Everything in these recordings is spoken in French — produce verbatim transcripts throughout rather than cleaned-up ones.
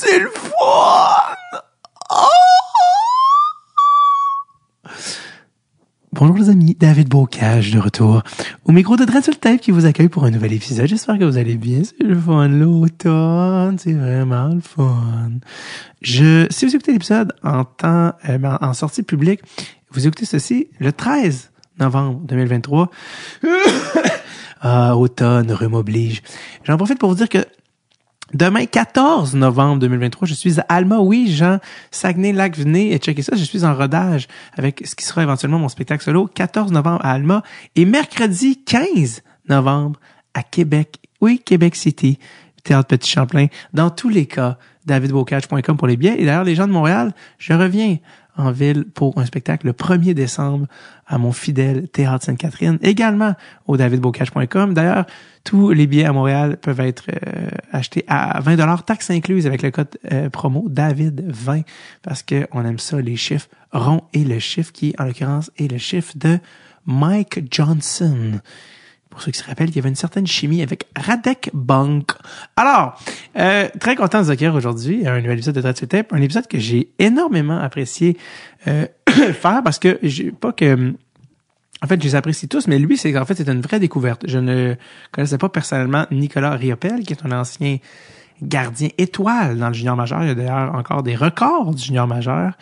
c'est le fun! Oh! Bonjour les amis, David Beaucage de retour au micro de Dreadsule Tape qui vous accueille pour un nouvel épisode. J'espère que vous allez bien, c'est le fun, l'automne, c'est vraiment le fun. Je, si vous écoutez l'épisode en temps, euh, en sortie publique, vous écoutez ceci le treize novembre deux mille vingt-trois. Ah, automne, rhume oblige. J'en profite pour vous dire que demain, quatorze novembre deux mille vingt-trois, je suis à Alma. Oui, Jean-Saguenay-Lac, venez et checkez ça. Je suis en rodage avec ce qui sera éventuellement mon spectacle solo. quatorze novembre à Alma et mercredi quinze novembre à Québec. Oui, Québec City, Théâtre Petit-Champlain. Dans tous les cas, david beaucage point com pour les billets. Et d'ailleurs, les gens de Montréal, je reviens en ville pour un spectacle le premier décembre à mon fidèle Théâtre Sainte-Catherine, également au david beaucage point com. D'ailleurs, tous les billets à Montréal peuvent être euh, achetés à vingt dollars, taxes incluses avec le code euh, promo david vingt, parce que on aime ça, les chiffres ronds et le chiffre qui, en l'occurrence, est le chiffre de Mike Johnson. Pour ceux qui se rappellent, il y avait une certaine chimie avec Radek Bank. Alors, euh, très content de vous accueillir aujourd'hui à un nouvel épisode de Dreadsule Tape, un épisode que j'ai énormément apprécié euh, faire parce que j'ai pas que... En fait, je les apprécie tous, mais lui, c'est en fait c'est une vraie découverte. Je ne connaissais pas personnellement Nicola Riopel, qui est un ancien gardien étoile dans le junior majeur. Il y a d'ailleurs encore des records du junior majeur.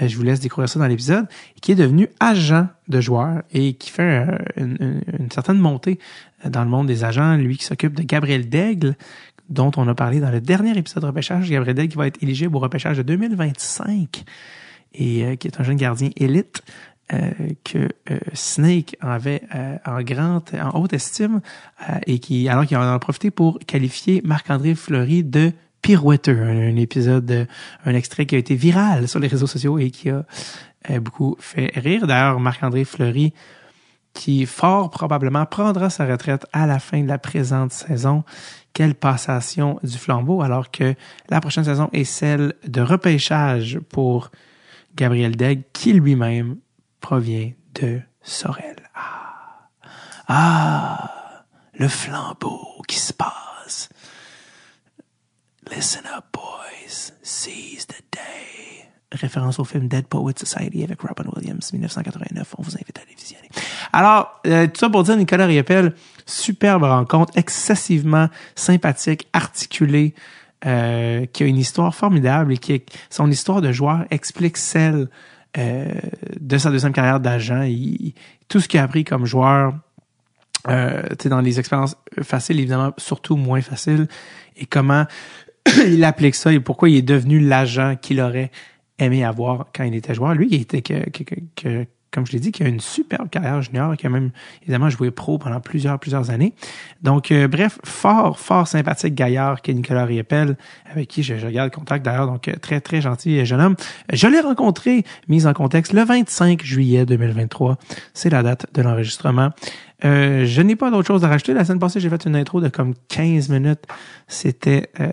Je vous laisse découvrir ça dans l'épisode, qui est devenu agent de joueur et qui fait un, une, une certaine montée dans le monde des agents. Lui qui s'occupe de Gabriel Daigle, dont on a parlé dans le dernier épisode de repêchage. Gabriel Daigle qui va être éligible au repêchage de deux mille vingt-cinq et euh, qui est un jeune gardien élite euh, que euh, Snake avait euh, en grande, en haute estime euh, et qui, alors qu'il en a profité pour qualifier Marc-André Fleury de pirouetteur, un, un épisode, un extrait qui a été viral sur les réseaux sociaux et qui a euh, beaucoup fait rire. D'ailleurs, Marc-André Fleury, qui fort probablement prendra sa retraite à la fin de la présente saison. Quelle passation du flambeau, alors que la prochaine saison est celle de repêchage pour Gabriel Daigle, qui lui-même provient de Sorel. Ah, ah, le flambeau qui se passe. Listen up, boys. Seize the day. Référence au film Dead Poets Society avec Robin Williams, dix-neuf cent quatre-vingt-neuf. On vous invite à les visionner. Alors, euh, tout ça pour dire, Nicolas Riopel, superbe rencontre, excessivement sympathique, articulée, euh, qui a une histoire formidable et qui, son histoire de joueur explique celle euh, de sa deuxième carrière d'agent. Il, tout ce qu'il a appris comme joueur, euh, tu sais, dans les expériences faciles, évidemment, surtout moins faciles, et comment il applique ça et pourquoi il est devenu l'agent qu'il aurait aimé avoir quand il était joueur. Lui, il était, que, que, que, que, comme je l'ai dit, qui a une superbe carrière junior, qui a même évidemment joué pro pendant plusieurs, plusieurs années. Donc, euh, bref, fort, fort sympathique gaillard qui est Nicolas Riopel, avec qui je, je garde contact d'ailleurs, donc très, très gentil jeune homme. Je l'ai rencontré, mise en contexte, le vingt-cinq juillet deux mille vingt-trois. C'est la date de l'enregistrement. Euh, je n'ai pas d'autre chose à rajouter. La semaine passée, j'ai fait une intro de comme quinze minutes. C'était... Euh,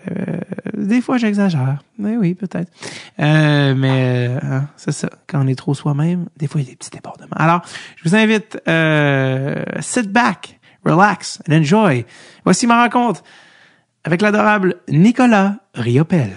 des fois, j'exagère. Mais oui, peut-être. Euh, mais hein, c'est ça. Quand on est trop soi-même, des fois, il y a des petits débordements. Alors, je vous invite... Euh, sit back, relax and enjoy. Voici ma rencontre avec l'adorable Nicola Riopel.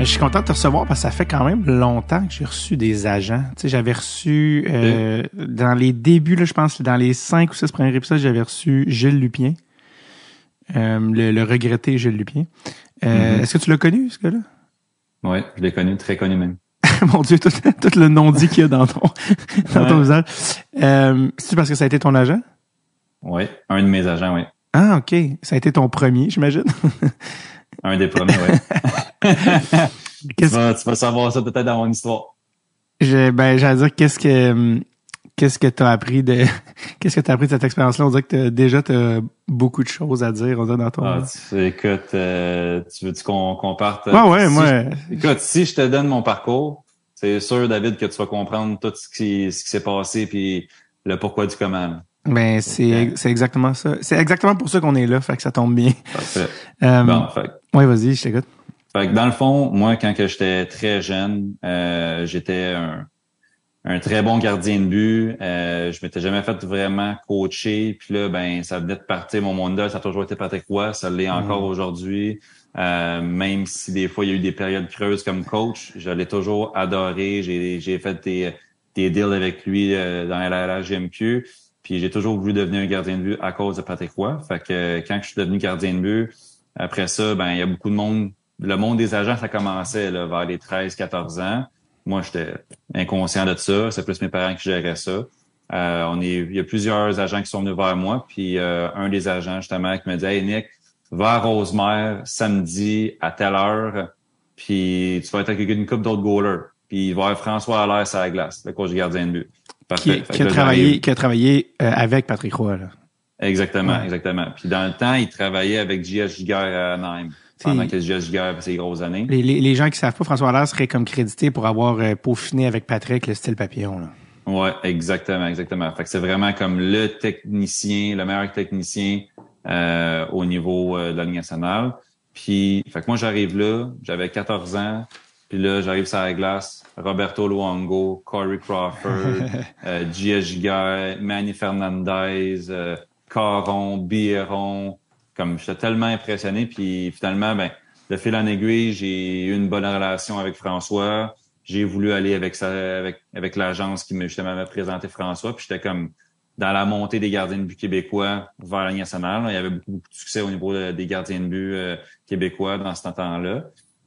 Je suis content de te recevoir parce que ça fait quand même longtemps que j'ai reçu des agents. Tu sais, j'avais reçu euh, oui. dans les débuts, là, je pense, dans les cinq ou six premiers épisodes, j'avais reçu Gilles Lupien, euh, le, le regretté Gilles Lupien. Euh, mm-hmm. Est-ce que tu l'as connu, ce gars-là? Oui, je l'ai connu, très connu même. Mon Dieu, tout, tout le non-dit qu'il y a dans ton, dans ton ouais. visage. Euh, c'est-tu parce que ça a été ton agent? Oui, un de mes agents, oui. Ah, OK. Ça a été ton premier, j'imagine. Un des premiers, oui. tu, vas, tu vas savoir ça peut-être dans mon histoire. Je, ben, j'allais dire, qu'est-ce que qu'est-ce que t'as appris de qu'est-ce que t'as appris de cette expérience-là? On dirait que t'as, déjà t'as beaucoup de choses à dire, on dirait dans ton... Ah, tu, écoute, euh, tu veux-tu qu'on, qu'on parte? Ouais, ouais, si moi... Je, écoute, si je te donne mon parcours, c'est sûr, David, que tu vas comprendre tout ce qui, ce qui s'est passé puis le pourquoi du comment. Ben, c'est, c'est exactement ça. C'est exactement pour ça qu'on est là, fait que ça tombe bien. Parfait. Euh, bon, fait. Oui, vas-y, je t'écoute. Fait que dans le fond, moi, quand que j'étais très jeune, euh, j'étais un, un très bon gardien de but. Euh, je m'étais jamais fait vraiment coacher. Puis là, ben, ça venait de partir. Mon monde idole, ça a toujours été Patrick Roy. Ça l'est mmh. encore aujourd'hui. Euh, même si des fois, il y a eu des périodes creuses comme coach, je l'ai toujours adoré. J'ai, j'ai fait des, des deals avec lui euh, dans la L H J M Q. Puis j'ai toujours voulu devenir un gardien de but à cause de Patrick Roy. Fait que quand je suis devenu gardien de but, après ça, ben il y a beaucoup de monde. Le monde des agents, ça commençait là, vers les treize quatorze ans. Moi, j'étais inconscient de ça. C'est plus mes parents qui géraient ça. Euh, on est, il y a plusieurs agents qui sont venus vers moi. Puis euh, un des agents, justement, qui me dit « Hey Nick, va à Rosemère samedi à telle heure, puis tu vas être avec une couple d'autres goalers. » Puis il va y avoir François Allaire sur la glace, le coach gardien de but. Parfait. Qui, qui, a là, travaillé, qui a travaillé euh, avec Patrick Roy. Là. Exactement, ouais. exactement. Puis dans le temps, il travaillait avec J S. Giguère à Nîmes. Pendant que J S. Giguère fait ses grosses années. Les, les, les gens qui savent pas, François Allaire serait comme crédité pour avoir euh, peaufiné avec Patrick le style papillon. Là. Ouais, exactement, exactement. Fait que c'est vraiment comme le technicien, le meilleur technicien euh, au niveau euh, de la Ligue nationale. Puis, fait que moi, j'arrive là, j'avais quatorze ans. Puis là, j'arrive sur la glace, Roberto Luongo, Corey Crawford, euh, J S. Giguère, Manny Fernandez, euh, Caron, Biron. Comme j'étais tellement impressionné. Puis finalement, ben de fil en aiguille, j'ai eu une bonne relation avec François. J'ai voulu aller avec sa, avec avec l'agence qui me justement m'a présenté François. Puis j'étais comme dans la montée des gardiens de but québécois vers la Ligue nationale. Il y avait beaucoup, beaucoup de succès au niveau de, des gardiens de but euh, québécois dans ce temps-là.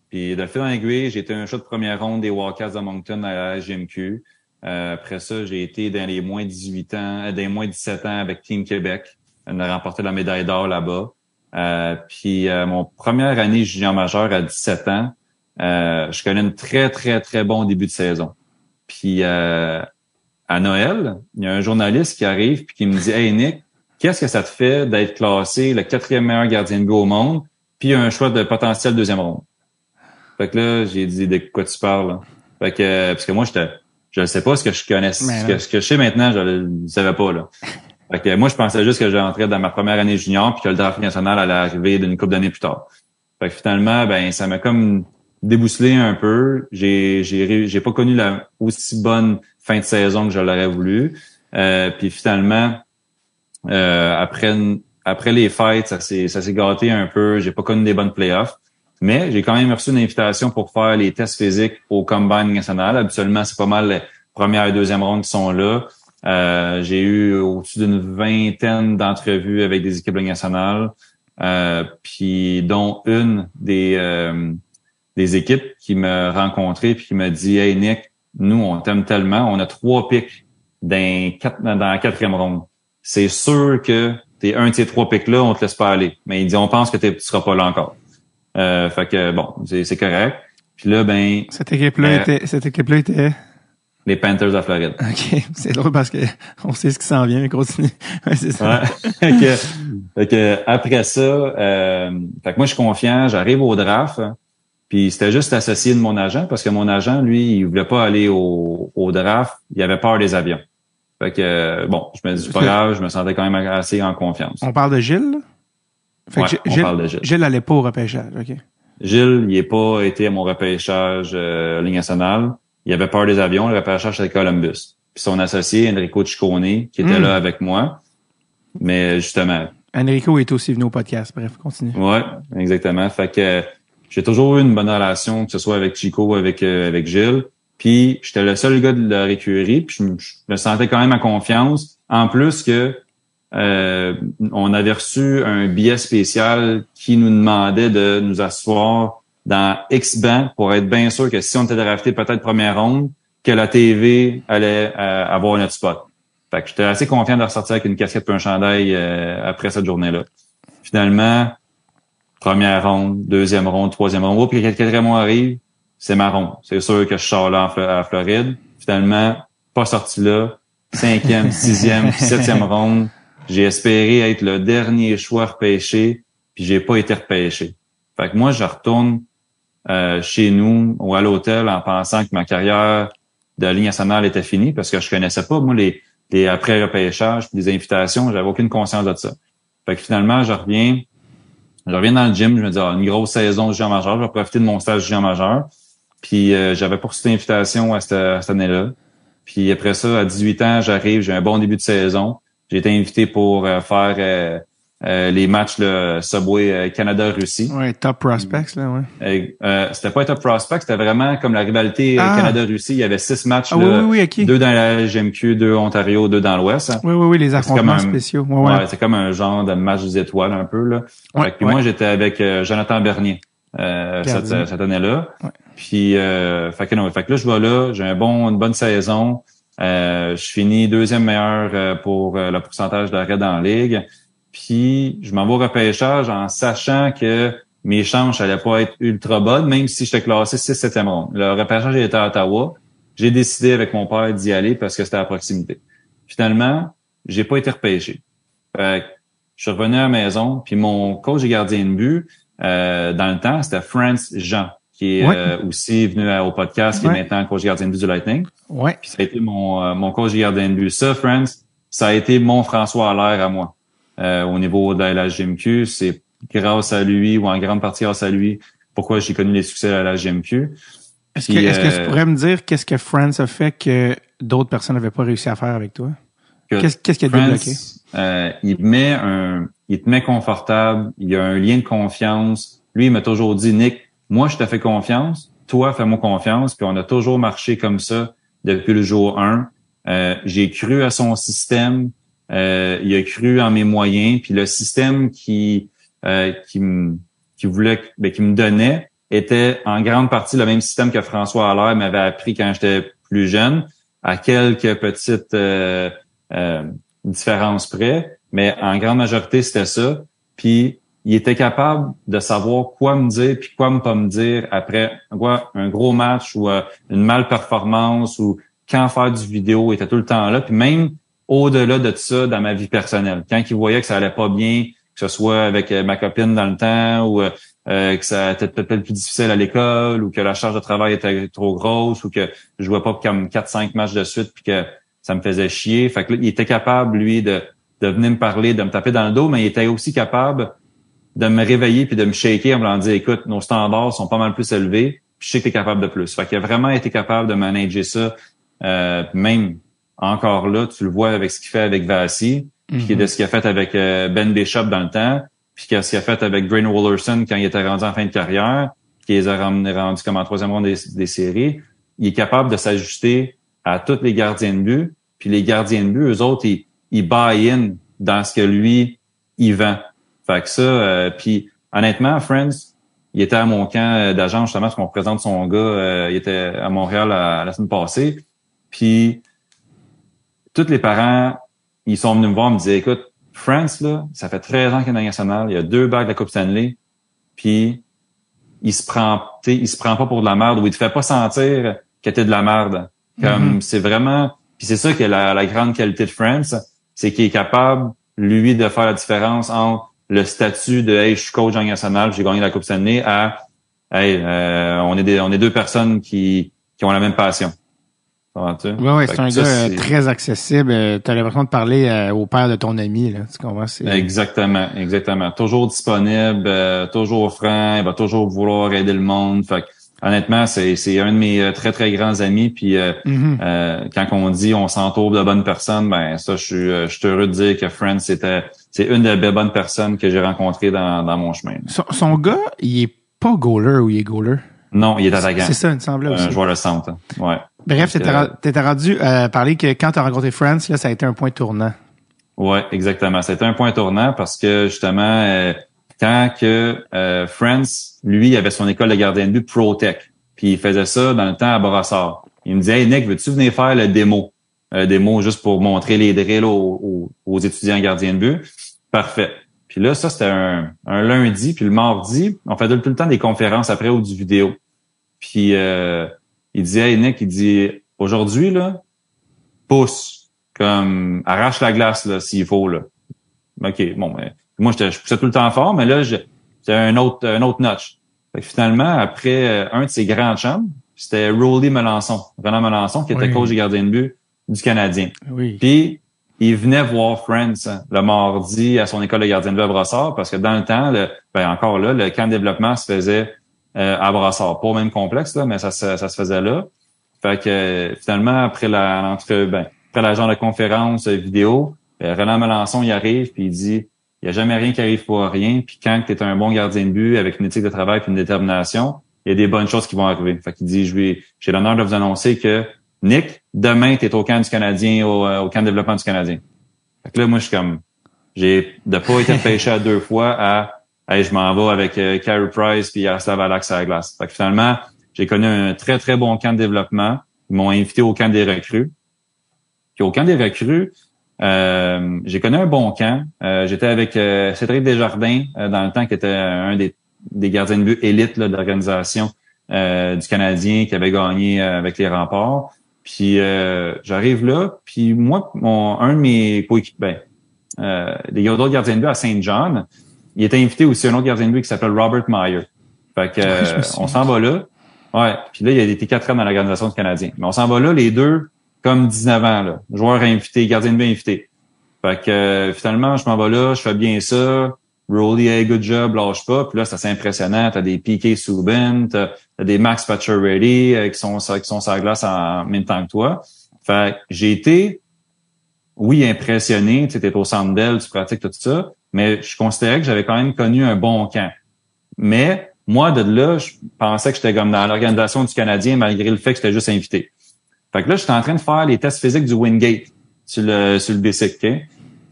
Puis de fil en aiguille, j'ai été un choix de première ronde des Wildcats de Moncton à la L H J M Q. Euh, après ça, j'ai été dans les moins dix-huit ans, euh, dans les moins dix-sept ans avec Team Québec. On a remporté la médaille d'or là-bas. Euh, puis euh, mon première année junior majeur à dix-sept ans, euh, je connais un très, très, très bon début de saison. Puis euh, à Noël, il y a un journaliste qui arrive puis qui me dit « Hey Nick, qu'est-ce que ça te fait d'être classé le quatrième meilleur gardien de but au monde puis un choix de potentiel deuxième ronde? » Fait que là, j'ai dit « De quoi tu parles? » Là? Fait que, euh, parce que moi, j'étais, je ne sais pas ce que je connais. Ce que, ce que je sais maintenant, je ne le savais pas. Là. Fait que moi, je pensais juste que j'entrais dans ma première année junior puis que le draft national allait arriver d'une couple d'années plus tard. Fait que finalement, ben ça m'a comme déboussolé un peu. J'ai j'ai, j'ai pas connu la aussi bonne fin de saison que je l'aurais voulu. Euh, puis finalement, euh, après après les fêtes, ça s'est ça s'est gâté un peu. J'ai pas connu des bonnes playoffs. Mais j'ai quand même reçu une invitation pour faire les tests physiques au Combine national. Habituellement, c'est pas mal les premières et deuxièmes rondes qui sont là. Euh, j'ai eu au-dessus d'une vingtaine d'entrevues avec des équipes nationales, euh, puis dont une des euh, des équipes qui m'a rencontré puis qui m'a dit « Hey Nick, nous, on t'aime tellement. On a trois pics dans, quatre, dans la quatrième ronde. C'est sûr que t'es un de ces trois pics-là, on te laisse pas aller. Mais il dit, on pense que tu seras pas là encore. » Euh, fait que bon, c'est, c'est correct. Puis là, ben. Cette équipe-là euh, était. Cette équipe-là était. Les Panthers de Floride. OK. C'est drôle parce que on sait ce qui s'en vient, mais continue. Ouais, c'est ça. Ouais. okay. Okay. Après ça, euh, fait que moi je suis confiant, j'arrive au draft. Hein, puis c'était juste associé de mon agent parce que mon agent, lui, il voulait pas aller au, au draft. Il avait peur des avions. Fait que bon, je me dis pas grave, je me sentais quand même assez en confiance. On parle de Gilles? Fait ouais, que on Gilles, parle de Gilles. Gilles n'allait pas au repêchage, OK. Gilles, il n'est pas été à mon repêchage euh, Ligue nationale. Il avait peur des avions, le repêchage c'était Columbus. Puis son associé, Enrico Ciccone, qui était mmh. là avec moi. Mais justement. Enrico est aussi venu au podcast, bref, continue. Ouais, exactement. Fait que euh, j'ai toujours eu une bonne relation, que ce soit avec Chico ou avec, euh, avec Gilles. Puis j'étais le seul gars de leur écurie, puis je, je me sentais quand même en confiance. En plus que euh, on avait reçu un billet spécial qui nous demandait de nous asseoir dans X banc pour être bien sûr que si on était drafté peut-être première ronde, que la T V allait euh, avoir notre spot. Fait que j'étais assez confiant de ressortir avec une casquette et un chandail euh, après cette journée-là. Finalement, première ronde, deuxième ronde, troisième ronde. Oh, puis quatrième ronde arrive, c'est ma ronde. C'est sûr que je sors là en Fl- à Floride. Finalement, pas sorti là. Cinquième, sixième, septième ronde. J'ai espéré être le dernier choix repêché, puis j'ai pas été repêché. Fait que moi, je retourne Euh, chez nous ou à l'hôtel en pensant que ma carrière de Ligue nationale était finie parce que je connaissais pas moi les les après-repêchages, puis les invitations, j'avais aucune conscience de ça. Fait que finalement, je reviens, je reviens dans le gym, je me dis, ah, une grosse saison de junior majeur, je vais profiter de mon stage de junior majeur. Puis euh, j'avais poursuivi l'invitation à cette, à cette année-là. Puis après ça, à dix-huit ans, j'arrive, j'ai un bon début de saison. J'ai été invité pour euh, faire euh, euh, les matchs le Subway euh, Canada-Russie. Oui, Top Prospects, là, ouais. Euh, euh, c'était pas un Top Prospects, c'était vraiment comme la rivalité ah. Canada-Russie. Il y avait six matchs, ah, là, oui, oui, okay. deux dans la L H J M Q, deux Ontario, deux dans l'Ouest. Oui, oui, oui, les affrontements spéciaux. Ouais, ouais. Ouais, c'est comme un genre de match des étoiles un peu, là. Ouais, fait, puis ouais. Moi, j'étais avec euh, Jonathan Bernier. Euh, cette, cette année-là. Ouais. Puis, euh, fait que non, fait que là, je vais là, j'ai un bon, une bonne saison. Euh, je finis deuxième meilleur pour le pourcentage d'arrêt dans la ligue. Puis, je m'en vais au repêchage en sachant que mes chances n'allaient pas être ultra bonnes, même si j'étais classé six septième ronde. Le repêchage était à Ottawa. J'ai décidé avec mon père d'y aller parce que c'était à proximité. Finalement, j'ai pas été repêché. Fait que je suis revenu à la maison, puis mon coach et gardien de but, Euh, dans le temps, c'était France Jean, qui est ouais. euh, aussi venu à, au podcast, qui ouais. est maintenant coach gardien de but du Lightning. Ouais. Puis ça a été mon, euh, mon coach gardien de but. Ça, France, ça a été mon François Allaire à moi. Euh, au niveau de la L H J M Q, c'est grâce à lui, ou en grande partie grâce à lui, pourquoi j'ai connu les succès à la L H J M Q. Est-ce que, est-ce euh, que tu pourrais me dire qu'est-ce que France a fait que d'autres personnes n'avaient pas réussi à faire avec toi? Qu'est-ce, qu'est-ce qui a débloqué? Euh, il met un, il te met confortable, il y a un lien de confiance. Lui, il m'a toujours dit, Nick, moi, je te fais confiance, toi, fais-moi confiance. Puis on a toujours marché comme ça depuis le jour un. Euh, j'ai cru à son système, euh, il a cru en mes moyens. Puis le système qui, euh, qui me, qui voulait, ben, qui me donnait était en grande partie le même système que François Allaire m'avait appris quand j'étais plus jeune, à quelques petites, euh, Euh, différence près, mais en grande majorité, c'était ça. Puis, il était capable de savoir quoi me dire puis quoi me pas me dire après quoi, un gros match ou euh, une malperformance ou quand faire du vidéo, il était tout le temps là. Puis même au-delà de ça, dans ma vie personnelle, quand il voyait que ça allait pas bien, que ce soit avec ma copine dans le temps ou euh, que ça était peut-être plus difficile à l'école ou que la charge de travail était trop grosse ou que je jouais pas comme quatre cinq matchs de suite puis que ça me faisait chier. Fait que là, il était capable, lui, de, de venir me parler, de me taper dans le dos, mais il était aussi capable de me réveiller puis de me shaker en me disant, écoute, nos standards sont pas mal plus élevés, puis je sais que t'es capable de plus. Fait qu'il a vraiment été capable de manager ça. Euh, même encore là, tu le vois avec ce qu'il fait avec Vassi, mm-hmm. puis de ce qu'il a fait avec Ben Bishop dans le temps, puis de ce qu'il a fait avec Brain Wallerson quand il était rendu en fin de carrière, qui les a rendus comme en troisième ronde des, des séries. Il est capable de s'ajuster à tous les gardiens de but, puis les gardiens de but, eux autres, ils, ils buy-in dans ce que lui, il vend. Fait que ça, euh, puis honnêtement, Friends, il était à mon camp d'agent, justement, parce qu'on représente son gars, euh, il était à Montréal à, à la semaine passée, puis tous les parents, ils sont venus me voir, me disaient, écoute, Friends, là, ça fait treize ans qu'il est national, il a deux bagues de la Coupe Stanley, puis il se prend, tu sais, il se prend pas pour de la merde, ou il te fait pas sentir que t'es de la merde. Comme mm-hmm. c'est vraiment, puis c'est ça que la, la grande qualité de France, c'est qu'il est capable lui de faire la différence entre le statut de hey je suis coach en national, j'ai gagné la Coupe Stanley, à hey euh, on est des, on est deux personnes qui qui ont la même passion. Tu? Ouais, ouais, c'est un ça, gars c'est... très accessible. T'as l'impression de parler euh, au père de ton ami là, tu comprends? C'est... Exactement, exactement. Toujours disponible, euh, toujours franc, il va toujours vouloir aider le monde. Fait que, honnêtement, c'est c'est un de mes très très grands amis. Puis euh, mm-hmm. euh, quand on dit on s'entoure de bonnes personnes, ben ça, je suis je suis heureux de dire que Friends c'était c'est une des belles bonnes personnes que j'ai rencontrées dans dans mon chemin. Son, son gars, il est pas goaler ou il est goaler? Non, il est attaquant. C'est ça, il me semblait aussi. Un joueur de centre. Ouais. Bref, t'étais, euh, t'étais rendu à parler que quand t'as rencontré Friends, là, ça a été un point tournant. Ouais, exactement. C'était un point tournant parce que justement. Euh, Quand que euh, Friends, lui, avait son école de gardien de but ProTech. Puis il faisait ça dans le temps à Brassard. Il me disait, hey Nick, veux-tu venir faire le démo? Euh, démo juste pour montrer les drills aux, aux, aux étudiants gardiens de but. Parfait. Puis là, ça, c'était un, un lundi. Puis le mardi, on faisait tout le temps des conférences après ou du vidéo. Puis euh, il disait, hey Nick, il dit, aujourd'hui, là, pousse. Comme, arrache la glace, là, s'il faut, là. OK, bon, mais... Moi, je poussais tout le temps fort, mais là, j'étais un autre, un autre notch. Fait que finalement, après un de ses grands chums, c'était Rolly Melançon, Renan Melançon, qui était oui. coach des gardiens de but du Canadien. Oui. Puis, il venait voir Friends le mardi à son école de gardien de but à Brossard, parce que dans le temps, le, ben encore là, le camp de développement se faisait euh, à Brossard. Pas au même complexe, là, mais ça, ça, ça se faisait là. Fait que euh, finalement, après la entre, ben, après la genre de conférence euh, vidéo, ben, Renan Melançon il arrive puis il dit il n'y a jamais rien qui arrive pour rien, puis quand tu es un bon gardien de but avec une éthique de travail et une détermination, il y a des bonnes choses qui vont arriver. Fait qu'il dit, je lui, j'ai l'honneur de vous annoncer que Nick, demain, t'es au camp du Canadien, au, au camp de développement du Canadien. Fait que là, moi, je suis comme, j'ai de pas été pêché à deux fois à, hey, je m'en vais avec euh, Carey Price puis Yaroslav Alak à la glace. Fait que finalement, j'ai connu un très, très bon camp de développement. Ils m'ont invité au camp des recrues. Puis au camp des recrues, euh, j'ai connu un bon camp. Euh, j'étais avec euh, Cédric Desjardins, euh, dans le temps, qui était un des, des gardiens de but élite là, de l'organisation euh, du Canadien, qui avait gagné euh, avec les Remparts. Puis euh, j'arrive là, puis moi, mon un de mes coéquipiers, ben, euh, il y a d'autres gardiens de but à Saint-John, il était invité aussi à un autre gardien de but qui s'appelle Robert Meyer. Fait que euh, oui, on s'en va là. Ouais. Puis là, il a été quatre ans dans l'organisation du Canadien. Mais on s'en va là, les deux, comme dix-neuf ans, là. Joueur invité, gardien de but invité. Fait que euh, finalement, je m'en vais là, je fais bien ça. Rolly, hey, good job, lâche pas. Puis là, c'est assez impressionnant. T'as des P K Subban, t'as, t'as des Max Pacioretty euh, qui sont qui sont sur la glace en même temps que toi. Fait que j'ai été, oui, impressionné. Tu étais au Centre Bell, tu pratiques tout ça, mais je considérais que j'avais quand même connu un bon camp. Mais moi, de là, je pensais que j'étais comme dans l'organisation du Canadien, malgré le fait que j'étais juste invité. Fait que là, j'étais en train de faire les tests physiques du Wingate sur le sur le B C K. Okay?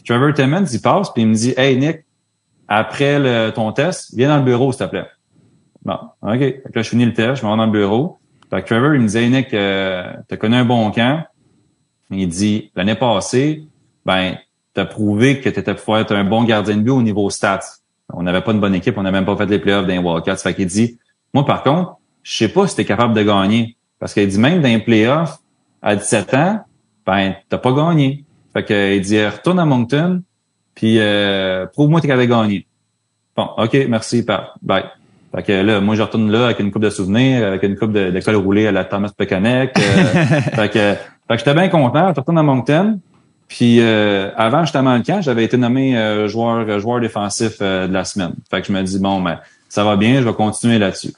Trevor Timmins, il passe, puis il me dit, hey Nick, après le, ton test, viens dans le bureau, s'il te plaît. Bon, OK. Fait que là, je finis le test, je me rends dans le bureau. Fait que Trevor, il me disait, hey, Nick, euh, t'as connu un bon camp. Il dit, l'année passée, ben, t'as prouvé que t'étais pour être un bon gardien de but au niveau stats. On n'avait pas une bonne équipe, on n'avait même pas fait les playoffs dans les Wildcats. Fait qu'il dit, moi, par contre, je sais pas si t'es capable de gagner. Parce qu'il dit, même dans les playoffs, à dix-sept ans, ben, t'as pas gagné. Fait qu'il dit, retourne à Moncton, puis euh, prouve-moi que tu avais gagné. Bon, OK, merci, bye. Fait que là, moi, je retourne là avec une coupe de souvenirs, avec une coupe de, de col roulé à la Thomas Pekanek. Euh, fait que, fait que j'étais bien content. Je retourne à Moncton. Puis euh, avant, j'étais dans le camp, j'avais été nommé euh, joueur joueur défensif euh, de la semaine. Fait que je me dis, bon, ben, ça va bien, je vais continuer là-dessus.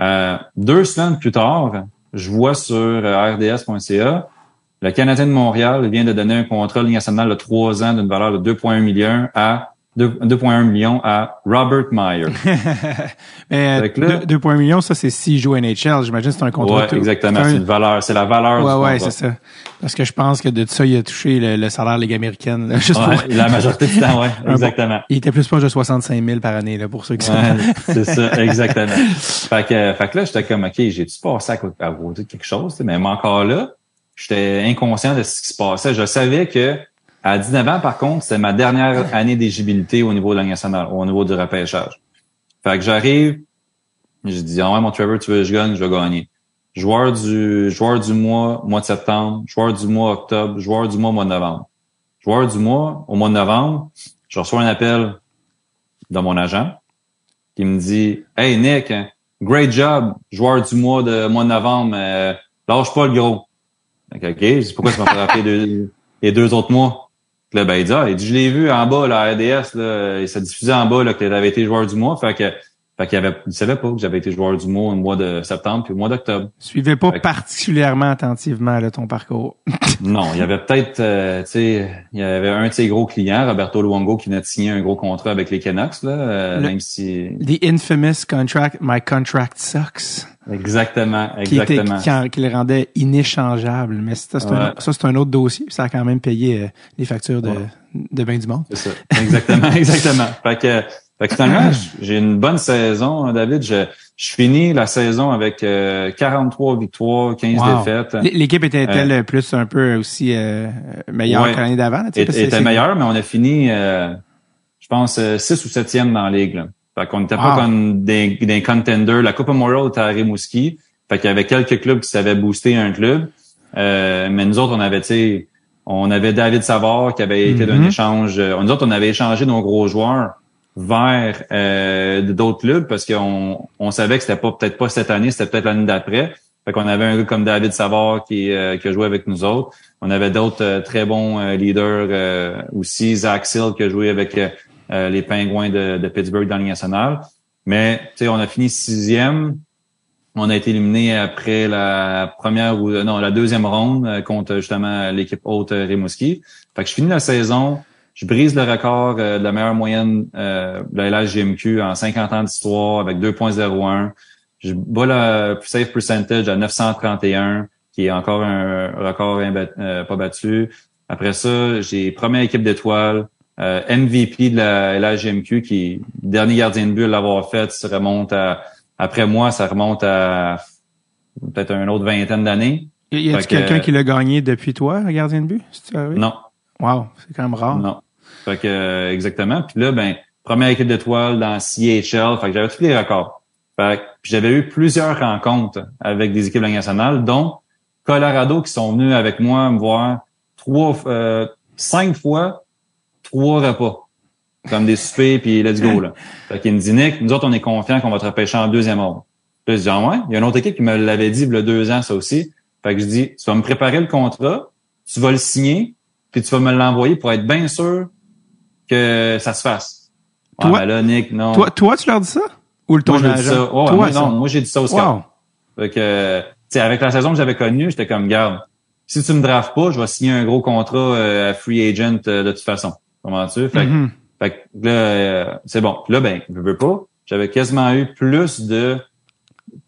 Euh, deux semaines plus tard, je vois sur euh, R D S point C A, le Canadien de Montréal vient de donner un contrat de Ligue nationale de trois ans d'une valeur de deux virgule un millions à deux virgule un millions à Robert Meyer. Mais deux virgule un millions, ça c'est s'il joue N H L, j'imagine que c'est un contrat. Oui, exactement, c'est un... une valeur, c'est la valeur. Ouais, du ouais, contrat. C'est ça. Parce que je pense que de ça il a touché le, le salaire de Ligue américaine. Là, juste ouais, pour... la majorité du temps, ouais, exactement. Il était plus proche de soixante-cinq mille par année là pour ceux qui sont. Ouais, c'est ça, exactement. Fait que, fait que là j'étais comme OK, j'ai dû passer à côté de quelque chose, mais encore là. J'étais inconscient de ce qui se passait. Je savais que à dix-neuf ans, par contre, c'était ma dernière année d'éligibilité au niveau de la Ligue nationale, au niveau du repêchage. Fait que j'arrive, je dis, ah ouais, mon Trevor, tu veux que je gagne, je vais gagner. Joueur du, joueur du mois, mois de septembre, joueur du mois octobre, joueur du mois, mois de novembre. Joueur du mois, au mois de novembre, je reçois un appel de mon agent qui me dit, hey Nick, great job, joueur du mois de, mois de novembre, euh, lâche pas le gros. OK, je dis, pourquoi tu m'as fait rappeler deux, les deux autres mois? Là, ben, il dit, ah, il dit, je l'ai vu en bas, là, à R D S, là, il s'est diffusé en bas, là, que t'avais été joueur du mois. Fait que, fait qu'il avait, il savait pas que j'avais été joueur du mois au mois de septembre puis au mois d'octobre. Suivais pas fait particulièrement que... attentivement, là, ton parcours. Non, il y avait peut-être, euh, tu sais, il y avait un de ses gros clients, Roberto Luongo, qui venait de signer un gros contrat avec les Canucks, là, euh, Le, même si. The infamous contract, my contract sucks. Exactement, exactement. Qui, était, qui, qui le rendait inéchangeable. Mais ça, c'est, ouais. un, ça, c'est un autre dossier. Ça a quand même payé euh, les factures de, ouais. de bain du monde. C'est ça. Exactement, exactement. Fait que, fait que finalement, j'ai une bonne saison, hein, David. Je, je finis la saison avec euh, quarante-trois victoires, quinze wow. défaites. L'équipe était-elle euh, plus un peu aussi euh, meilleure ouais, que l'année d'avant? Elle était meilleure, mais on a fini, euh, je pense, six ou septième dans la ligue, là. Fait qu'on n'était wow. pas comme des, des contenders. La Coupe Memorial était à Rimouski. Fait qu'il y avait quelques clubs qui savaient booster un club. Euh, mais nous autres, on avait, tu sais, on avait David Savard qui avait été mm-hmm. d'un échange. Nous autres, on avait échangé nos gros joueurs vers euh, d'autres clubs parce qu'on on savait que c'était pas peut-être pas cette année, c'était peut-être l'année d'après. Fait qu'on avait un gars comme David Savard qui, euh, qui a joué avec nous autres. On avait d'autres euh, très bons euh, leaders euh, aussi. Zach Sill qui a joué avec euh, les Pingouins de, de Pittsburgh dans la Ligue nationale. Mais tu sais, on a fini sixième. On a été éliminé après la première ou non la deuxième ronde contre justement l'équipe haute Rimouski. Fait que je finis la saison, je brise le record de la meilleure moyenne de la L H J M Q en cinquante ans d'histoire avec deux point zéro un. Je bats le save percentage à neuf cent trente et un, qui est encore un record pas battu. Après ça, j'ai première équipe d'étoiles, M V P de la L H J M Q, qui dernier gardien de but à l'avoir fait, se remonte à après moi, ça remonte à peut-être une autre vingtaine d'années. Y a-t-il quelqu'un euh, qui l'a gagné depuis toi, le gardien de but? C'est-tu arrivé? Non. Wow, c'est quand même rare. Non. Fait que, euh, exactement. Puis là, ben, première équipe d'étoiles dans C H L. Fait que j'avais tous les records. Fait que, puis j'avais eu plusieurs rencontres avec des équipes nationales, dont Colorado, qui sont venus avec moi me voir trois, euh, cinq fois, trois repas. Comme des soupers, puis let's go, là. Fait qu'il me dit, Nick, nous autres, on est confiants qu'on va te repêcher en deuxième ordre. Puis là, je dis, ah ouais, il y a une autre équipe qui me l'avait dit il y a deux ans, ça aussi. Fait que je dis, tu vas me préparer le contrat, tu vas le signer, puis tu vas me l'envoyer pour être bien sûr que ça se fasse. Ah, toi, ben là, Nick, non. Toi, toi, tu leur dis ça? Ou le ton agent? Moi, j'ai dit ça. Oh, toi, moi, non, moi, j'ai dit ça au scout. Wow. Fait que, tu sais, avec la saison que j'avais connue, j'étais comme, garde, si tu me drafts pas, je vais signer un gros contrat euh, à free agent euh, de toute façon. Comment-tu? Fait que, mm-hmm. Fait que là, euh, c'est bon. Puis là, ben, je veux pas. J'avais quasiment eu plus de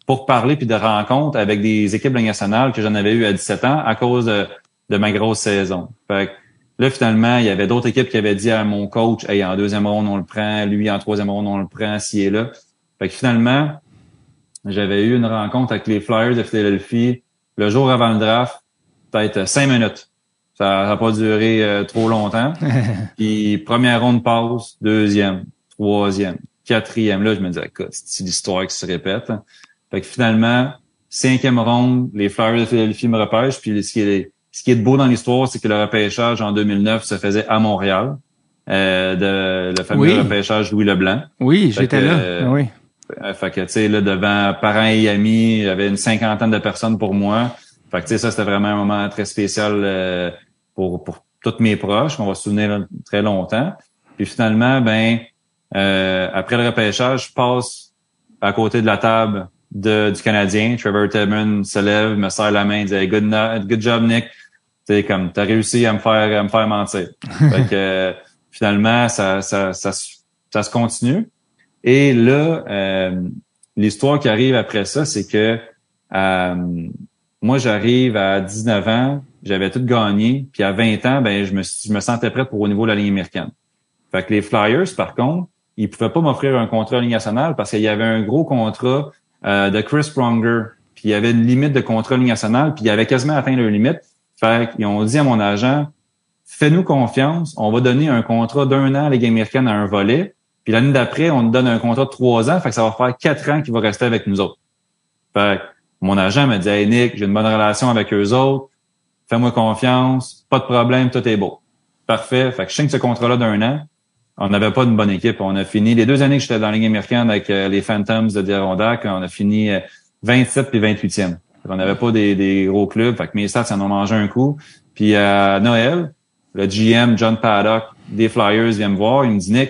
pourparlers puis de rencontres avec des équipes nationales que j'en avais eu à dix-sept ans à cause de, de ma grosse saison. Fait que là, finalement, il y avait d'autres équipes qui avaient dit à mon coach, hey, en deuxième ronde, on le prend, lui, en troisième ronde, on le prend, s'il est là. Fait que finalement, j'avais eu une rencontre avec les Flyers de Philadelphie le jour avant le draft, peut-être cinq minutes. Ça n'a pas duré euh, trop longtemps. Puis première ronde passe, deuxième, troisième, quatrième. Là, je me disais, écoute, c'est l'histoire qui se répète. Fait que finalement, cinquième ronde, les Flyers de Philadelphie me repêchent. Puis ce qui est, ce qui est beau dans l'histoire, c'est que le repêchage en deux mille neuf se faisait à Montréal. Euh, de, le fameux oui. repêchage Louis Leblanc. Oui, fait j'étais que, là. Euh, oui. Fait que, tu sais, là, devant parents et amis, il y avait une cinquantaine de personnes pour moi. Fait que, tu sais, ça, c'était vraiment un moment très spécial euh, pour pour tous mes proches, qu'on va se souvenir très longtemps. Puis finalement, ben euh, après le repêchage, je passe à côté de la table de du Canadien. Trevor Timmins se lève, me serre la main, il dit hey, « good, no- good job, Nick ». Tu sais, comme, t'as réussi à me faire à me faire mentir. Fait que euh, finalement, ça ça, ça ça ça se continue. Et là, euh, l'histoire qui arrive après ça, c'est que... Euh, moi, j'arrive à dix-neuf ans, j'avais tout gagné, puis à vingt ans, ben je me je me sentais prêt pour au niveau de la Ligue américaine. Fait que les Flyers, par contre, ils pouvaient pas m'offrir un contrat en Ligue nationale parce qu'il y avait un gros contrat euh, de Chris Pronger, puis il y avait une limite de contrat en Ligue nationale, puis il avait quasiment atteint leur limite. Fait qu'ils ont dit à mon agent, fais-nous confiance, on va donner un contrat d'un an à la Ligue américaine à un volet, puis l'année d'après, on nous donne un contrat de trois ans, fait que ça va faire quatre ans qu'il va rester avec nous autres. Fait que mon agent me dit « Hey Nick, j'ai une bonne relation avec eux autres, fais-moi confiance, pas de problème, tout est beau. » Parfait. Fait que je signe ce contrat-là d'un an. On n'avait pas une bonne équipe. On a fini les deux années que j'étais dans la Ligue américaine avec les Phantoms de Adirondack, on a fini vingt-sept et vingt-huitième. On n'avait pas des, des gros clubs. Fait que mes stats, ça en ont mangé un coup. Puis à Noël, le G M, John Paddock, des Flyers, vient me voir. Il me dit « Nick,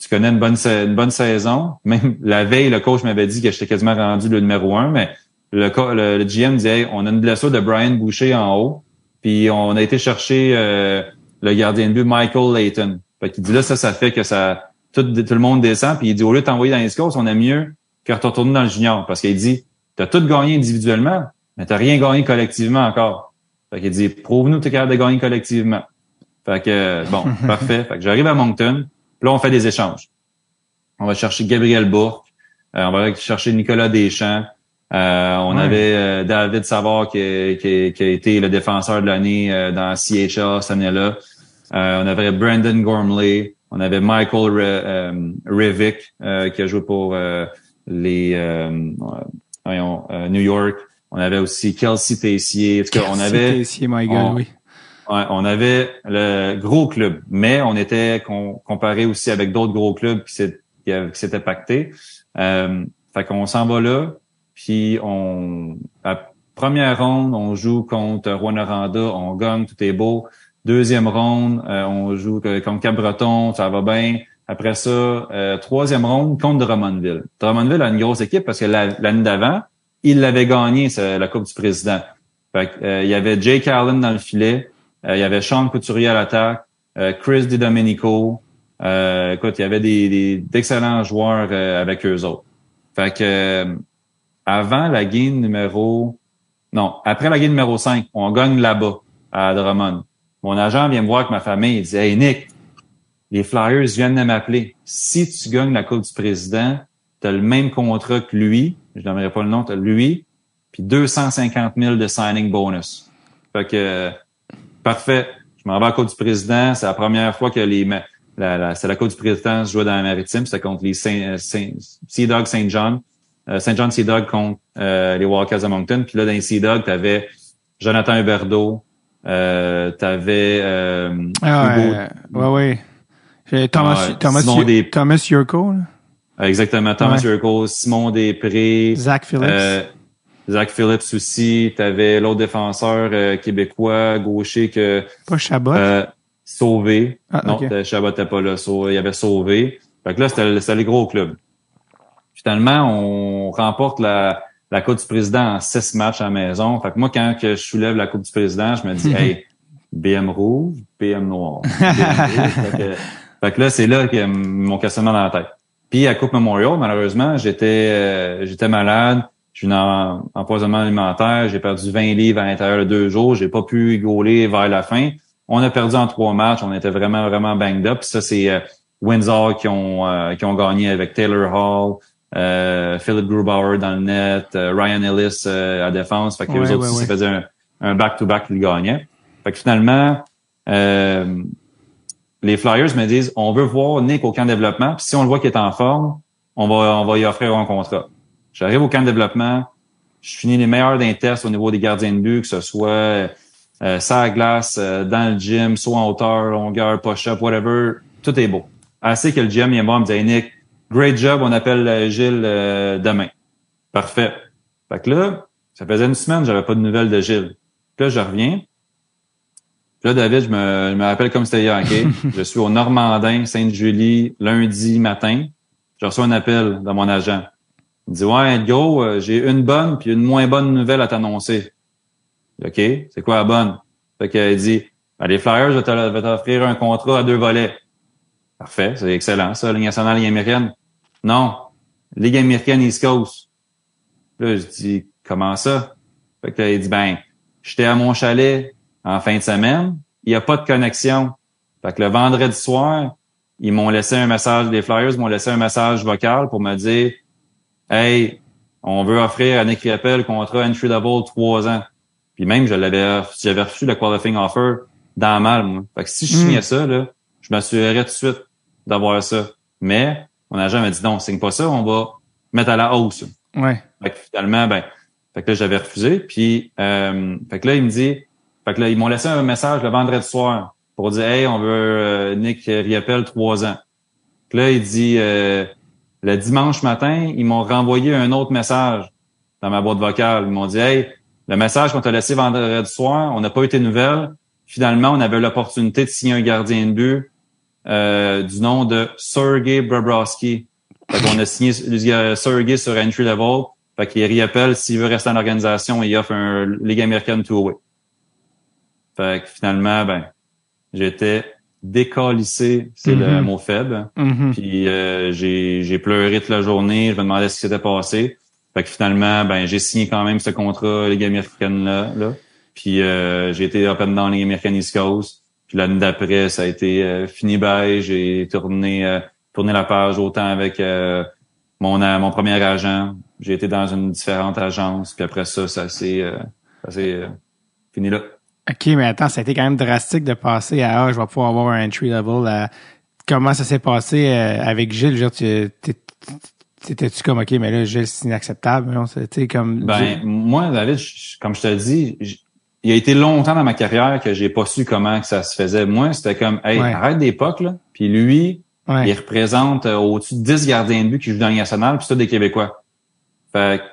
tu connais une bonne, une bonne saison. » Même la veille, le coach m'avait dit que j'étais quasiment rendu le numéro un, mais Le, le, le G M disait hey, on a une blessure de Brian Boucher en haut, puis on a été chercher euh, le gardien de but Michael Layton. Fait qu'il dit là, ça, ça fait que ça tout, tout le monde descend, puis il dit au lieu de t'envoyer dans les scores, on aime mieux que de retourner dans le junior. Parce qu'il dit t'as tout gagné individuellement, mais t'as rien gagné collectivement encore. Fait qu'il dit prouve-nous que t'es capable de gagner collectivement. Fait que bon, parfait. Fait que j'arrive à Moncton, puis là on fait des échanges. On va chercher Gabriel Bourque, euh, on va chercher Nicolas Deschamps. Euh, on ouais. avait euh, David Savard qui, qui, qui a été le défenseur de l'année euh, dans C H L cette année-là. Euh, on avait Brandon Gormley. On avait Michael Re, euh, Rivik euh, qui a joué pour euh, les euh, voyons, euh, New York. On avait aussi Kelsey Tessier. Parce Kelsey on avait, Tessier, my God, on, oui. Ouais, on avait le gros club, mais on était com- comparé aussi avec d'autres gros clubs qui, s'est, qui, qui s'étaient pactés. Euh, fait qu'on s'en va là. Puis on, Première ronde, on joue contre Rwanda, on gagne, tout est beau. Deuxième ronde, euh, on joue contre Cap-Breton, ça va bien. Après ça, euh, troisième ronde contre Drummondville. Drummondville a une grosse équipe parce que la, l'année d'avant, il l'avait gagné, c'est la Coupe du Président. Fait que, euh, il y avait Jake Allen dans le filet, euh, il y avait Sean Couturier à l'attaque, euh, Chris DiDomenico. Euh, écoute, il y avait des, des d'excellents joueurs euh, avec eux autres. Fait que euh, avant la game numéro... Non, après la game numéro cinq, on gagne là-bas, à Drummond. Mon agent vient me voir avec ma famille. Il dit « Hey Nick, les Flyers viennent de m'appeler. Si tu gagnes la Coupe du Président, tu as le même contrat que lui. Je n'aimerais pas le nom, tu as lui. Puis deux cent cinquante mille de signing bonus. » Fait que euh, parfait. Je m'en vais à la Coupe du Président. C'est la première fois que les... La, la, c'est la Coupe du Président qui se jouait dans la Maritime. C'était contre les Saint, Saint, Sea Dogs Saint John. Euh, Saint John Sea Dogs contre euh, les Wildcats de Moncton. Puis là, dans les Sea Dogs, t'avais Jonathan Huberdeau. Euh, t'avais... Euh, ah, Hugo, ouais, ouais, ouais. Thomas, euh, Thomas, Thomas, des, Thomas Yurko. Là. Exactement. Thomas ouais. Yurko, Simon Després. Zach Phillips. Euh, Zach Phillips aussi. T'avais l'autre défenseur euh, québécois, gaucher que... Pas Chabot. Euh, Sauvé. Ah, non, okay. Chabot n'était pas là. Il avait sauvé. Fait que là, c'était, c'était les gros clubs. Finalement, on remporte la, la Coupe du Président en six matchs à la maison. Fait que moi, quand que je soulève la Coupe du Président, je me dis, hey, B M rouge, B M noir. B M fait, que, fait que là, c'est là que mon questionnement dans la tête. Puis à Coupe Memorial, malheureusement, j'étais euh, j'étais malade. Je suis en empoisonnement alimentaire. J'ai perdu vingt livres à l'intérieur de deux jours. J'ai pas pu gauler vers la fin. On a perdu en trois matchs, on était vraiment, vraiment banged up. Ça, c'est euh, Windsor qui ont euh, qui ont gagné avec Taylor Hall, euh, Philip Grubauer dans le net, euh, Ryan Ellis euh, à défense. Fait que ouais, eux autres ouais, aussi, ouais. Ça faisait un, un back-to-back qu'ils gagnaient. Fait que finalement, euh, les Flyers me disent, on veut voir Nick au camp de développement, puis si on le voit qu'il est en forme, on va on va y offrir un contrat. J'arrive au camp de développement, je finis les meilleurs d'un test au niveau des gardiens de but, que ce soit... Euh, ça à glace, euh, dans le gym, saut en hauteur, longueur, push-up, whatever, tout est beau. Assez que le G M vient me dire, hey, Nick, great job, on appelle euh, Gilles euh, demain. Parfait. Fait que là, ça faisait une semaine, j'avais pas de nouvelles de Gilles. Puis là, je reviens. Puis là, David, je me, je me rappelle comme c'était hier, OK? Je suis au Normandin, Sainte-Julie, lundi matin. Je reçois un appel de mon agent. Il me dit, ouais, go, euh, j'ai une bonne puis une moins bonne nouvelle à t'annoncer. OK, c'est quoi la bonne? Fait qu'elle dit, ben, les Flyers vont t'offrir un contrat à deux volets. Parfait, c'est excellent, ça, Ligue nationale, Ligue américaine. Non, Ligue américaine, East Coast. Là, je dis, comment ça? Fait qu'elle dit, ben, j'étais à mon chalet en fin de semaine, il n'y a pas de connexion. Fait que le vendredi soir, ils m'ont laissé un message, les Flyers m'ont laissé un message vocal pour me dire, hey, on veut offrir à Nick Riopel le contrat entry level trois ans. Puis même, je l'avais, j'avais reçu le qualifying offer dans mal, moi. Fait que si je signais mmh. ça, là, je m'assurerais tout de suite d'avoir ça. Mais mon agent m'a dit non, signe pas ça, on va mettre à la hausse. Ouais. Fait que finalement, ben, fait que là, j'avais refusé. Puis, euh, fait que là, il me dit, fait que là, ils m'ont laissé un message le vendredi soir pour dire, hey, on veut euh, Nick Riopel trois ans. Puis là, il dit, euh, le dimanche matin, ils m'ont renvoyé un autre message dans ma boîte vocale. Ils m'ont dit, hey, le message qu'on t'a laissé vendredi soir, on n'a pas eu tes nouvelles. Finalement, on avait l'opportunité de signer un gardien de but euh, du nom de Sergei Bobrovsky. Fait qu'on a signé Sergei sur entry level. Fait qu'il réappelle s'il veut rester en organisation et il offre un Ligue américaine two-way. Fait que finalement, ben, j'étais décalissé, c'est mm-hmm. le mot faible. Mm-hmm. Puis euh, j'ai, j'ai pleuré toute la journée. Je me demandais ce qui s'était passé. Fait que finalement, ben j'ai signé quand même ce contrat Ligue américaine là, là. Puis euh, j'ai été open dans Ligue américaine East Coast. Puis l'année d'après, ça a été euh, fini bye. J'ai tourné euh, tourné la page autant avec euh, mon euh, mon premier agent. J'ai été dans une différente agence. Puis après ça, ça s'est euh, ça s'est euh, fini là. OK, mais attends, ça a été quand même drastique de passer à ah, je vais pouvoir avoir un entry level. À... Comment ça s'est passé euh, avec Gilles? Genre, tu t'es... C'était-tu comme, OK, mais là, Gilles, c'est inacceptable. Non? C'était comme... Ben, moi, David, je, comme je te dis, je, il a été longtemps dans ma carrière que j'ai pas su comment que ça se faisait. Moi, c'était comme, hey, ouais. arrête des pucks, là. Puis lui, ouais. il représente euh, au-dessus de dix gardiens de but qui jouent dans la Ligue nationale, puis c'est tous des Québécois. Fait que,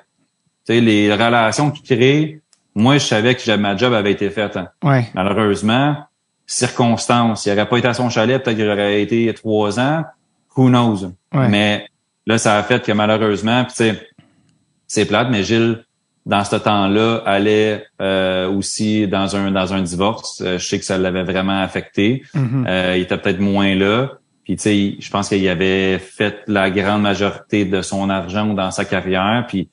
tu sais, les relations qu'il crée, moi, je savais que ma job avait été faite. Hein. Ouais. Malheureusement, circonstances. Il n'aurait pas été à son chalet, peut-être qu'il aurait été trois ans. Who knows? Ouais. Mais là, ça a fait que malheureusement, puis tu sais, c'est plate, mais Gilles, dans ce temps-là, allait euh, aussi dans un dans un divorce. Euh, je sais que ça l'avait vraiment affecté. Mm-hmm. Euh, il était peut-être moins là. Puis tu sais, je pense qu'il avait fait la grande majorité de son argent dans sa carrière. Puis tu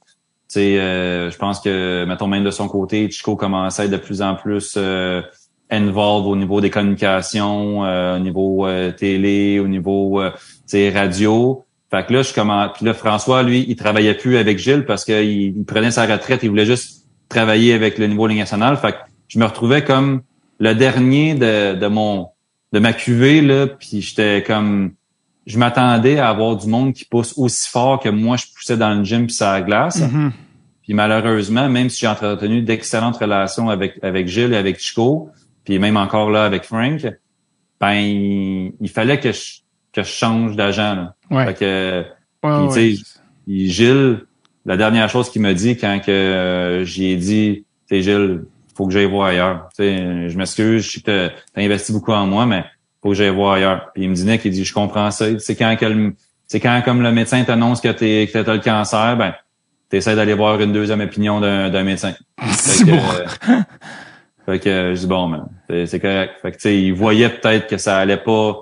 sais, euh, je pense que, mettons, même de son côté, Chico commençait de plus en plus euh, involve au niveau des communications, euh, au niveau euh, télé, au niveau euh, tu sais, radio. Fait que là, je commence. Puis là, François, lui, il travaillait plus avec Gilles parce qu'il il prenait sa retraite, il voulait juste travailler avec le niveau de Ligue nationale. Fait que je me retrouvais comme le dernier de, de mon de ma cuvée, là. Puis j'étais comme, je m'attendais à avoir du monde qui pousse aussi fort que moi je poussais dans le gym puis ça glace. Mm-hmm. Puis malheureusement, même si j'ai entretenu d'excellentes relations avec avec Gilles et avec Chico, puis même encore là avec Frank, ben il, il fallait que je que je change d'agent, là. Ouais. Fait que, ouais, pis, ouais. T'sais, Gilles, la dernière chose qu'il m'a dit quand que euh, j'y ai dit, t'sais, Gilles, faut que j'aille voir ailleurs. T'sais, je m'excuse, je sais que t'as investi beaucoup en moi, mais faut que j'aille voir ailleurs. Puis il me dit, Nick, il dit, je comprends ça. C'est quand que le, c'est quand comme le médecin t'annonce que t'es, que t'as le cancer, ben, t'essaies d'aller voir une deuxième opinion d'un, d'un médecin. Fait que, bon. euh, fait que, je dis, bon, ben, c'est, c'est correct. Fait que, t'sais, il voyait peut-être que ça allait pas.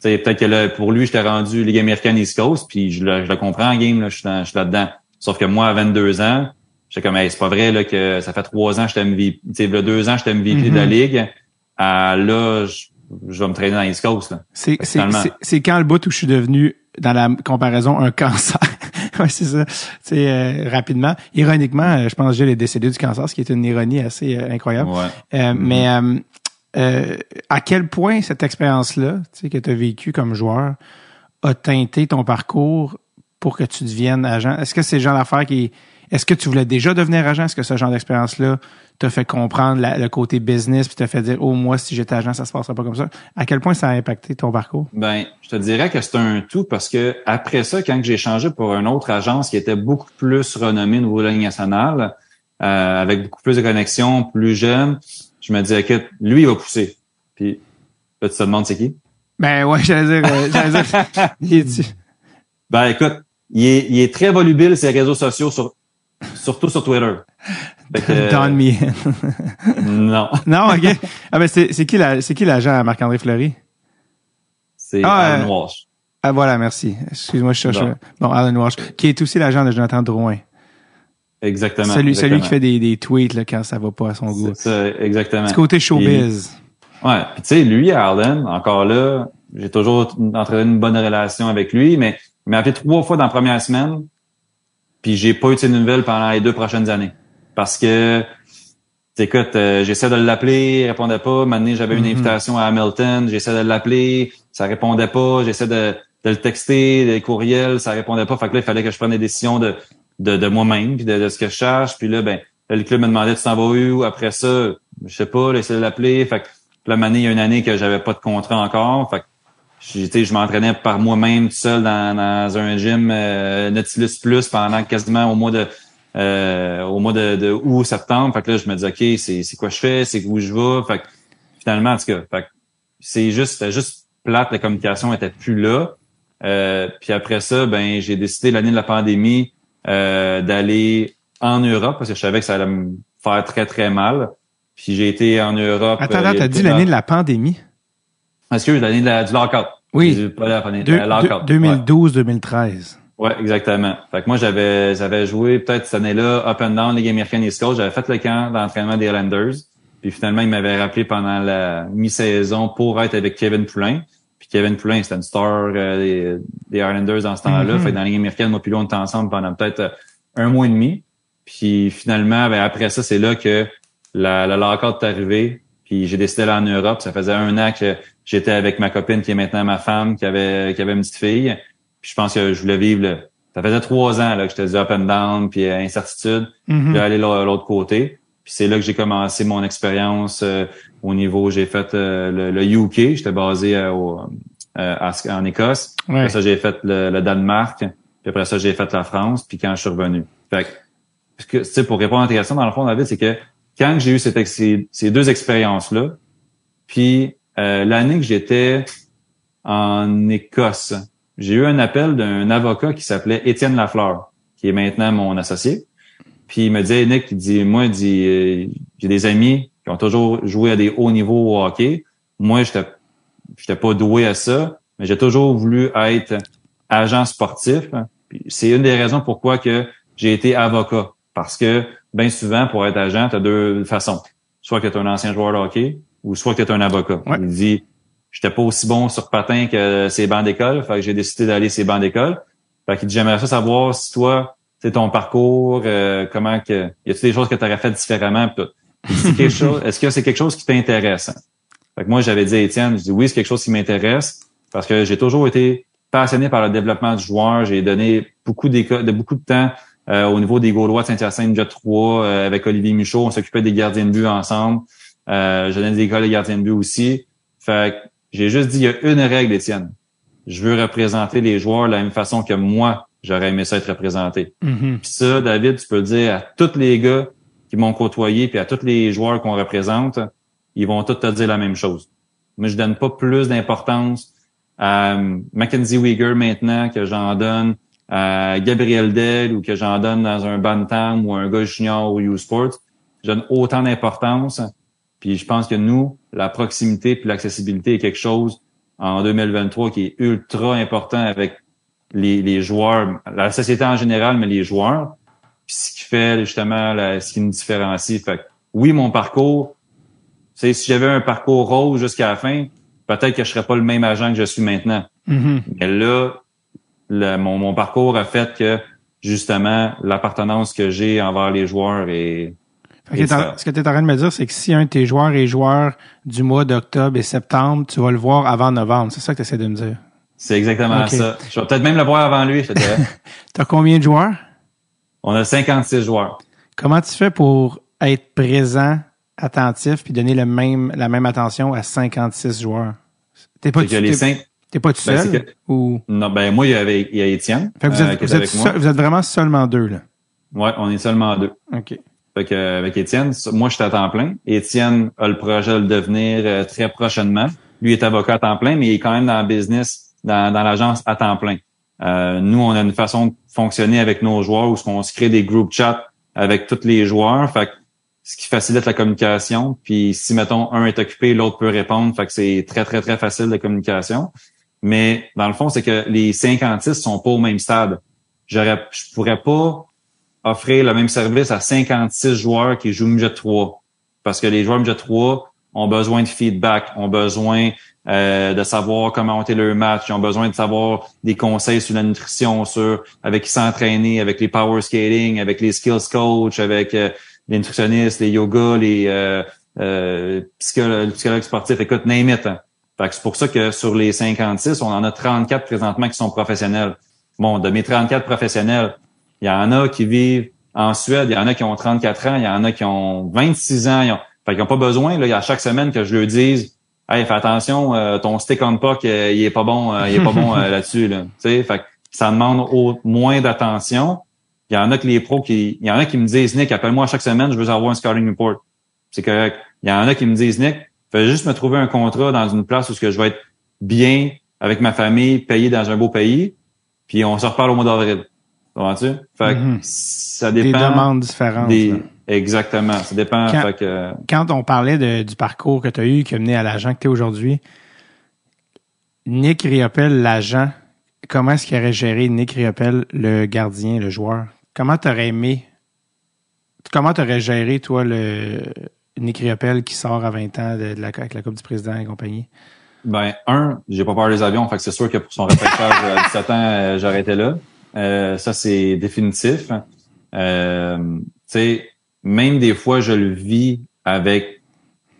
T'sais, peut-être que là, pour lui, j'étais rendu Ligue américaine East Coast, puis je le, je le comprends en game, là, je suis, dans, je suis là-dedans. Sauf que moi, à vingt-deux ans, j'étais comme, hey, c'est pas vrai là, que ça fait trois ans que je t'ai tu sais, deux ans que je t'ai M V P mm-hmm. de la Ligue. À, là, je, je vais me traîner dans East Coast. Là. C'est, c'est, c'est, c'est quand le bout où je suis devenu, dans la comparaison, un cancer. Ouais, c'est ça. C'est euh, rapidement. Ironiquement, je pense que Gilles est décédé du cancer, ce qui est une ironie assez euh, incroyable. Ouais. Euh, mm-hmm. Mais... Euh, Euh, à quel point cette expérience-là, tu sais, que tu as vécue comme joueur, a teinté ton parcours pour que tu deviennes agent? Est-ce que c'est le genre d'affaire qui... Est-ce que tu voulais déjà devenir agent? Est-ce que ce genre d'expérience-là t'a fait comprendre la, le côté business puis t'a fait dire « Oh, moi, si j'étais agent, ça se passerait pas comme ça. » À quel point ça a impacté ton parcours? Ben, je te dirais que c'est un tout parce que après ça, quand j'ai changé pour une autre agence qui était beaucoup plus renommée au niveau de la Ligue nationale, euh, avec beaucoup plus de connexions, plus jeune... Je me disais, OK, lui, il va pousser. Puis là, tu te demandes, c'est qui? Ben ouais, j'allais dire, euh, j'allais dire, il est dit. Ben écoute, il est, il est très volubile, ses réseaux sociaux, sur, surtout sur Twitter. Que, Don euh, me Non. Non, OK. Ah ben, c'est, c'est qui la, c'est qui l'agent à Marc-André Fleury? C'est ah, Alan euh, Walsh. Ah voilà, merci. Excuse-moi, je cherche. Bon, bon Alan Walsh, qui est aussi l'agent de Jonathan Drouin. Exactement. Celui, exactement. Celui qui fait des, des tweets là, quand ça va pas à son goût. C'est ça, exactement. Du côté showbiz. Puis, ouais. Puis tu sais, lui, Arlen, encore là, j'ai toujours entraîné une bonne relation avec lui, mais il m'a appelé trois fois dans la première semaine, puis j'ai pas eu de ses nouvelles pendant les deux prochaines années. Parce que, écoute, euh, j'essaie de l'appeler, il répondait pas. Maintenant, j'avais mm-hmm. une invitation à Hamilton, j'essaie de l'appeler, ça répondait pas. J'essaie de, de le texter, des courriels, ça répondait pas. Fait que là, il fallait que je prenne des décisions de... de, de moi-même, puis de, de ce que je cherche. Puis là, ben là, le club me demandait, tu t'en vas où? Après ça, je sais pas, laissez l'appeler. Fait que la manée, il y a une année que j'avais pas de contrat encore. Fait que, tu sais, je m'entraînais par moi-même tout seul dans, dans un gym euh, Nautilus Plus pendant quasiment au mois de euh, au mois de, de août, septembre. Fait que là, je me dis, OK, c'est, c'est quoi je fais? C'est où je vais? Fait que finalement, en tout cas, fait que c'est juste, c'était juste plate, la communication était plus là. Euh, puis après ça, ben j'ai décidé l'année de la pandémie Euh, d'aller en Europe parce que je savais que ça allait me faire très très mal. Puis j'ai été en Europe. Attends, attends, t'as dit l'année de la pandémie? Excuse, l'année de la, du lockout. Oui. Pas la pandémie, de, la lockout. deux mille douze deux mille treize. Ouais, exactement. Fait que moi j'avais j'avais joué peut-être cette année-là up and down Ligue américaine East Coast. J'avais fait le camp d'entraînement des Islanders. Puis finalement ils m'avaient rappelé pendant la mi-saison pour être avec Kevin Poulin. Puis Kevin Poulin, c'était une star euh, des, des Islanders dans ce temps-là. Mm-hmm. Fait que dans la Ligue américaine, moi puis lui, on était ensemble pendant peut-être euh, un mois et demi. Puis finalement, ben, après ça, c'est là que la, la lockout est arrivée. Puis j'ai décidé d'aller en Europe. Ça faisait un an que j'étais avec ma copine qui est maintenant ma femme, qui avait qui avait une petite fille. Puis je pense que je voulais vivre... Là, ça faisait trois ans là, que j'étais du up and down, puis euh, incertitude. Mm-hmm. Puis aller l'autre côté. Puis c'est là que j'ai commencé mon expérience euh, au niveau, j'ai fait euh, le, le U K, j'étais basé euh, au, euh, à, en Écosse. Ouais. Après ça, j'ai fait le, le Danemark. Puis après ça, j'ai fait la France. Puis quand je suis revenu. Fait que, tu sais, pour répondre à ta question, dans le fond, David, c'est que quand j'ai eu cette, ces, ces deux expériences-là, puis euh, l'année que j'étais en Écosse, j'ai eu un appel d'un avocat qui s'appelait Étienne Lafleur, qui est maintenant mon associé. Puis il me disait, Nick, il dit, moi, il dit, euh, j'ai des amis qui ont toujours joué à des hauts niveaux au hockey. Moi, j'étais, j'étais pas doué à ça, mais j'ai toujours voulu être agent sportif. Puis c'est une des raisons pourquoi que j'ai été avocat. Parce que, bien souvent, pour être agent, t'as deux façons. Soit que t'es un ancien joueur de hockey, ou soit que t'es un avocat. Ouais. Il dit, j'étais pas aussi bon sur patin que ces bancs d'école, fait que j'ai décidé d'aller ces bancs d'école. Fait qu'il dit, j'aimerais ça savoir si toi, c'est ton parcours, euh, comment que, y a-t-il des choses que tu aurais fait différemment, pis tout. C'est quelque chose, est-ce que c'est quelque chose qui t'intéresse? Fait que moi, j'avais dit à Étienne, je dis oui, c'est quelque chose qui m'intéresse, parce que j'ai toujours été passionné par le développement du joueur, j'ai donné beaucoup d'éco- de beaucoup de temps, euh, au niveau des Gaulois de Saint-Hyacinthe, déjà trois, euh, avec Olivier Michaud, on s'occupait des gardiens de but ensemble, euh, je donnais des écoles de gardiens de but aussi. Fait que j'ai juste dit, il y a une règle, Étienne. Je veux représenter les joueurs de la même façon que moi, j'aurais aimé ça être représenté. Mm-hmm. Puis ça, David, tu peux le dire à tous les gars qui m'ont côtoyé, puis à tous les joueurs qu'on représente, ils vont tous te dire la même chose. Moi, je donne pas plus d'importance à Mackenzie Weegar maintenant que j'en donne à Gabriel Daigle ou que j'en donne dans un bantam ou un gars junior ou U-Sports. Je donne autant d'importance. Puis je pense que nous, la proximité puis l'accessibilité est quelque chose en deux mille vingt-trois qui est ultra important avec les, les joueurs, la société en général, mais les joueurs, puis ce qui fait justement la, ce qui nous différencie. Fait que, oui, mon parcours, c'est si j'avais un parcours rose jusqu'à la fin, peut-être que je serais pas le même agent que je suis maintenant. Mm-hmm. Mais là, le, mon, mon parcours a fait que justement l'appartenance que j'ai envers les joueurs est... Okay, ce que tu es en train de me dire, c'est que si un de tes joueurs est joueur du mois d'octobre et septembre, tu vas le voir avant novembre. C'est ça que tu essaies de me dire. C'est exactement okay. ça. Je vais peut-être même le voir avant lui. Tu as combien de joueurs? On a cinquante-six joueurs. Comment tu fais pour être présent, attentif, puis donner le même la même attention à cinquante-six joueurs? T'es pas, tu, t'es, cinq... t'es pas tout ben, seul? Que... Ou... Non, ben moi, il y a, il y a Étienne. Fait que vous, êtes, euh, vous, êtes seul, vous êtes vraiment seulement deux, là? Ouais, on est seulement deux. OK. Fait que, avec Étienne, moi, je suis à temps plein. Étienne a le projet de le devenir euh, très prochainement. Lui est avocat à temps plein, mais il est quand même dans le business, dans, dans l'agence à temps plein. Euh, nous, on a une façon de fonctionner avec nos joueurs où on se crée des group chats avec tous les joueurs. Fait que, ce qui facilite la communication. Puis, si, mettons, un est occupé, l'autre peut répondre. Fait que c'est très, très, très facile de communication. Mais, dans le fond, c'est que les cinquante-six sont pas au même stade. J'aurais, je pourrais pas offrir le même service à cinquante-six joueurs qui jouent M J trois. Parce que les joueurs M J trois ont besoin de feedback, ont besoin euh, de savoir comment monter leur match, ils ont besoin de savoir des conseils sur la nutrition, sur avec qui s'entraîner, avec les power skating, avec les skills coach, avec euh, les nutritionnistes, les yoga, les euh, euh, psychologues, psychologues sportifs, écoute, name it. Hein. Fait que c'est pour ça que sur les cinquante-six, on en a trente-quatre présentement qui sont professionnels. Bon, de mes trente-quatre professionnels, il y en a qui vivent en Suède, il y en a qui ont trente-quatre ans, il y en a qui ont vingt-six ans. Ils ont... Fait qu'ils n'ont pas besoin, là, à chaque semaine que je leur dise « Hey, fais attention, euh, ton stick on puck, euh, il est pas bon, euh, il est pas bon euh, là-dessus. Là. » Fait que ça demande au... moins d'attention. Il y en a que les pros qui. Il y en a qui me disent « Nick, appelle-moi à chaque semaine, je veux avoir un scouting report. » C'est correct. Il y en a qui me disent « Nick, fais juste me trouver un contrat dans une place où je vais être bien avec ma famille, payé dans un beau pays, puis on se reparle au mois d'avril. » Fait que mm-hmm. ça dépend. Des demandes différentes. Des... Exactement. Ça dépend. Quand, fait que... quand on parlait de, du parcours que tu as eu qui a mené à l'agent que tu es aujourd'hui, Nick Riopel, l'agent, comment est-ce qu'il aurait géré Nick Riopel, le gardien, le joueur? Comment t'aurais aimé? Comment t'aurais géré, toi, le Nick Riopel qui sort à vingt ans de, de la, avec la Coupe du Président et compagnie? Ben, un, j'ai pas peur des avions, fait que c'est sûr que pour son repêchage à dix-sept ans, j'aurais été là. Euh, ça, c'est définitif. Euh, tu sais, même des fois, je le vis avec,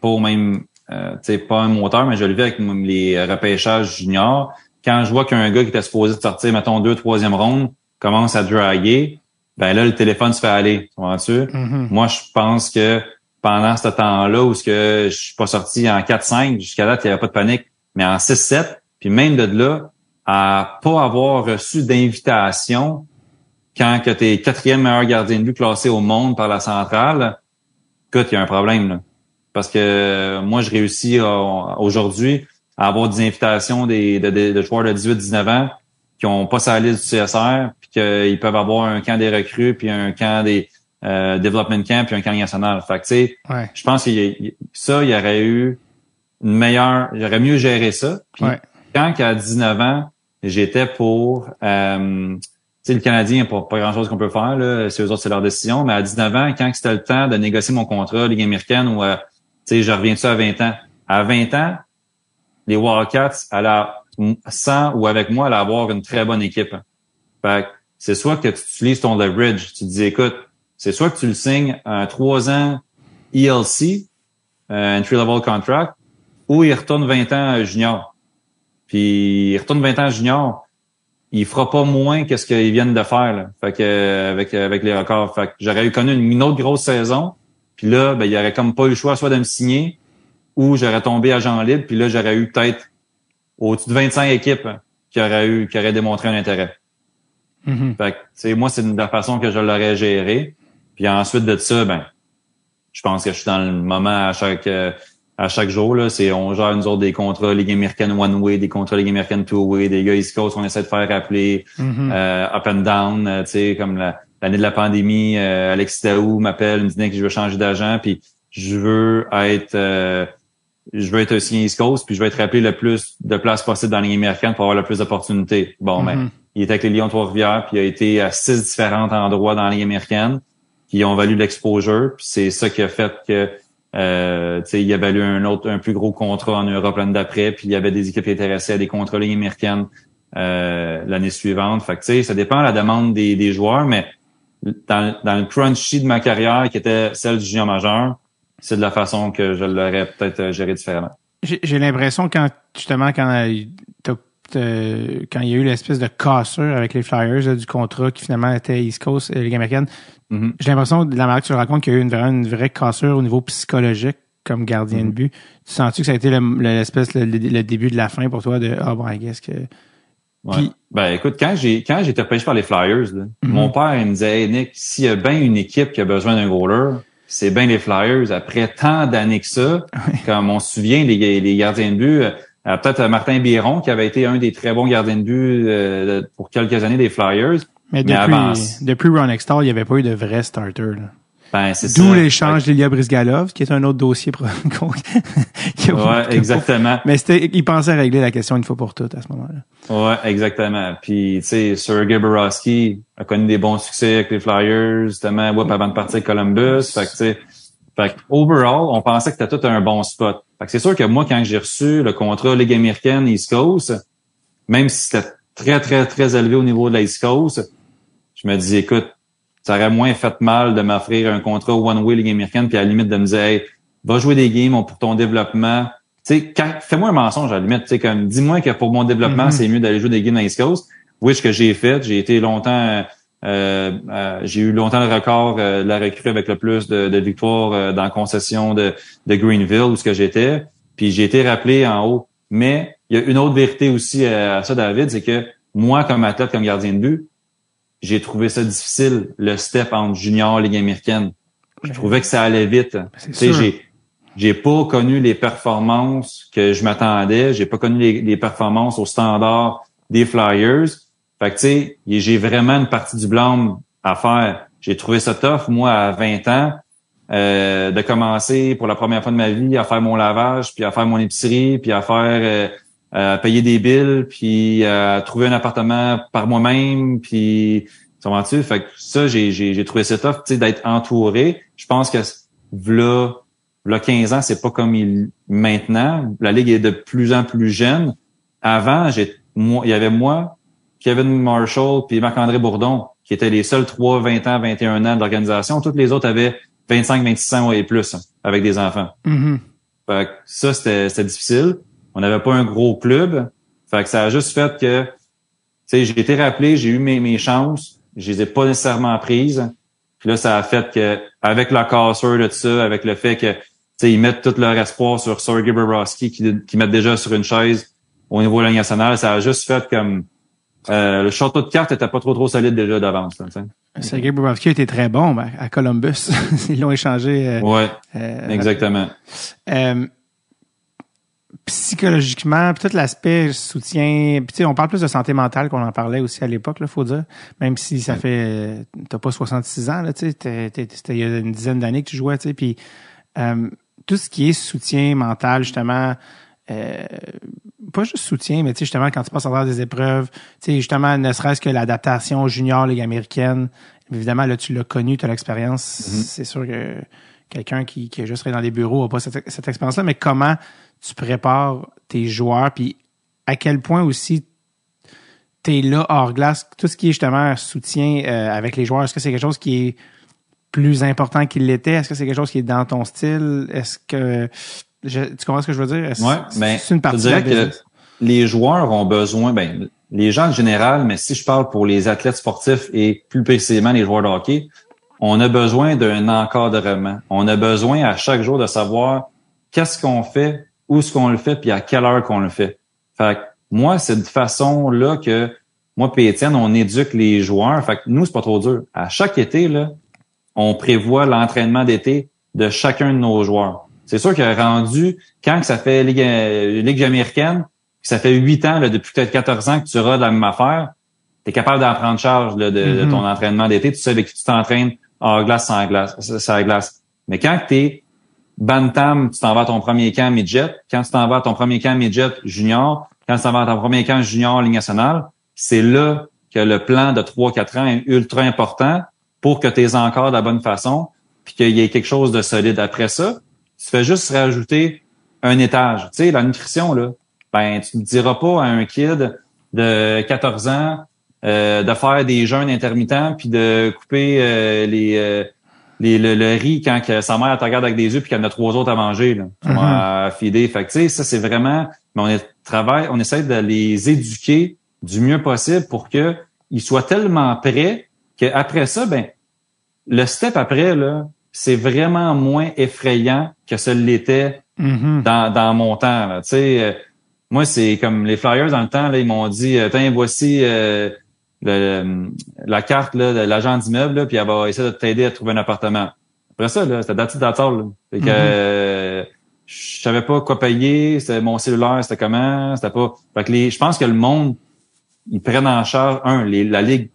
pas même, euh, tu sais, pas un moteur, mais je le vis avec les repêchages juniors. Quand je vois qu'un gars qui était supposé sortir, mettons, deux, troisième ronde, commence à draguer, ben là, le téléphone se fait aller. Tu mm-hmm. Moi, je pense que pendant ce temps-là, où ce que je suis pas sorti en quatre cinq, jusqu'à date, il n'y avait pas de panique, mais en six sept, puis même de là, à pas avoir reçu d'invitation quand que t'es quatrième meilleur gardien de but classé au monde par la centrale, écoute, il y a un problème, là. Parce que moi, je réussis à, aujourd'hui à avoir des invitations des, de, de, de joueurs de dix-huit dix-neuf ans qui ont pas sa liste du C S R, puis qu'ils peuvent avoir un camp des recrues, puis un camp des euh, development camp, puis un camp national. Fait que, tu sais, ouais. je pense que ça, il y aurait eu une meilleure... J'aurais mieux géré ça. Puis ouais. quand, qu'à dix-neuf ans, j'étais pour... Euh, tu sais, le Canadien, il n'y a pas grand-chose qu'on peut faire, là. C'est eux autres, c'est leur décision. Mais à dix-neuf ans, quand c'était le temps de négocier mon contrat Ligue américaine ou... Euh, tu sais, je reviens de ça à vingt ans. À vingt ans, les Wildcats, à la, sans ou avec moi, allaient avoir une très bonne équipe. Fait que c'est soit que tu utilises ton leverage. Tu te dis, écoute, c'est soit que tu le signes un trois ans E L C, un entry-level contract, ou il retourne vingt ans junior. Puis, il retourne vingt ans junior, il fera pas moins que ce qu'ils viennent de faire, là. Fait que, avec, avec les records. Fait que j'aurais eu connu une autre grosse saison. Puis là, ben, il aurait comme pas eu le choix soit de me signer ou j'aurais tombé à Jean Libre. Puis là, j'aurais eu peut-être au-dessus de vingt-cinq équipes qui auraient eu, qui auraient démontré un intérêt. Mm-hmm. Fait que, tu sais, moi, c'est la façon que je l'aurais géré. Puis ensuite de ça, ben, je pense que je suis dans le moment à chaque, à chaque jour, là. C'est, on gère, nous autres, des contrats Ligue américaine one way, des contrats Ligue américaine two way, des gars East Coast, on essaie de faire appeler, mm-hmm. euh, up and down, euh, tu sais, comme la, l'année de la pandémie, euh, Alexis Daou m'appelle, me dit que je veux changer d'agent, puis je veux être, euh, je veux être un signé East Coast, puis je veux être appelé le plus de places possible dans la Ligue américaine pour avoir le plus d'opportunités. Bon, ben, mm-hmm. il était avec les Lions Trois-Rivières, puis il a été à six différents endroits dans la Ligue américaine, qui ont valu l'exposure, puis c'est ça qui a fait que, euh, tu sais, il a valu un autre, un plus gros contrat en Europe l'année d'après, puis il y avait des équipes intéressées à des contrats Ligue américaine euh, l'année suivante. Fait que, tu sais, ça dépend de la demande des, des joueurs, mais Dans, dans le crunchy de ma carrière, qui était celle du junior majeur, c'est de la façon que je l'aurais peut-être géré différemment. J'ai, j'ai l'impression, quand justement, quand, t'as, t'as, quand il y a eu l'espèce de cassure avec les Flyers là, du contrat qui finalement était East Coast et Ligue américaine, mm-hmm. j'ai l'impression, de la manière que tu le racontes, qu'il y a eu une vraie, une vraie cassure au niveau psychologique comme gardien mm-hmm. de but. Tu sens-tu que ça a été le, l'espèce, le, le début de la fin pour toi de « Ah oh, bon, I guess que… » Ouais. Puis, ben écoute, quand j'ai quand j'ai été repêché par les Flyers, là, mm-hmm. mon père il me disait, hey, Nick, s'il y a bien une équipe qui a besoin d'un goaler, c'est bien les Flyers. Après tant d'années que ça, comme on se souvient, les, les gardiens de but, euh, peut-être Martin Biron qui avait été un des très bons gardiens de but euh, pour quelques années des Flyers. Mais, mais depuis, avant, depuis Ron Extall, il n'y avait pas eu de vrai starter. Là. Ben, c'est D'où ça. l'échange ouais. d'Ilya Brizgalov, qui est un autre dossier pour... qui a ouais, exactement. Mais c'était, il pensait régler la question une fois pour toutes à ce moment-là. Ouais, exactement. Puis, tu sais, Sergei Bobrovsky a connu des bons succès avec les Flyers, justement, ouais, avant de partir à Columbus. Fait que, tu sais, fait que, overall, on pensait que c'était tout un bon spot. Fait que c'est sûr que moi, quand j'ai reçu le contrat Ligue américaine East Coast, même si c'était très, très, très élevé au niveau de la East Coast, je me dis, écoute, ça aurait moins fait mal de m'offrir un contrat one-way Ligue américaine, puis à la limite de me dire, hey, va jouer des games pour ton développement. Tu sais, quand, fais-moi un mensonge à la limite. Tu sais, comme, dis-moi que pour mon développement, mm-hmm. c'est mieux d'aller jouer des games à East Coast. Oui, ce que j'ai fait, j'ai été longtemps, euh, euh, j'ai eu longtemps le record euh, de la recrue avec le plus de, de victoires euh, dans la concession de, de Greenville où ce que j'étais. Puis j'ai été rappelé en haut. Mais il y a une autre vérité aussi à ça, David, c'est que moi, comme athlète, comme gardien de but, j'ai trouvé ça difficile, le step entre junior et Ligue américaine. Je trouvais que ça allait vite. Tu sais, j'ai, j'ai pas connu les performances que je m'attendais. J'ai pas connu les, les performances au standard des Flyers. Fait que, tu sais, j'ai vraiment une partie du blâme à faire. J'ai trouvé ça tough, moi, à vingt ans, euh, de commencer pour la première fois de ma vie à faire mon lavage, puis à faire mon épicerie, puis à faire... Euh, à payer des billes, puis à trouver un appartement par moi-même, puis tu comprends-tu? Fait que ça, j'ai, j'ai, j'ai trouvé ça tough, tu sais, d'être entouré. Je pense que v'là, v'là quinze ans, c'est pas comme il maintenant. La Ligue est de plus en plus jeune. Avant, j'ai moi, il y avait moi, Kevin Marshall, puis Marc-André Bourdon, qui étaient les seuls trois, vingt ans, vingt et un ans de l'organisation. Toutes les autres avaient vingt-cinq, vingt-six ans et plus, avec des enfants. Mm-hmm. Fait que ça, c'était, c'était difficile. On n'avait pas un gros club. Fait que ça a juste fait que, tu sais, j'ai été rappelé, j'ai eu mes, mes chances, je les ai pas nécessairement prises. Puis là, ça a fait que, avec la casseur de tout ça, avec le fait que, tu sais, ils mettent tout leur espoir sur Sergei Bobrovsky, qui, qui mettent déjà sur une chaise au niveau de la Ligue nationale, ça a juste fait comme, Euh, le château de cartes était pas trop trop solide déjà d'avance. Sergei Bobrovsky était très bon ben, à Columbus. Ils l'ont échangé. Euh, oui, euh, exactement. Euh, psychologiquement, puis tout l'aspect soutien, puis tu sais, on parle plus de santé mentale qu'on en parlait aussi à l'époque, là, faut dire. Même si ça fait, t'as pas soixante-six ans, là, tu sais, c'était il y a une dizaine d'années que tu jouais, tu sais, puis euh, tout ce qui est soutien mental, justement, euh, pas juste soutien, mais tu sais, justement, quand tu passes à travers des épreuves, tu sais, justement, ne serait-ce que l'adaptation junior Ligue américaine, évidemment, là, tu l'as connu, tu as l'expérience, mm-hmm. c'est sûr que quelqu'un qui, qui est juste dans les bureaux n'a pas cette, cette expérience-là, mais comment tu prépares tes joueurs, puis à quel point aussi tu es là hors glace, tout ce qui est justement soutien euh, avec les joueurs, est-ce que c'est quelque chose qui est plus important qu'il l'était? Est-ce que c'est quelque chose qui est dans ton style? Est-ce que... Je, tu comprends ce que je veux dire? Est-ce, ouais, ben, c'est une partie je dirais de la que les joueurs ont besoin, ben les gens en général, mais si je parle pour les athlètes sportifs et plus précisément les joueurs de hockey, on a besoin d'un encadrement. On a besoin à chaque jour de savoir qu'est-ce qu'on fait, où est-ce qu'on le fait, puis à quelle heure qu'on le fait. Fait que moi, c'est de façon-là que moi et Étienne, on éduque les joueurs. Fait que nous, c'est pas trop dur. À chaque été, là, on prévoit l'entraînement d'été de chacun de nos joueurs. C'est sûr qu'il a rendu, quand ça fait Ligue, Ligue américaine, ça fait huit ans, là, depuis peut-être quatorze ans que tu auras de la même affaire, tu es capable d'en prendre charge là, de, mm-hmm. de ton entraînement d'été. Tu sais avec qui tu t'entraînes hors glace, sans glace, sans glace. Mais quand tu es bantam, tu t'en vas à ton premier camp midget. Quand tu t'en vas à ton premier camp midget junior, quand tu t'en vas à ton premier camp junior Ligue nationale, c'est là que le plan de trois quatre ans est ultra important pour que tu es encore de la bonne façon puis qu'il y ait quelque chose de solide après ça. Tu fais juste rajouter un étage. Tu sais, la nutrition, là, ben, tu ne diras pas à un kid de quatorze ans euh, de faire des jeûnes intermittents puis de couper euh, les, euh, les le, le riz quand que sa mère te regarde avec des yeux puis qu'elle en a trois autres à manger, là, mm-hmm. à fider. Fait que, tu sais, ça, c'est vraiment... Mais on est, travaille, on essaie de les éduquer du mieux possible pour que ils soient tellement prêts qu'après ça, ben le step après, là, c'est vraiment moins effrayant que ce l'était mm-hmm. dans, dans mon temps. Là. Tu sais, euh, moi, c'est comme les Flyers dans le temps, là, ils m'ont dit « Tiens, voici euh, le, la carte là, de l'agent d'immeuble, là, puis elle va essayer de t'aider à trouver un appartement. » Après ça, là, c'était daté d'attendre. Fait que mm-hmm. euh, je savais pas quoi payer, c'était mon cellulaire, c'était comment, c'était pas... Fait que les, je pense que le monde, ils prennent en charge, un, les, la Ligue,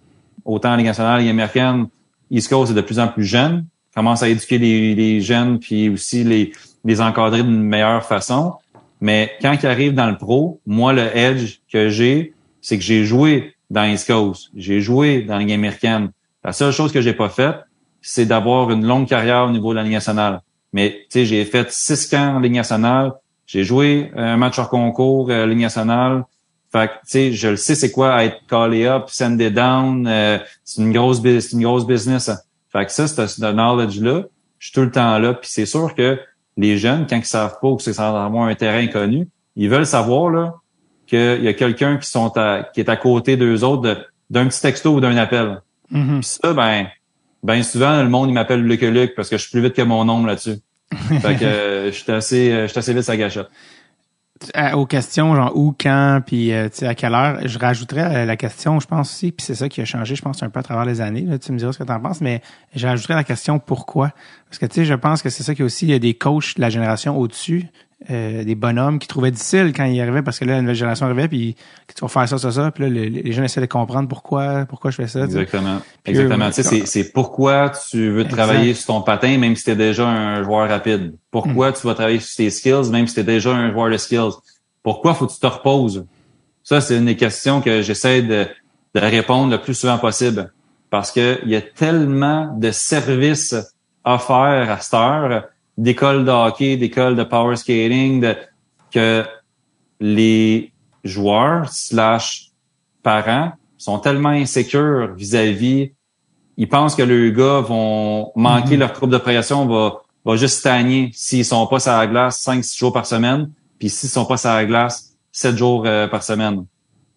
autant la Ligue nationale, la Ligue américaine, East Coast est de plus en plus jeune. Commence à éduquer les, les jeunes puis aussi les, les encadrer d'une meilleure façon. Mais quand ils arrivent dans le pro, moi, le edge que j'ai, c'est que j'ai joué dans East Coast. J'ai joué dans la Ligue américaine. La seule chose que j'ai pas faite, c'est d'avoir une longue carrière au niveau de la Ligue nationale. Mais, tu sais, j'ai fait six camps en Ligue nationale. J'ai joué un match hors concours en Ligue nationale. Fait que, tu sais, je le sais c'est quoi être callé up, sendé down. Euh, c'est une grosse, c'est une grosse business. Fait que ça, c'est ce knowledge-là. Je suis tout le temps là. Puis c'est sûr que les jeunes, quand ils savent pas ou qu'ils savent avoir un terrain inconnu, ils veulent savoir là qu'il y a quelqu'un qui sont à, qui est à côté d'eux autres de, d'un petit texto ou d'un appel. Mm-hmm. Puis ça, ben, ben souvent, le monde, il m'appelle Luc Luc parce que je suis plus vite que mon nom là-dessus. Fait que euh, je suis assez, je suis assez vite sa gâchette. Aux questions, genre où, quand, puis euh, tu sais à quelle heure, je rajouterais la question, je pense aussi, puis c'est ça qui a changé, je pense, un peu à travers les années, là, tu me diras ce que tu en penses, mais je rajouterais la question pourquoi. Parce que tu sais, je pense que c'est ça qui aussi, il y a des coachs de la génération au-dessus, euh, des bonhommes qui trouvaient difficile quand ils arrivaient, parce que là, la nouvelle génération arrivait, puis tu vas faire ça, ça, ça, puis là, le, les gens essaient de comprendre pourquoi, pourquoi je fais ça. T'sais. Exactement. Pis Exactement. Tu sais, c'est, c'est pourquoi tu veux exact. travailler sur ton patin, même si tu es déjà un joueur rapide. Pourquoi mm. tu vas travailler sur tes skills, même si tu es déjà un joueur de skills. Pourquoi faut que tu te reposes? Ça, c'est une des questions que j'essaie de, de répondre le plus souvent possible. Parce que il y a tellement de services offerts à cette heure, d'écoles de hockey, d'écoles de power skating, de, que les joueurs slash parents sont tellement insécures vis-à-vis, ils pensent que leurs gars vont manquer mm-hmm. leur trouble de pression, va va juste tanner s'ils sont pas sur la glace cinq six jours par semaine, puis s'ils sont pas sur la glace sept jours euh, par semaine.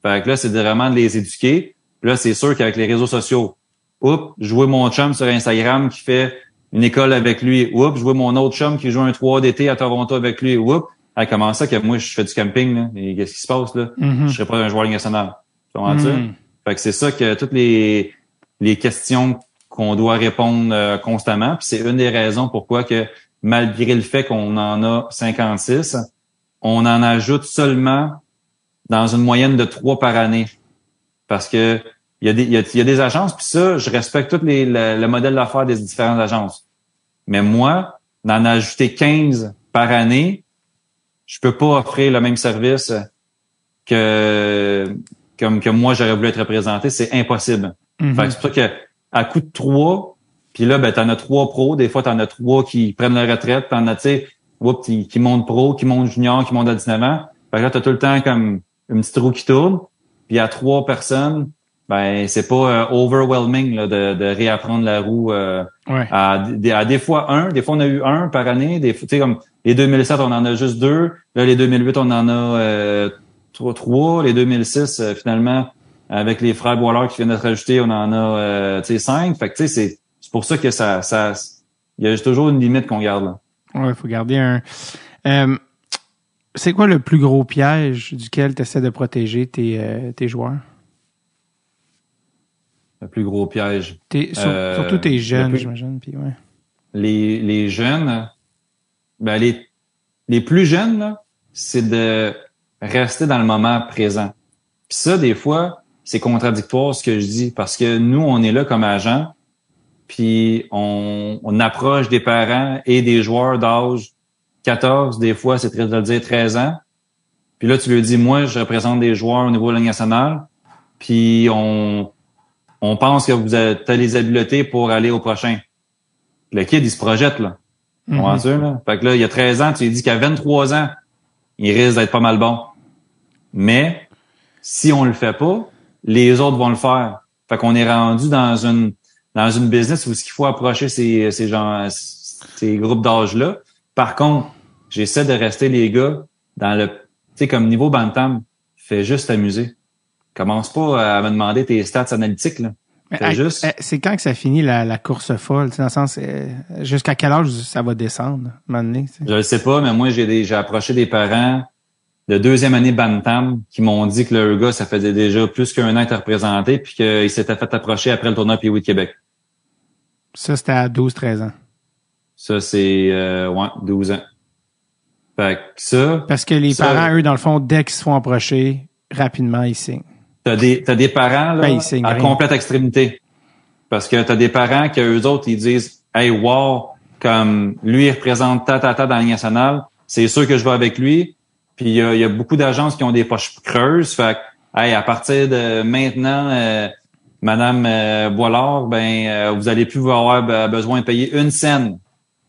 Fait que là, c'est vraiment de les éduquer. Puis là, c'est sûr qu'avec les réseaux sociaux, oups, jouer mon chum sur Instagram qui fait une école avec lui, oups, jouer mon autre chum qui joue un trois d'été à Toronto avec lui, oups, hey, comment ça que moi je fais du camping là, et qu'est-ce qui se passe là? Mm-hmm. Je serais pas un joueur national. Comment dire? Mm. Fait que c'est ça que toutes les, les questions qu'on doit répondre euh, constamment. Puis c'est une des raisons pourquoi que malgré le fait qu'on en a cinquante-six, on en ajoute seulement dans une moyenne de trois par année. Parce que il y a des, il y a, il y a des agences, puis ça, je respecte tout les, le, le modèle d'affaires des différentes agences. Mais moi, d'en ajouter quinze par année, je peux pas offrir le même service que comme que moi j'aurais voulu être représenté, c'est impossible. Mm-hmm. Fait que c'est pour ça que à coup de trois, puis là ben t'en as trois pros, des fois t'en as trois qui prennent leur retraite, t'en as tu sais, oups, qui montent pro, qui montent junior, qui montent à dix-neuf ans. Fait que là t'as tout le temps comme une petite roue qui tourne. Puis à trois personnes, ben c'est pas euh, overwhelming là, de, de réapprendre la roue. Euh, ouais. à, à des fois un, des fois on a eu un par année, des fois tu sais comme les deux mille sept on en a juste deux, là les deux mille huit on en a euh, trois, les deux mille six euh, finalement avec les frères Boilard qui viennent d'être rajoutés, on en a euh, tu sais cinq. Fait que tu sais c'est c'est pour ça que ça ça il y a toujours une limite qu'on garde là. Ouais, faut garder un. Euh, c'est quoi le plus gros piège duquel tu essaies de protéger tes euh, tes joueurs? Le plus gros piège. T'es, sur, euh, surtout tes jeunes, plus, j'imagine. Puis ouais. Les les jeunes, ben les les plus jeunes là, c'est de rester dans le moment présent. Puis ça, des fois, c'est contradictoire ce que je dis parce que nous, on est là comme agents, puis on, on approche des parents et des joueurs d'âge quatorze, des fois, c'est très de le dire treize ans. Puis là, tu lui dis, moi, je représente des joueurs au niveau de la Ligue nationale, puis on on pense que vous avez les habiletés pour aller au prochain. Le kid, il se projette, là. Mm-hmm. On est sûr, là. Fait que là, il y a treize ans, tu lui dis qu'à vingt-trois ans, il risque d'être pas mal bon. Mais, si on le fait pas, les autres vont le faire. Fait qu'on est rendu dans une, dans une business où ce qu'il faut approcher ces, ces gens, ces groupes d'âge-là. Par contre, j'essaie de rester les gars dans le, tu sais, comme niveau bantam, fais juste t'amuser. Commence pas à me demander tes stats analytiques, là. C'est à, juste. À, c'est quand que ça finit la, la course folle, tu sais, dans le sens, euh, jusqu'à quel âge ça va descendre, à un moment donné, tu sais? Je le sais pas, mais moi, j'ai des, j'ai approché des parents de deuxième année Bantam qui m'ont dit que leur gars, ça faisait déjà plus qu'un an être représenté puis qu'il s'était fait approcher après le tournoi P W de Québec. Ça, c'était à douze, treize ans. Ça, c'est, euh, ouais, douze ans. Fait que ça. Parce que les ça, parents, eux, dans le fond, dès qu'ils se font approcher, rapidement, ils signent. T'as des, t'as des parents, là, ben, à complète extrémité. Parce que t'as des parents que eux autres, ils disent, hey, wow, comme, lui, il représente ta, ta, ta dans la Ligue nationale. C'est sûr que je vais avec lui. Puis, il y a, y a beaucoup d'agences qui ont des poches creuses. Fait que, hey, à partir de maintenant, euh, madame, euh, Boilard, ben, euh, vous allez plus avoir besoin de payer une scène.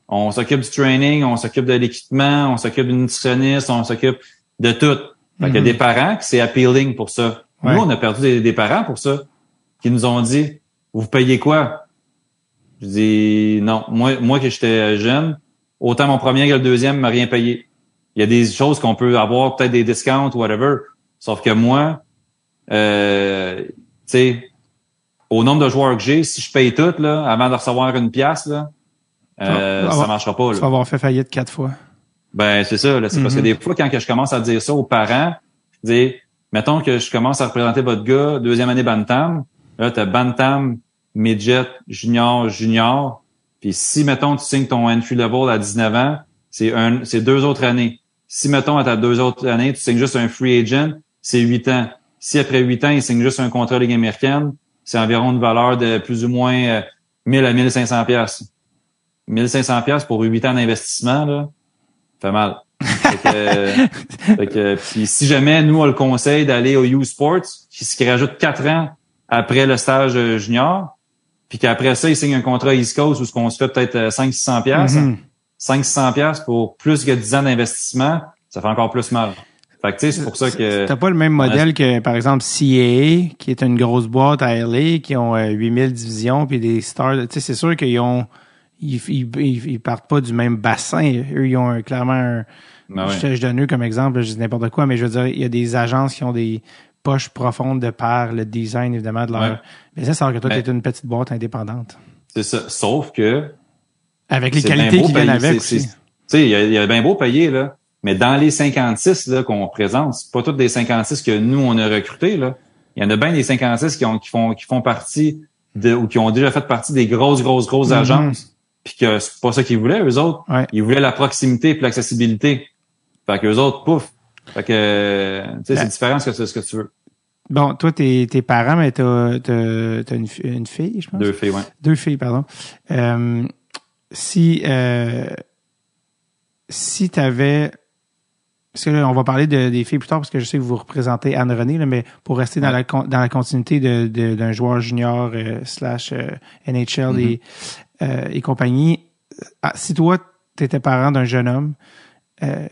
On s'occupe du training, on s'occupe de l'équipement, on s'occupe du nutritionniste, on s'occupe de tout. Fait mm-hmm. qu'il y a des parents qui c'est appealing pour ça. Nous, ouais. on a perdu des, des parents pour ça, qui nous ont dit, vous payez quoi? Je dis, non, moi, moi que j'étais jeune, autant mon premier que le deuxième m'a rien payé. Il y a des choses qu'on peut avoir, peut-être des discounts ou whatever. Sauf que moi, euh, tu sais, au nombre de joueurs que j'ai, si je paye tout, là, avant de recevoir une pièce, là, euh, ça, ça avoir, marchera pas, là. Ça va avoir fait faillite quatre fois. Ben, c'est ça, là. C'est mm-hmm. parce que des fois, quand que je commence à dire ça aux parents, je dis, mettons que je commence à représenter votre gars, deuxième année Bantam. Là, t'as Bantam, Midget, Junior, Junior. Puis si, mettons, tu signes ton entry level à dix-neuf ans, c'est un, c'est deux autres années. Si, mettons, à ta deux autres années, tu signes juste un free agent, c'est huit ans. Si après huit ans, il signe juste un contrat de Ligue américaine, c'est environ une valeur de plus ou moins euh, mille à mille cinq cents piastres. mille cinq cents piastres pour huit ans d'investissement, là, fait mal. Fait que, fait que, puis si jamais nous on le conseille d'aller au U Sports qui, qui rajoute quatre ans après le stage junior puis qu'après ça il signe un contrat East Coast où ce qu'on se fait peut-être cinq à six cents piastres, mm-hmm. cinq à six cents piastres pour plus que dix ans d'investissement, ça fait encore plus mal. Fait que tu sais, c'est pour ça que t'as pas le même modèle a... que par exemple C A A qui est une grosse boîte à L A qui ont euh, huit mille divisions puis des stars, tu sais c'est sûr qu'ils ont Ils, ils, ils partent pas du même bassin. Eux, ils ont un, clairement un... Ah oui. je, je donne eux comme exemple, je dis n'importe quoi, mais je veux dire, il y a des agences qui ont des poches profondes de par le design, évidemment, de leur... Ouais. Mais ça, c'est alors que toi, mais... t'es une petite boîte indépendante. C'est ça. Sauf que... Avec les qualités qui viennent avec c'est, aussi. Tu sais, il y a, y a bien beau payer, là. Mais dans les cinquante-six là, qu'on représente, c'est pas toutes des cinquante-six que nous, on a recrutés, là. il y en a bien des cinquante-six qui ont qui font qui font partie de ou qui ont déjà fait partie des grosses grosses grosses agences, mm-hmm. puis que c'est pas ça qu'ils voulaient eux autres, ouais. Ils voulaient la proximité puis l'accessibilité. Fait que eux autres pouf. Fait que tu sais, ouais. C'est différent ce que ce que tu veux. Bon, toi, t'es, tes parents, mais t'as, t'as, t'as une, une fille, je pense. Deux filles, oui. Deux filles, pardon. Euh, si euh, si t'avais... Parce que là, on va parler de, des filles plus tard, parce que je sais que vous représentez Anne-Renée, là, mais pour rester ouais. dans la dans la continuité de, de, d'un joueur junior euh, slash euh, N H L mm-hmm. et, euh, et compagnie, ah, si toi, t'étais parent d'un jeune homme euh,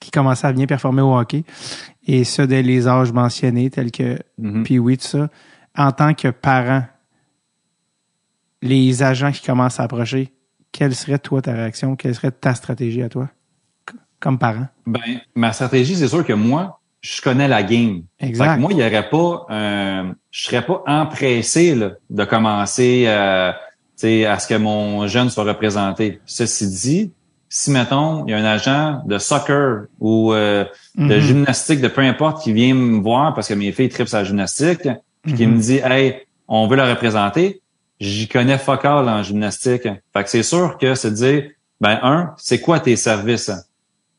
qui commençait à bien performer au hockey... Et ça, dès les âges mentionnés, tels que mm-hmm. puis oui, tout ça. En tant que parent, les agents qui commencent à approcher, quelle serait, toi, ta réaction? Quelle serait ta stratégie à toi, comme parent? Ben, ma stratégie, c'est sûr que moi, je connais la game. Exact. Moi, il y aurait pas... Euh, je serais pas empressé là, de commencer euh, à ce que mon jeune soit représenté. Ceci dit... Si, mettons, il y a un agent de soccer ou euh, mm-hmm. de gymnastique, de peu importe, qui vient me voir parce que mes filles trippent sa gymnastique, puis mm-hmm. qui me dit « Hey, on veut la représenter », j'y connais fuck all en gymnastique. Fait que c'est sûr que c'est de dire, ben un, c'est quoi tes services?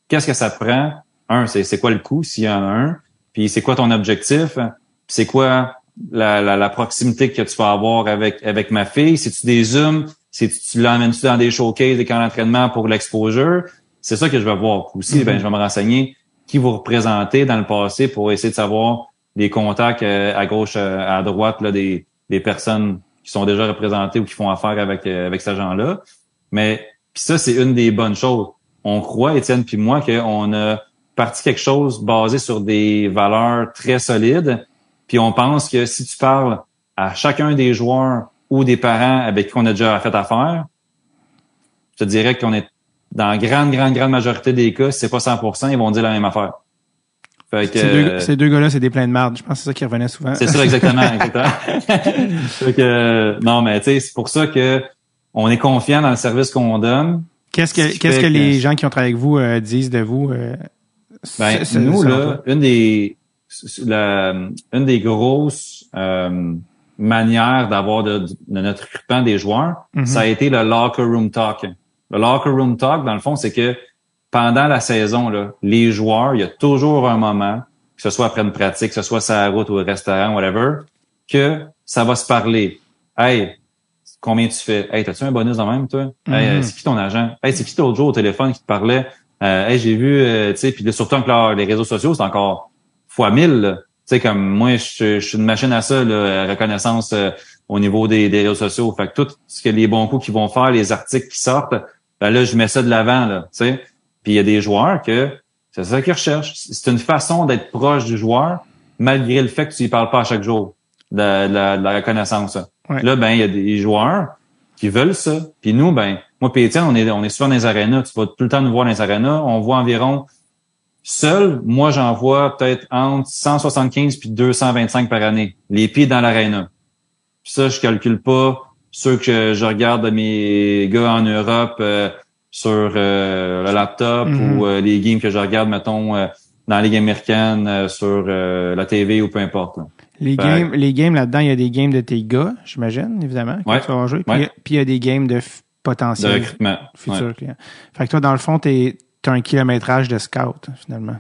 Qu'est-ce que ça prend? Un, c'est, c'est quoi le coût s'il y en a un? Puis c'est quoi ton objectif? Puis c'est quoi la, la, la proximité que tu vas avoir avec avec ma fille? Si tu des zooms, si tu, tu l'emmènes-tu dans des showcases, des camps d'entraînement pour l'exposure, c'est ça que je vais voir. Aussi, mm-hmm. ben, je vais me renseigner qui vous représentez dans le passé pour essayer de savoir les contacts euh, à gauche, euh, à droite là, des, des personnes qui sont déjà représentées ou qui font affaire avec euh, avec cet agent-là. Mais pis ça, c'est une des bonnes choses. On croit, Étienne puis moi, qu'on a parti quelque chose basé sur des valeurs très solides. Puis on pense que si tu parles à chacun des joueurs ou des parents avec qui on a déjà fait affaire, je te dirais qu'on est dans la grande, grande, grande majorité des cas, si c'est pas cent pour cent, ils vont dire la même affaire. Fait que, ces, deux, euh, ces deux gars-là, c'est des pleins de marde. Je pense que c'est ça qui revenait souvent. C'est ça, exactement. exactement. Fait que, non, mais tu sais, c'est pour ça que on est confiant dans le service qu'on donne. Qu'est-ce que, qu'est-ce que, que les gens qui ont travaillé avec vous euh, disent de vous? Euh, ben, ce, nous, là, une des, la, une des grosses, euh, manière d'avoir de, de notre recrutement des joueurs, mm-hmm. ça a été le locker room talk. Le locker room talk, dans le fond, c'est que pendant la saison, là, les joueurs, il y a toujours un moment, que ce soit après une pratique, que ce soit sur la route ou au restaurant, whatever, que ça va se parler. « Hey, combien tu fais? Hey, t'as-tu un bonus de même, toi? Mm-hmm. Hey, c'est qui ton agent? Hey, c'est qui l'autre jour au téléphone qui te parlait? Euh, hey, j'ai vu, euh, tu sais, puis surtout avec leur, les réseaux sociaux, c'est encore fois mille, là. Tu sais, comme moi, je, je suis une machine à ça, là, reconnaissance euh, au niveau des, des réseaux sociaux. Fait que tout ce que les bons coups qu'ils vont faire, les articles qui sortent, ben là, je mets ça de l'avant, là, tu sais. Puis il y a des joueurs que c'est ça qu'ils recherchent. C'est une façon d'être proche du joueur, malgré le fait que tu lui parles pas à chaque jour de, de, la, de la reconnaissance. Ouais. Là, ben il y a des joueurs qui veulent ça. Puis nous, ben moi et Étienne, on est, on est souvent dans les arénas. Tu vas tout le temps nous voir dans les arénas. On voit environ... Seul, moi, j'en vois peut-être entre cent soixante-quinze puis deux cent vingt-cinq par année, les pieds dans l'aréna. Puis ça, je calcule pas ceux que je regarde mes gars en Europe euh, sur euh, le laptop mm-hmm. ou euh, les games que je regarde, mettons, euh, dans la Ligue américaine, euh, sur euh, la T V ou peu importe. Là. Les fait games, que... les games là-dedans, il y a des games de tes gars, j'imagine, évidemment, quand ouais. tu vas en jouer. Puis il ouais. y, y a des games de f- potentiel. De recrutement. Futurs ouais. clients. Fait que toi, dans le fond, t'es... T'as un kilométrage de scout, finalement.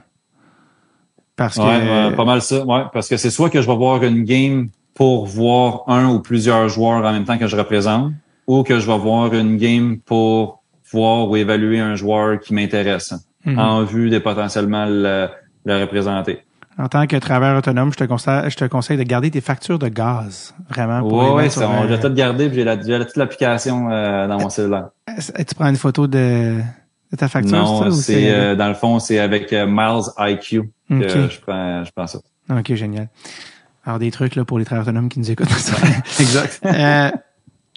Parce que. Ouais, euh, pas mal ça, ouais. Parce que c'est soit que je vais voir une game pour voir un ou plusieurs joueurs en même temps que je représente, ou que je vais voir une game pour voir ou évaluer un joueur qui m'intéresse, mm-hmm. en vue de potentiellement le, le représenter. En tant que travailleur autonome, je te conseille, je te conseille de garder tes factures de gaz, vraiment. Oui, ouais, ça, on, je vais tout garder, puis j'ai, la, j'ai toute l'application euh, dans mon cellulaire. Tu prends une photo de. C'est ta facture, non, ça, c'est, c'est... Euh, dans le fond, c'est avec euh, Miles I Q que okay. je, prends, je prends ça. OK, génial. Alors, des trucs là pour les travailleurs autonomes qui nous écoutent. Exact. euh,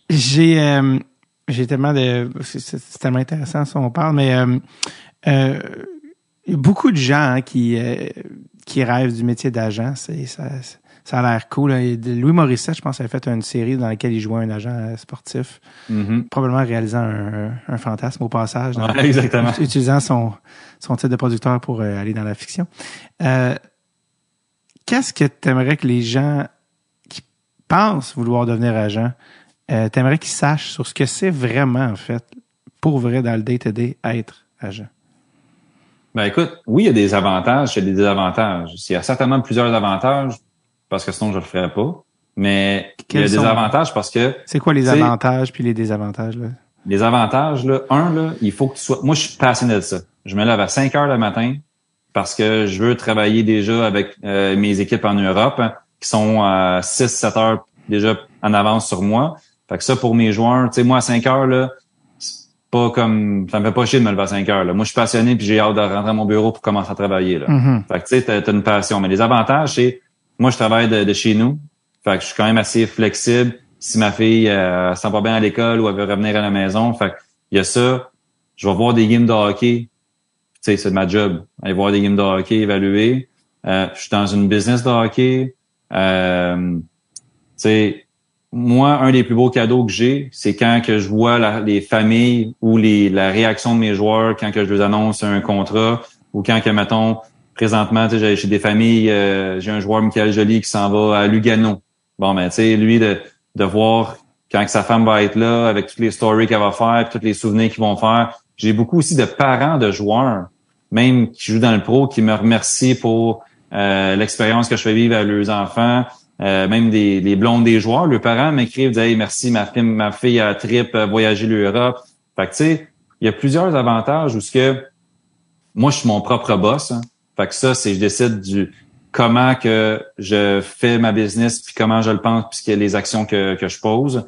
j'ai euh, j'ai tellement de... C'est, c'est tellement intéressant ça, on parle, mais euh, euh, beaucoup de gens hein, qui euh, qui rêvent du métier d'agent, c'est ça, ça a l'air cool. Là. Louis Morissette, je pense, a fait une série dans laquelle il jouait un agent sportif, mm-hmm. probablement réalisant un, un fantasme au passage, dans, ouais, exactement. utilisant son, son titre de producteur pour euh, aller dans la fiction. Euh, qu'est-ce que tu aimerais que les gens qui pensent vouloir devenir agent, euh, tu aimerais qu'ils sachent sur ce que c'est vraiment, en fait, pour vrai, dans le day-to-day, être agent? Ben écoute, oui, il y a des avantages, il y a des désavantages. Il y a certainement plusieurs avantages, parce que sinon, je le ferais pas. Mais Quels il y a des avantages parce que... C'est quoi les avantages puis les désavantages, là? Les avantages, là, un, là, il faut que tu sois... Moi, je suis passionné de ça. Je me lève à cinq heures le matin parce que je veux travailler déjà avec euh, mes équipes en Europe, hein, qui sont à euh, six sept heures déjà en avance sur moi. Fait que ça, pour mes joueurs, tu sais, moi, à cinq heures, là, c'est pas comme... Ça me fait pas chier de me lever à cinq heures, là. Moi, je suis passionné puis j'ai hâte de rentrer à mon bureau pour commencer à travailler, là. Mm-hmm. Fait que, tu sais, t'as, t'as une passion. Mais les avantages, c'est... Moi, je travaille de, de chez nous. Fait que je suis quand même assez flexible. Si ma fille euh, s'en va bien à l'école ou elle veut revenir à la maison, fait il y a ça. Je vais voir des games de hockey. Tu sais, c'est de ma job. Aller voir des games de hockey, évaluer. Euh, je suis dans une business de hockey. Euh, tu sais, moi, un des plus beaux cadeaux que j'ai, c'est quand que je vois la, les familles ou les la réaction de mes joueurs quand que je leur annonce un contrat ou quand que, mettons, présentement, tu sais, j'ai, j'ai des familles. Euh, j'ai un joueur, Michael Joly, qui s'en va à Lugano. Bon, ben, tu sais, lui, de, de voir quand que sa femme va être là, avec toutes les stories qu'elle va faire, puis tous les souvenirs qu'ils vont faire. J'ai beaucoup aussi de parents de joueurs, même qui jouent dans le pro, qui me remercient pour euh, l'expérience que je fais vivre à leurs enfants. Euh, même des, les blondes des joueurs, leurs parents m'écrivent, disent « Hey, merci, ma fille, ma fille a trip, a voyagé l'Europe. » Fait que, tu sais, il y a plusieurs avantages où ce que moi, je suis mon propre boss. Hein. Fait que ça, c'est je décide du... comment que je fais ma business, puis comment je le pense, puis les actions que, que je pose.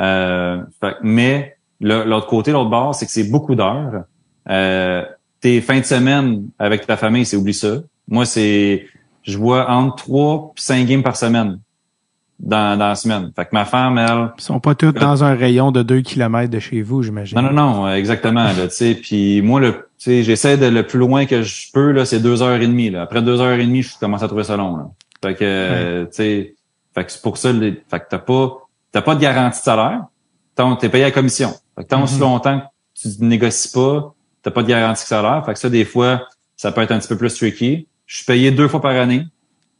Euh, fait, mais le, l'autre côté, l'autre bord, c'est que c'est beaucoup d'heures. Euh, tes fins de semaine avec ta famille, c'est oublie ça. Moi, c'est je vois entre trois et cinq games par semaine dans, dans la semaine. Fait que ma femme, elle... Ils sont pas toutes dans un rayon de deux kilomètres de chez vous, j'imagine. Non, non, non, exactement. Tu sais, puis moi, le... Tu sais, j'essaie de le plus loin que je peux, là, c'est deux heures et demie, là. Après deux heures et demie, je commence à trouver ça long, là. Fait que, euh, tu sais, fait que c'est pour ça, les, fait que t'as pas, t'as pas de garantie de salaire. Tant, t'es payé à la commission. Fait que tant aussi mm-hmm. longtemps que tu négocies pas, t'as pas de garantie de salaire. Fait que ça, des fois, ça peut être un petit peu plus tricky. Je suis payé deux fois par année,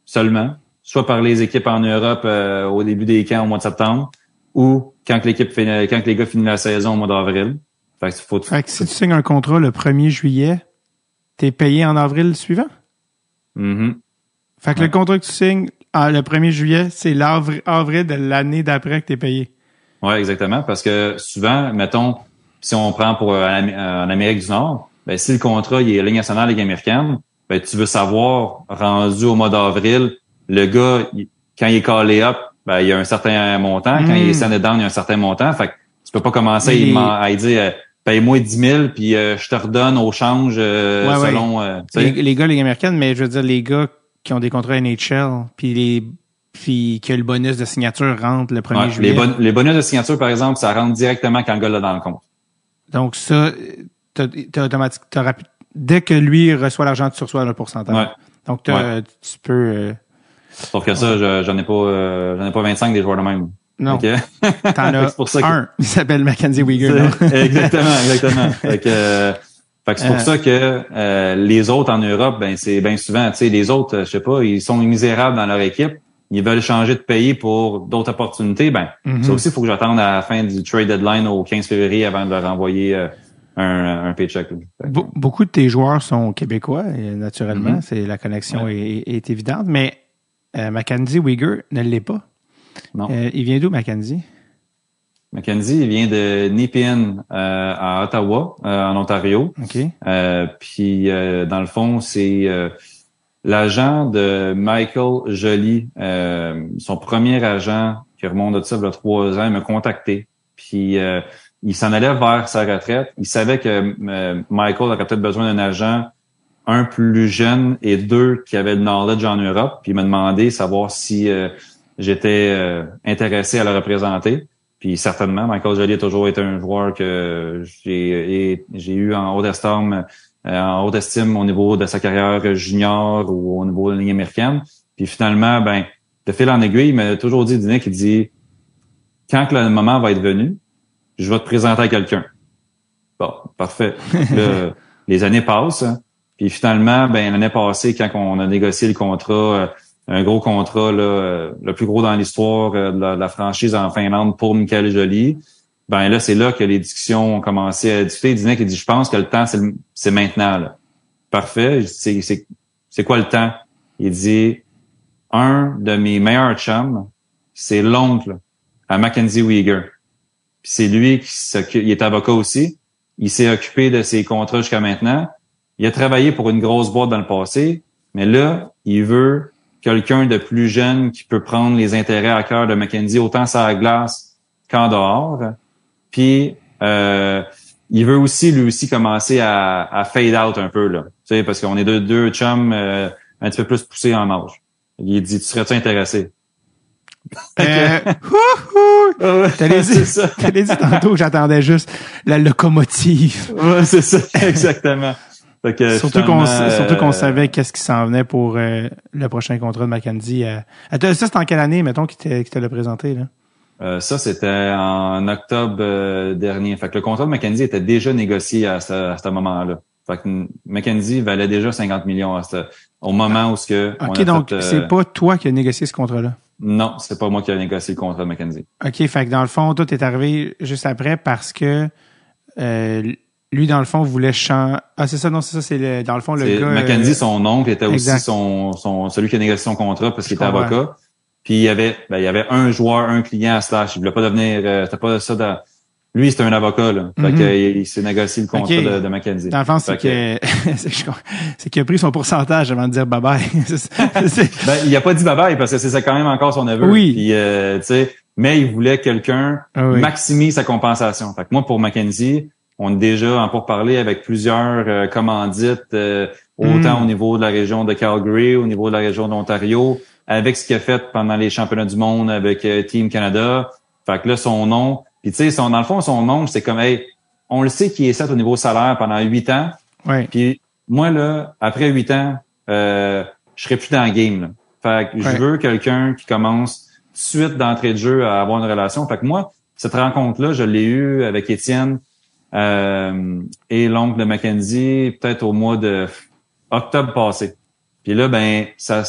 seulement. Soit par les équipes en Europe, euh, au début des camps, au mois de septembre, ou quand que l'équipe finit, quand que les gars finissent la saison au mois d'avril. Fait que, faut... fait que si tu signes un contrat le premier juillet, t'es payé en avril suivant? Mm-hmm. Fait que ouais. Le contrat que tu signes ah, le premier juillet, c'est l'avril de l'année d'après que t'es payé. Ouais, exactement. Parce que souvent, mettons, si on prend pour euh, en Amérique du Nord, ben si le contrat il est Ligue nationale, Ligue américaine, ben tu veux savoir, rendu au mois d'avril, le gars, il, quand il est callé up, ben il y a un certain montant. Mm. Quand il est send down, il y a un certain montant. Fait que tu peux pas commencer Et... à dire... paye-moi dix mille, puis euh, je te redonne au change euh, ouais, selon... Ouais. Euh, les, les gars, les américaines, mais je veux dire, les gars qui ont des contrats N H L, puis les puis que le bonus de signature rentre le premier ouais, juillet. Les, bon, les bonus de signature, par exemple, ça rentre directement quand le gars l'a dans le compte. Donc ça, t'as, t'as automatique, t'as rapide, dès que lui reçoit l'argent, tu reçois le pourcentage. Ouais. Donc ouais. tu peux... Euh, Sauf que ouais. ça, je, j'en ai pas euh, j'en ai pas vingt-cinq des joueurs de même. Non, okay. T'en as que... un, il s'appelle Mackenzie Weegar. Exactement, exactement. Fait que, euh, fait que c'est pour euh... ça que euh, les autres en Europe, ben c'est bien souvent, tu sais, les autres, je sais pas, ils sont misérables dans leur équipe, ils veulent changer de pays pour d'autres opportunités. Ben, mm-hmm. ça aussi, il faut que j'attende à la fin du trade deadline au quinze février avant de leur envoyer euh, un, un paycheck. Be- beaucoup de tes joueurs sont québécois, naturellement, mm-hmm. c'est la connexion ouais. est, est évidente, mais euh, Mackenzie Weegar ne l'est pas. Non. Euh, il vient d'où, Mackenzie? Mackenzie, il vient de Nepean euh, à Ottawa, euh, en Ontario. Okay. Euh, puis, euh, dans le fond, c'est euh, l'agent de Michael Joly, euh, son premier agent qui remonte de ça il y a trois ans, il m'a contacté. Puis, euh, il s'en allait vers sa retraite. Il savait que euh, Michael aurait peut-être besoin d'un agent, un, plus jeune, et deux, qui avait le knowledge en Europe. Puis, il m'a demandé savoir si... Euh, j'étais euh, intéressé à le représenter. Puis certainement, Michael Joly a toujours été un joueur que j'ai, et, j'ai eu en haute estime, euh, en haute estime au niveau de sa carrière junior ou au niveau de la Ligue américaine. Puis finalement, ben, de fil en aiguille, il m'a toujours dit, Dinick, il dit quand que le moment va être venu, je vais te présenter à quelqu'un. Bon, parfait. le, les années passent. Puis finalement, ben l'année passée, quand on a négocié le contrat. Euh, un gros contrat, là, le plus gros dans l'histoire de la, de la franchise en Finlande pour Mikael Joly. Ben là, c'est là que les discussions ont commencé à discuter. Dinac, il dit, je pense que le temps, c'est, le, c'est maintenant. Là. Parfait. Je dis, c'est, c'est, c'est quoi le temps? Il dit, un de mes meilleurs chums, c'est l'oncle à Mackenzie Weegar. Puis c'est lui qui s'occupe, il est avocat aussi. Il s'est occupé de ses contrats jusqu'à maintenant. Il a travaillé pour une grosse boîte dans le passé, mais là, il veut quelqu'un de plus jeune qui peut prendre les intérêts à cœur de Mackenzie, autant sur la glace qu'en dehors. Puis, euh, il veut aussi, lui aussi, commencer à, à fade out un peu, là. Tu sais, parce qu'on est deux, deux chums, euh, un petit peu plus poussés en âge. Il dit, tu serais-tu intéressé? Euh, wouhou! T'allais dit, t'allais dit tantôt, j'attendais juste la locomotive. Ouais, c'est ça, exactement. Que, surtout, qu'on, euh, surtout qu'on savait qu'est-ce qui s'en venait pour euh, le prochain contrat de Mackenzie. Euh. Ça, c'était en quelle année, mettons, qu'il te l'a présenté, là? Euh, ça, c'était en octobre euh, dernier. Fait que le contrat de Mackenzie était déjà négocié à ce, à ce moment-là. Fait que Mackenzie valait déjà cinquante millions à ce, au moment ah. où ce que. OK, on a donc, fait, euh... c'est pas toi qui as négocié ce contrat-là? Non, c'est pas moi qui ai négocié le contrat de Mackenzie. OK, fait que dans le fond, tout est arrivé juste après parce que euh, lui, dans le fond, voulait chanter. Ah, c'est ça, non, c'est ça, c'est le, dans le fond, le c'est, gars. Mackenzie, euh... son oncle, était exact. Aussi son, son, celui qui a négocié son contrat parce qu'il était avocat. Puis il y avait, ben, il y avait un joueur, un client à Slash. Il voulait pas devenir, euh, c'était pas ça dans... Lui, c'était un avocat, là. Fait mm-hmm. qu'il il s'est négocié le contrat okay. de, de Mackenzie. Dans le fond, c'est que, que... c'est qu'il a pris son pourcentage avant de dire bye-bye. c'est... Ben, il a pas dit bye-bye parce que c'est quand même encore son aveu. Oui. Puis, euh, tu sais, mais il voulait que quelqu'un ah, oui. maximiser sa compensation. Fait que moi, pour Mackenzie, on est déjà en pourparlers avec plusieurs euh, commandites, euh, autant mm. au niveau de la région de Calgary, au niveau de la région d'Ontario, avec ce qu'il a fait pendant les championnats du monde avec euh, Team Canada. Fait que là, son nom... Puis tu sais, dans le fond, son nom, c'est comme, hey, on le sait qu'il est sept au niveau salaire pendant huit ans. Oui. Puis moi, là, après huit ans, euh, je serai plus dans le game. Là. Fait que oui. je veux quelqu'un qui commence tout de suite d'entrée de jeu à avoir une relation. Fait que moi, cette rencontre-là, je l'ai eue avec Étienne Euh, et l'oncle de Mackenzie, peut-être au mois de octobre passé. Puis là, ben, ça,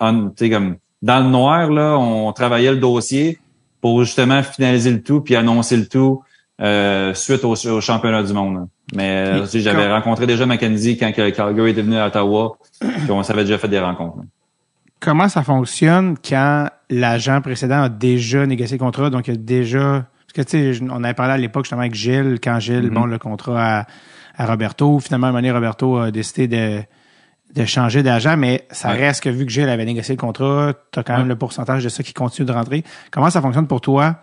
on, tu sais, comme, dans le noir, là, on travaillait le dossier pour justement finaliser le tout puis annoncer le tout, euh, suite au, au championnat du monde. Mais, tu sais, j'avais quand... rencontré déjà Mackenzie quand Calgary était venu à Ottawa, puis on s'avait déjà fait des rencontres. Là. Comment ça fonctionne quand l'agent précédent a déjà négocié le contrat, donc il a déjà que tu sais, on avait parlé à l'époque justement avec Gilles, quand Gilles, mm-hmm. bon, le contrat à, à Roberto. Finalement, à un moment donné, Roberto a décidé de, de changer d'agent, mais ça ouais. reste que vu que Gilles avait négocié le contrat, tu as quand ouais. même le pourcentage de ça qui continue de rentrer. Comment ça fonctionne pour toi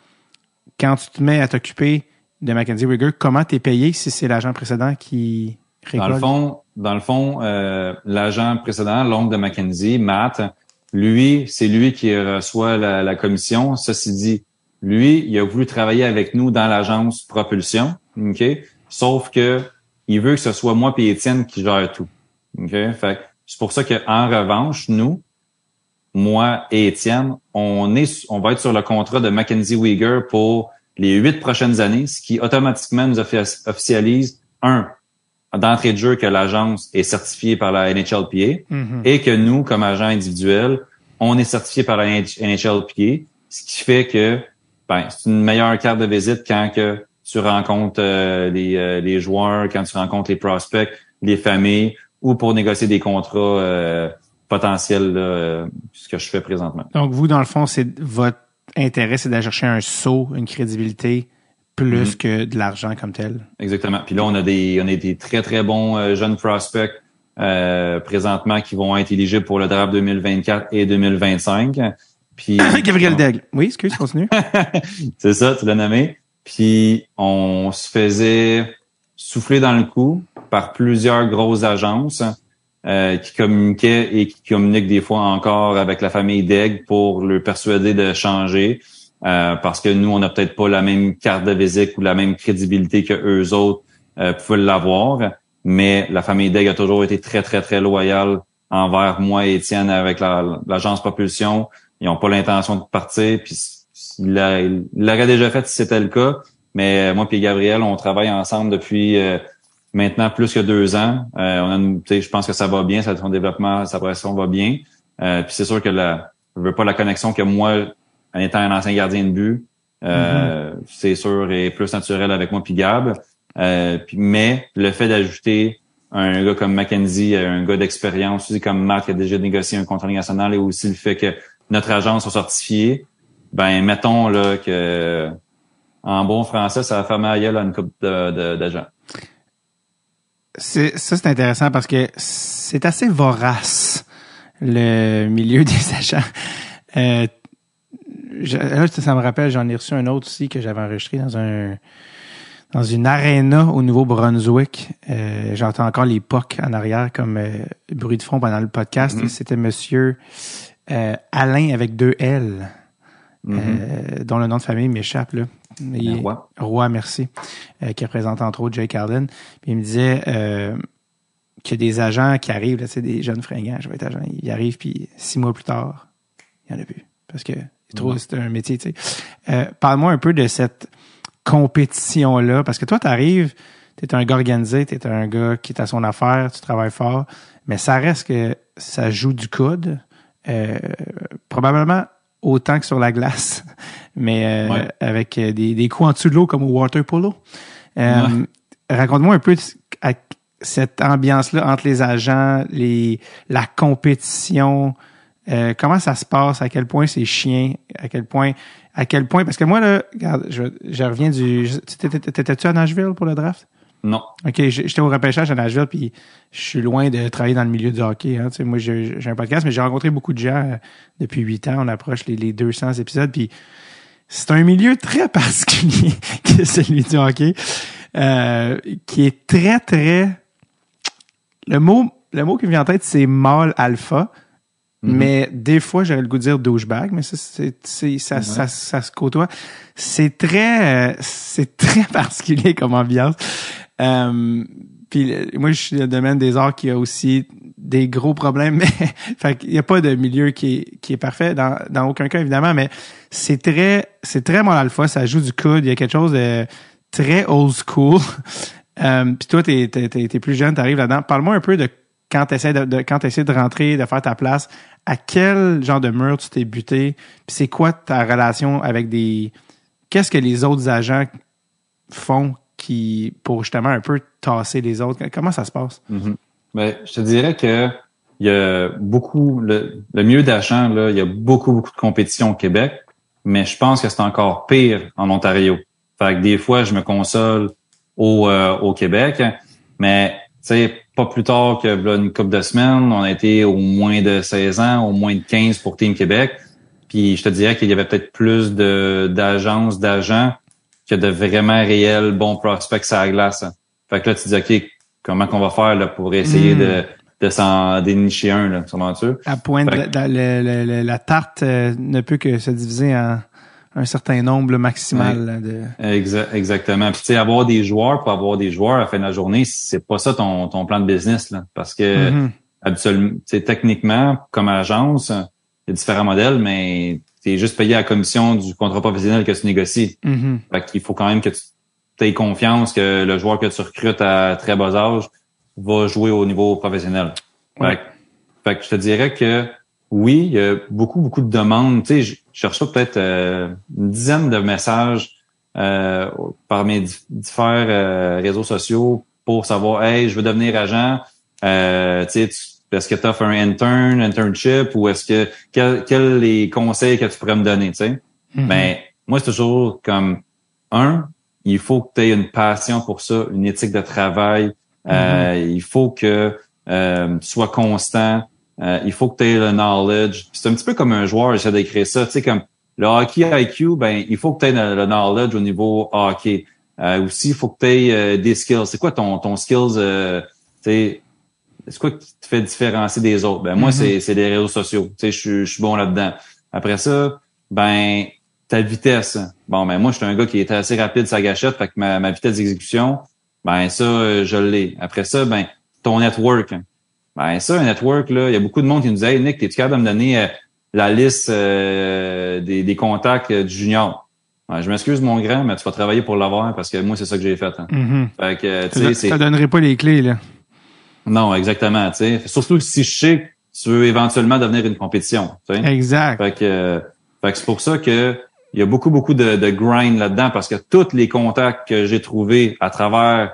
quand tu te mets à t'occuper de Mackenzie Weegar? Comment tu es payé si c'est l'agent précédent qui récolte? Dans le fond, dans le fond euh, l'agent précédent, l'oncle de Mackenzie, Matt, lui, c'est lui qui reçoit la, la commission. Ceci dit, lui, il a voulu travailler avec nous dans l'agence propulsion, ok. Sauf que il veut que ce soit moi et Étienne qui gère tout, ok. Fait que c'est pour ça que en revanche, nous, moi et Étienne, on est, on va être sur le contrat de Mackenzie Weegar pour les huit prochaines années, ce qui automatiquement nous officialise un d'entrée de jeu que l'agence est certifiée par la N H L P A mm-hmm. et que nous, comme agents individuels, on est certifiés par la N H L P A, ce qui fait que ben, c'est une meilleure carte de visite quand que tu rencontres euh, les, euh, les joueurs, quand tu rencontres les prospects, les familles, ou pour négocier des contrats euh, potentiels, euh, ce que je fais présentement. Donc, vous, dans le fond, c'est votre intérêt, c'est d'aller chercher un saut, une crédibilité, plus mm-hmm. que de l'argent comme tel. Exactement. Puis là, on a des, on a des très, très bons euh, jeunes prospects euh, présentement qui vont être éligibles pour le draft deux mille vingt-quatre et deux mille vingt-cinq. Puis, Gabriel Daigle. Oui, excuse, continue. C'est ça, tu l'as nommé. Puis, on se faisait souffler dans le cou par plusieurs grosses agences euh, qui communiquaient et qui communiquent des fois encore avec la famille Daigle pour leur persuader de changer euh, parce que nous, on n'a peut-être pas la même carte de visite ou la même crédibilité que eux autres euh, pouvaient l'avoir. Mais la famille Daigle a toujours été très, très, très loyale envers moi et Étienne avec la, l'agence Propulsion. Ils n'ont pas l'intention de partir, puis il l'aurait déjà fait si c'était le cas. Mais moi et Gabriel, on travaille ensemble depuis euh, maintenant plus que deux ans. Euh, on a, je pense que ça va bien, ça, son développement, sa progression va bien. Euh, puis c'est sûr que la, je veux pas la connexion que moi, en étant un ancien gardien de but, euh, mm-hmm. c'est sûr, est plus naturel avec moi puis Gab. Euh, pis, mais le fait d'ajouter un gars comme Mackenzie, un gars d'expérience, aussi comme Marc qui a déjà négocié un contrat national, et aussi le fait que notre agence soit certifiée, ben mettons là que en bon français, ça a fait ma gueule à une couple de, de, d'agents. C'est, ça, c'est intéressant parce que c'est assez vorace, le milieu des agents. Euh, je, là, ça me rappelle, j'en ai reçu un autre aussi que j'avais enregistré dans un dans une aréna au Nouveau-Brunswick. Euh, j'entends encore les pocs en arrière comme euh, bruit de fond pendant le podcast. Mmh. C'était monsieur euh, Alain avec deux L, mmh. euh, dont le nom de famille m'échappe, là. Il, Roy. Roy, merci, euh, qui représente entre autres Jake Harden. Puis il me disait euh, qu'il y a des agents qui arrivent, là, tu sais, des jeunes fringants, je vais être agent, ils arrivent, puis six mois plus tard, il n'y en a plus. Parce que c'est, trop, c'est un métier, tu sais. Euh, parle-moi un peu de cette compétition-là, parce que toi, tu arrives, tu es un gars organisé, tu es un gars qui est à son affaire, tu travailles fort, mais ça reste que ça joue du coude, euh, probablement autant que sur la glace, mais euh, ouais. avec euh, des, des coups en dessous de l'eau comme au water polo. Euh, ouais. Raconte-moi un peu à cette ambiance-là entre les agents, les la compétition, euh, comment ça se passe, à quel point c'est chiant, à quel point, à quel point, parce que moi, là, regarde, je, je reviens du... T'étais-tu à Nashville pour le draft? Non. OK, j'étais au repêchage à Nashville, puis je suis loin de travailler dans le milieu du hockey. Hein. Tu sais, moi, j'ai, j'ai un podcast, mais j'ai rencontré beaucoup de gens depuis huit ans. On approche les, les deux cents épisodes, puis c'est un milieu très particulier que celui du hockey, euh, qui est très, très... Le mot le mot qui me vient en tête, c'est « mâle alpha ». Mm-hmm. Mais des fois, j'aurais le goût de dire douchebag, mais ça, c'est, c'est, ça, ouais. ça, ça, ça se côtoie. C'est très, euh, c'est très particulier comme ambiance. Euh, puis moi, je suis dans le domaine des arts qui a aussi des gros problèmes. Mais, fait qu'il y a pas de milieu qui est, qui est parfait dans, dans aucun cas évidemment, mais c'est très, c'est très mon alpha. Ça joue du coude. Il y a quelque chose de très old school. Euh, puis toi, t'es, t'es, t'es, t'es plus jeune, t'arrives là-dedans. Parle-moi un peu de quand t'essaies de, de quand t'essaies de rentrer, de faire ta place, à quel genre de mur tu t'es buté? Puis c'est quoi ta relation avec des... Qu'est-ce que les autres agents font qui pour justement un peu tasser les autres? Comment ça se passe? Mm-hmm. Ben, je te dirais que il y a beaucoup... Le, le milieu d'agents, là, il y a beaucoup, beaucoup de compétition au Québec, mais je pense que c'est encore pire en Ontario. Fait que des fois, je me console au, euh, au Québec, mais tu sais, pas plus tard que là, une couple de semaines, on a été au moins de seize ans, au moins de quinze pour Team Québec. Puis je te dirais qu'il y avait peut-être plus de d'agences, d'agents que de vraiment réels bons prospects à la glace. Fait que là, tu te dis, OK, comment qu'on va faire là pour essayer mmh. de de s'en dénicher un, là, sûrement sûr. À point de, que... la, la, la, la tarte euh, ne peut que se diviser en un certain nombre maximal. Ouais, de... exact, exactement. Puis tu sais, avoir des joueurs pour avoir des joueurs à la fin de la journée, c'est pas ça ton ton plan de business là, parce que mm-hmm. absolument, tu sais, techniquement comme agence, il y a différents modèles, mais t'es juste payé à la commission du contrat professionnel que tu négocies. Mm-hmm. Fait qu'il faut quand même que tu aies confiance que le joueur que tu recrutes à très bas âge va jouer au niveau professionnel. Mm-hmm. Fait, fait que je te dirais que oui, il y a beaucoup, beaucoup de demandes. Tu sais, je cherchais peut-être euh, une dizaine de messages euh, par mes différents euh, réseaux sociaux pour savoir, hey, je veux devenir agent. Euh, tu sais, est-ce que tu offres un intern, internship, ou est-ce que quels quel les conseils que tu pourrais me donner, tu sais? Mm-hmm. Ben, moi, c'est toujours comme un, il faut que tu aies une passion pour ça, une éthique de travail. Mm-hmm. Euh, il faut que euh, tu sois constant. Euh, il faut que tu aies le knowledge. Puis c'est un petit peu comme un joueur, j'essaie d'écrire ça. Tu sais, comme le hockey I Q, ben il faut que tu aies le, le knowledge au niveau hockey. Euh, aussi, il faut que tu aies euh, des skills. C'est quoi ton ton skills? Euh, tu sais, c'est quoi qui te fait différencier des autres? Ben moi, mm-hmm. c'est c'est les réseaux sociaux. Tu sais, je suis bon là-dedans. Après ça, ben ta vitesse. Bon, ben moi, je suis un gars qui est assez rapide sa gâchette, fait que ma, ma vitesse d'exécution, ben ça, je l'ai. Après ça, ben ton network. Ben ça, un network, là, il y a beaucoup de monde qui nous dit « Hey Nick, t'es-tu capable de me donner euh, la liste euh, des, des contacts euh, du junior? » Ben, je m'excuse, mon grand, mais tu vas travailler pour l'avoir parce que moi, c'est ça que j'ai fait. Hein. Mm-hmm. Fait que, euh, tu sais, c'est... Ça donnerait pas les clés, là. Non, exactement, tu sais. Surtout si je sais tu veux éventuellement devenir une compétition. Tu sais? Exact. Fait que, euh, fait que c'est pour ça que il y a beaucoup, beaucoup de, de grind là-dedans, parce que tous les contacts que j'ai trouvés à travers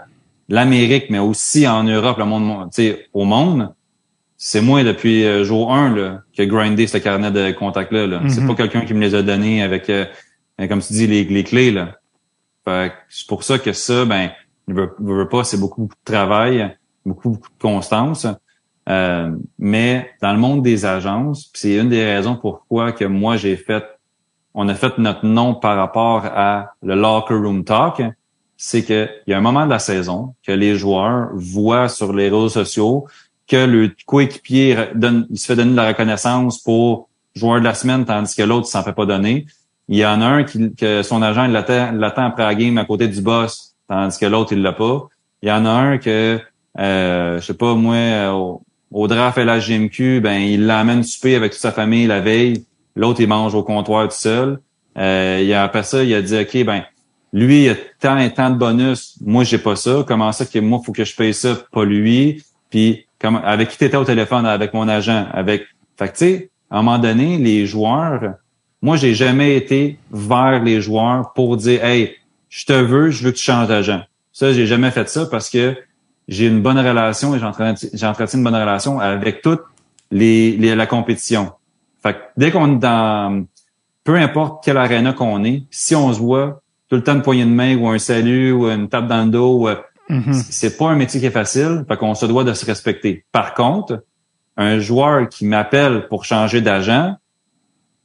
l'Amérique, mais aussi en Europe, le monde, tu sais, au monde, c'est moi depuis euh, jour un là, qui a grindé ce carnet de contacts-là. Là. Mm-hmm. C'est pas quelqu'un qui me les a donnés avec, euh, comme tu dis, les, les clés. Là. Fait que c'est pour ça que ça, ben, je veux, je veux pas, c'est beaucoup, beaucoup de travail, beaucoup, beaucoup de constance. Euh, mais dans le monde des agences, c'est une des raisons pourquoi que moi j'ai fait, on a fait notre nom par rapport à le locker room talk, c'est que il y a un moment de la saison que les joueurs voient sur les réseaux sociaux que le coéquipier donne, il se fait donner de la reconnaissance pour joueur de la semaine, tandis que l'autre s'en fait pas donner. Il y en a un qui, que son agent il l'attend, l'attend après la game à côté du boss, tandis que l'autre il l'a pas. Il y en a un que, euh, je sais pas moi. Euh, Au draft L H J M Q, ben il l'emmène souper avec toute sa famille la veille. L'autre, il mange au comptoir tout seul. Euh, il a, après ça, il a dit, OK, ben lui, il a tant et tant de bonus. Moi, j'ai pas ça. Comment ça que moi, faut que je paye ça, pas lui. Puis, comme, avec qui t'étais au téléphone? Avec mon agent. Avec, fait que tu sais, à un moment donné, les joueurs, moi, j'ai jamais été vers les joueurs pour dire, hey, je te veux, je veux que tu changes d'agent. Ça, j'ai jamais fait ça parce que j'ai une bonne relation et j'entretiens, j'entretiens une bonne relation avec toute les, les, la compétition. Fait que dès qu'on est dans, peu importe quelle aréna qu'on est, si on se voit tout le temps une poignée de main ou un salut ou une tape dans le dos, mm-hmm. c'est pas un métier qui est facile. Fait qu'on se doit de se respecter. Par contre, un joueur qui m'appelle pour changer d'agent,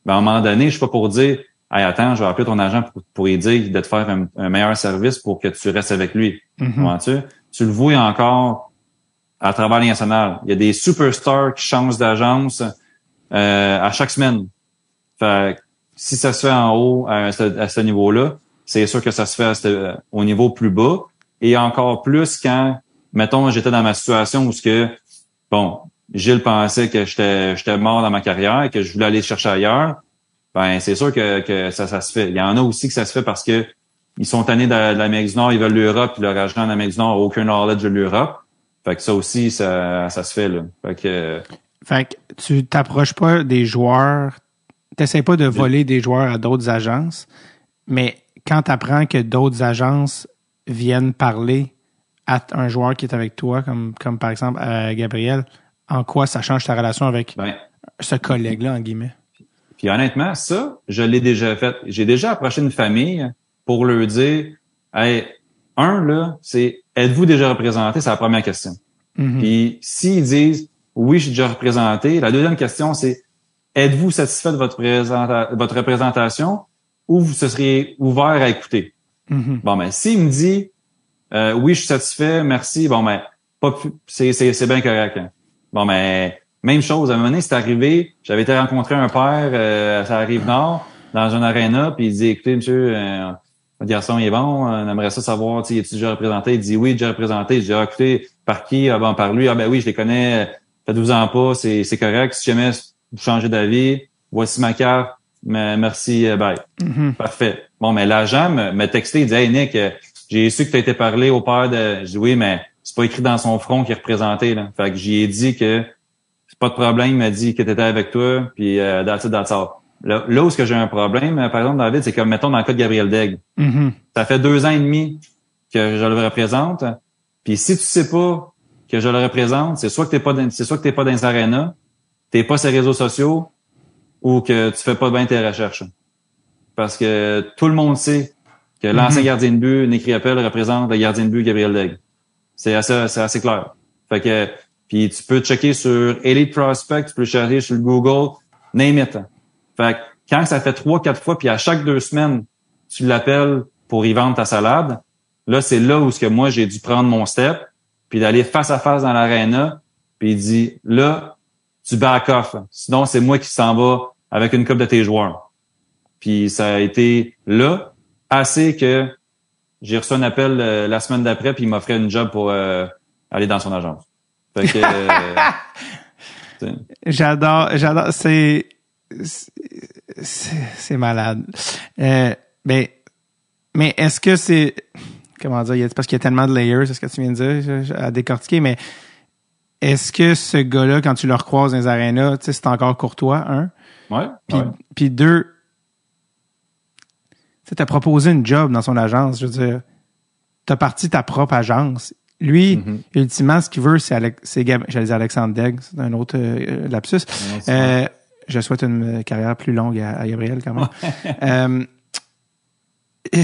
ben, à un moment donné, je suis pas pour dire, hey, attends, je vais appeler ton agent pour, pour lui dire de te faire un, un meilleur service pour que tu restes avec lui. Mm-hmm. Comment-tu? Tu le vois encore à travers les nationales. Il y a des superstars qui changent d'agence euh, à chaque semaine. Fait que si ça se fait en haut à ce, à ce niveau-là, c'est sûr que ça se fait à ce, au niveau plus bas. Et encore plus quand, mettons, j'étais dans ma situation où ce que, bon, Gilles pensait que j'étais, j'étais mort dans ma carrière et que je voulais aller chercher ailleurs. Ben, c'est sûr que, que ça, ça se fait. Il y en a aussi que ça se fait parce que ils sont tannés de l'Amérique du Nord, ils veulent l'Europe, puis leur agent en Amérique du Nord n'a aucun knowledge de l'Europe. Fait que ça aussi, ça, ça se fait, là. Fait que... Fait que tu t'approches pas des joueurs, t'essaies pas de voler des joueurs à d'autres agences, mais quand t'apprends que d'autres agences viennent parler à un joueur qui est avec toi, comme, comme par exemple euh, Gabriel, en quoi ça change ta relation avec ben, ce collègue-là, en guillemets? Puis honnêtement, ça, je l'ai déjà fait. J'ai déjà approché une famille pour leur dire, hey, un, là, c'est, êtes-vous déjà représenté? C'est la première question. Mm-hmm. Puis, s'ils disent, oui, je suis déjà représenté, la deuxième question, c'est, êtes-vous satisfait de votre, présenta- votre représentation ou vous se seriez ouvert à écouter? Mm-hmm. Bon, ben, s'il me dit, euh, oui, je suis satisfait, merci, bon, ben, pas pu- c'est, c'est, c'est bien correct. Hein. Bon, ben, même chose. À un moment donné, c'est arrivé, j'avais été rencontrer un père, euh, ça arrive nord, dans une aréna, puis il dit, écoutez, monsieur, euh, le garçon il est bon, on aimerait ça savoir, tu sais, es-tu déjà représenté? Il dit oui, déjà représenté. Je dis, ah, écoutez, par qui? Ah, ben, par lui. Ah, ben oui, je les connais. Faites-vous-en pas. C'est, c'est correct. Si jamais vous changez d'avis, voici ma carte. Mais, merci, bye. Mm-hmm. Parfait. Bon, mais l'agent m'a texté. Il dit, hey, Nick, j'ai su que t'as été parlé au père de, je dis oui, mais c'est pas écrit dans son front qu'il est représenté, là. Fait que j'y ai dit que c'est pas de problème. Il m'a dit que t'étais avec toi. Puis, euh, that's it, that's all. Là, là où est-ce que j'ai un problème, par exemple, David, c'est comme, mettons, dans le cas de Gabriel Daigle. Mm-hmm. Ça fait deux ans et demi que je le représente. Puis si tu sais pas que je le représente, c'est soit que t'es pas dans, c'est soit que t'es pas dans les arénas, t'es pas sur les réseaux sociaux ou que tu fais pas bien tes recherches. Parce que tout le monde sait que mm-hmm. l'ancien gardien de but, Nick Riopel, représente le gardien de but Gabriel Daigle. C'est assez, c'est assez clair. Fait que, puis tu peux checker sur Elite Prospect, tu peux chercher sur Google, name it. Fait que quand ça fait trois, quatre fois, puis à chaque deux semaines, tu l'appelles pour y vendre ta salade, là, c'est là où ce que moi, j'ai dû prendre mon step, puis d'aller face à face dans l'aréna, puis il dit, là, tu back off. Sinon, c'est moi qui s'en va avec une coupe de tes joueurs. Puis ça a été là, assez que j'ai reçu un appel euh, la semaine d'après, puis il m'offrait une job pour euh, aller dans son agence. Fait que... Euh, j'adore, j'adore, c'est... C'est, c'est malade. Euh, ben, mais est-ce que c'est... Comment dire? Parce qu'il y a tellement de layers, c'est ce que tu viens de dire, à décortiquer, mais Est-ce que ce gars-là, quand tu le recroises dans les arénas, tu sais, c'est encore courtois, un. Ouais. Puis, ouais. puis deux, tu sais, t'as proposé une job dans son agence, je veux dire, t'as parti ta propre agence. Lui, mm-hmm. ultimement, ce qu'il veut, c'est, Alec, c'est Gab, j'allais dire Alexandre Daigle, c'est un autre euh, lapsus. Non, euh, je souhaite une carrière plus longue à, à Gabriel, quand même. Ouais. Euh,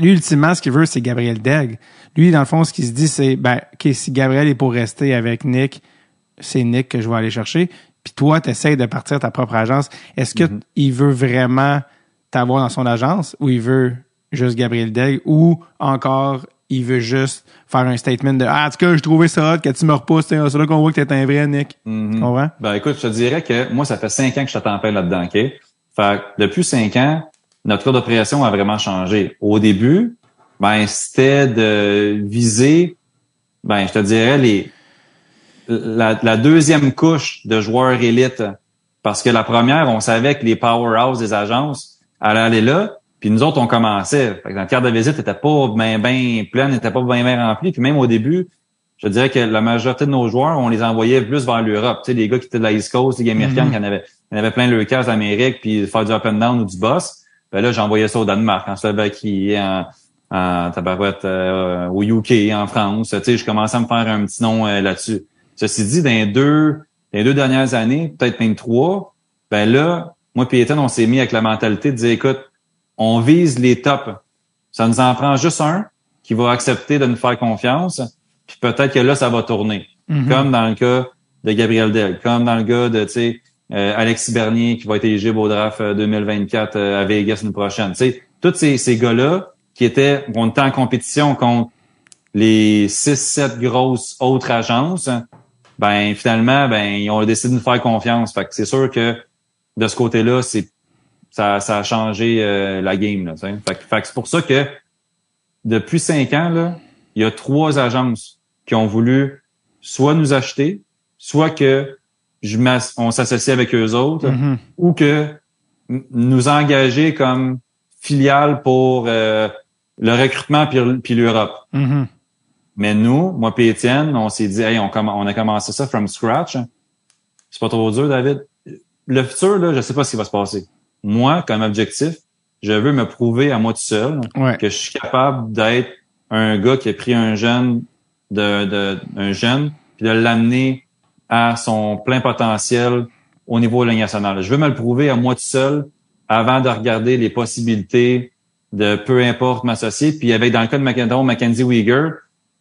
lui, ultimement, ce qu'il veut, c'est Gabriel Daigle. Lui, dans le fond, ce qu'il se dit, c'est, ben, OK, si Gabriel est pour rester avec Nick, c'est Nick que je vais aller chercher. Puis toi, t'essayes de partir ta propre agence. Est-ce que mm-hmm. il veut vraiment t'avoir dans son agence ou il veut juste Gabriel Daigle ou encore il veut juste faire un statement de « Ah, en tout cas, j'ai trouvé ça hot que tu me repousses. C'est là qu'on voit que t'es un vrai, Nick. Mm-hmm. » Tu comprends? Ben, écoute, je te dirais que moi, ça fait cinq ans que je t'attends plein là-dedans, OK? Fait que depuis cinq ans, notre cours de pression a vraiment changé. Au début, ben, c'était de viser, ben, je te dirais, les, la, la deuxième couche de joueurs élites. Parce que la première, on savait que les powerhouses des agences allaient aller là. Puis nous autres, on commençait. Fait que notre carte de visite n'était pas bien, bien pleine, n'était pas bien, bien remplie. Puis même au début, je te dirais que la majorité de nos joueurs, on les envoyait plus vers l'Europe. Tu sais, les gars qui étaient de la East Coast, les gars américains, mm-hmm. qui en avaient, il y en avait plein le cas d'Amérique, puis faire du up and down ou du boss. Ben là, j'envoyais ça au Danemark, en Slovaquie, en, en tabarouette, euh, au U K, en France. Tu sais, je commençais à me faire un petit nom euh, là-dessus. Ceci dit, dans les deux, dans les deux dernières années, peut-être même trois, ben là, moi et Étienne, on s'est mis avec la mentalité de dire, écoute, on vise les tops. Ça nous en prend juste un qui va accepter de nous faire confiance, puis peut-être que là, ça va tourner. Mm-hmm. Comme dans le cas de Gabriel Daigle, comme dans le cas de, tu sais, Euh, Alexis Bernier qui va être éligible au draft euh, deux mille vingt-quatre euh, à Vegas l'année prochaine. Tu sais, tous ces, ces gars-là qui étaient, on était en compétition contre les six sept grosses autres agences, ben finalement, ben ils ont décidé de nous faire confiance. Fait que c'est sûr que de ce côté-là, c'est ça, ça a changé euh, la game. Là, fait, fait que c'est pour ça que depuis cinq ans, là, il y a trois agences qui ont voulu soit nous acheter, soit que Je m'ass- on s'associe avec eux autres, mm-hmm. ou que m- nous engager comme filiale pour euh, le recrutement puis, puis l'Europe. Mm-hmm. Mais nous, moi et Étienne, on s'est dit, hey, on, com- on a commencé ça from scratch. C'est pas trop dur, David. Le futur, là, je sais pas ce qui va se passer. Moi, comme objectif, je veux me prouver à moi tout seul ouais. que je suis capable d'être un gars qui a pris un jeune, de, de un jeune, puis de l'amener à son plein potentiel au niveau de la Ligue nationale. Je veux me le prouver à moi tout seul avant de regarder les possibilités de peu importe m'associer. Puis avec dans le cas de Mackenzie, Mackenzie Weegar,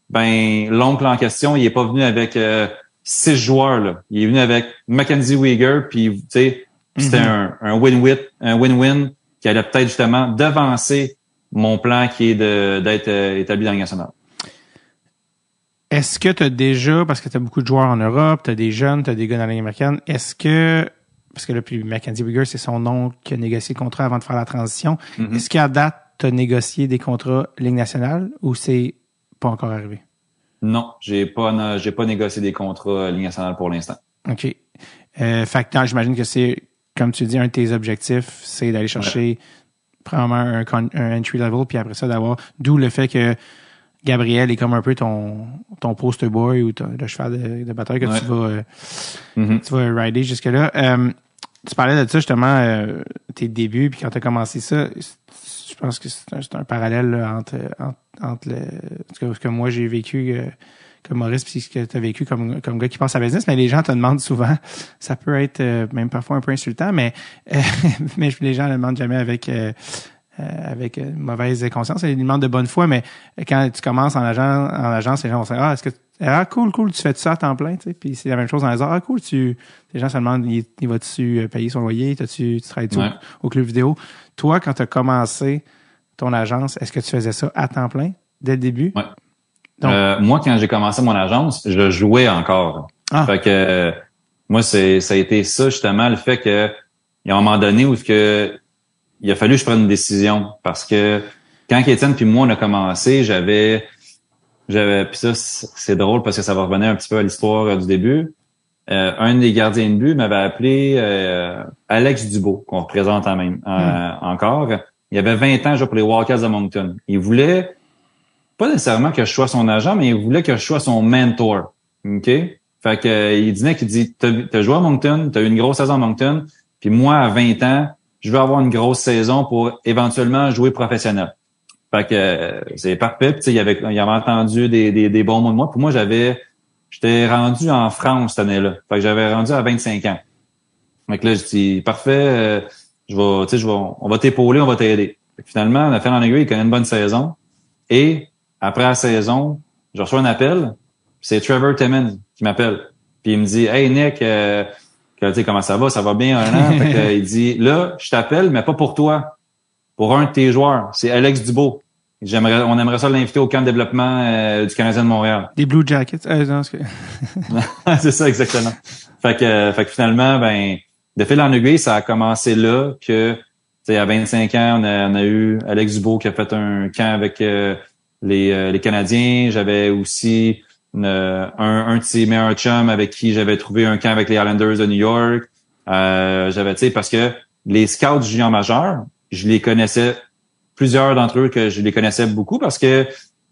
ben l'oncle en question, il est pas venu avec euh, six joueurs là. Il est venu avec Mackenzie Weegar, puis tu sais, mm-hmm. c'était un, un win-win, un win-win qui allait peut-être justement devancer mon plan qui est de, d'être euh, établi dans la Ligue nationale. Est-ce que tu as déjà, parce que tu as beaucoup de joueurs en Europe, tu as des jeunes, tu as des gars dans la Ligue américaine, est-ce que, parce que là, puis Mackenzie Weegar, c'est son oncle qui a négocié le contrat avant de faire la transition, mm-hmm. est-ce qu'à date, tu as négocié des contrats Ligue nationale ou c'est pas encore arrivé? Non, j'ai pas j'ai pas négocié des contrats Ligue nationale pour l'instant. OK. Euh, fait que j'imagine que c'est, comme tu dis, un de tes objectifs, c'est d'aller chercher ouais. probablement un, un entry level, puis après ça, d'avoir, d'où le fait que Gabriel est comme un peu ton ton poster boy ou ton, le cheval de, de bataille que ouais. tu vas euh, mm-hmm. tu vas rider jusque-là. Euh, tu parlais de ça justement, euh, tes débuts, puis quand tu as commencé ça, je pense que c'est un, c'est un parallèle là, entre, entre, entre le, en tout cas, ce que moi j'ai vécu euh, comme Maurice, puis ce que tu as vécu comme comme gars qui pense à business. Mais les gens te demandent souvent, ça peut être euh, même parfois un peu insultant, mais, euh, mais les gens ne le demandent jamais avec... Euh, Euh, avec une mauvaise conscience, elle demande de bonne foi, mais quand tu commences en agence, en agence, les gens vont se dire, ah, est-ce que, ah, cool, cool, tu fais ça à temps plein, tu sais, puis c'est la même chose dans les arts, ah, cool, tu, les gens se demandent, il, il va-tu payer son loyer, t'as-tu, tu travailles-tu ouais. au, au club vidéo? Toi, quand tu as commencé ton agence, est-ce que tu faisais ça à temps plein, dès le début? Ouais. Donc, euh, moi, quand j'ai commencé mon agence, je jouais encore. Ah. Fait que, euh, moi, c'est, ça a été ça, justement, le fait que, il y a un moment donné où ce que, il a fallu que je prenne une décision parce que quand Étienne puis moi on a commencé, j'avais j'avais puis ça c'est drôle parce que ça va revenir un petit peu à l'histoire du début. Euh, un des gardiens de but m'avait appelé euh, Alex Dubois qu'on représente en même euh, mm. encore. Il avait vingt ans jouait pour les Wildcats de Moncton. Il voulait pas nécessairement que je sois son agent, mais il voulait que je sois son mentor. OK? Fait que euh, il dit, il dit, t'as, t'as joué à Moncton, t'as eu une grosse saison à Moncton, puis moi, à vingt ans, je veux avoir une grosse saison pour éventuellement jouer professionnel. Fait que euh, c'est parfait. Puis, il avait, il avait entendu des, des, des bons mots de moi. Pour moi, j'avais, j'étais rendu en France cette année-là. Fait que j'avais rendu à vingt-cinq ans. Fait que là, je dis, parfait, euh, je vais, tu sais, je vais, on va t'épauler, on va t'aider. Fait que finalement, on a fait en aiguille, il connaît une bonne saison. Et après la saison, je reçois un appel. C'est Trevor Timmins qui m'appelle. Puis il me dit, hey Nick, euh, tu sais comment ça va? Ça va bien un an. Fait que, euh, il dit, là, je t'appelle, mais pas pour toi. Pour un de tes joueurs. C'est Alex Dubois. J'aimerais, on aimerait ça l'inviter au camp de développement euh, du Canadien de Montréal. Des Blue Jackets. Euh, non, c'est... c'est ça, exactement. Fait que, euh, fait que finalement, ben, de fil en aiguille, ça a commencé là que, tu sais, à vingt-cinq ans, on a, on a eu Alex Dubois qui a fait un camp avec euh, les, euh, les Canadiens. J'avais aussi Euh, un, un de ses meilleurs chums avec qui j'avais trouvé un camp avec les Islanders de New York. Euh, j'avais, tu sais, parce que les scouts du junior majeur, je les connaissais, plusieurs d'entre eux que je les connaissais beaucoup parce que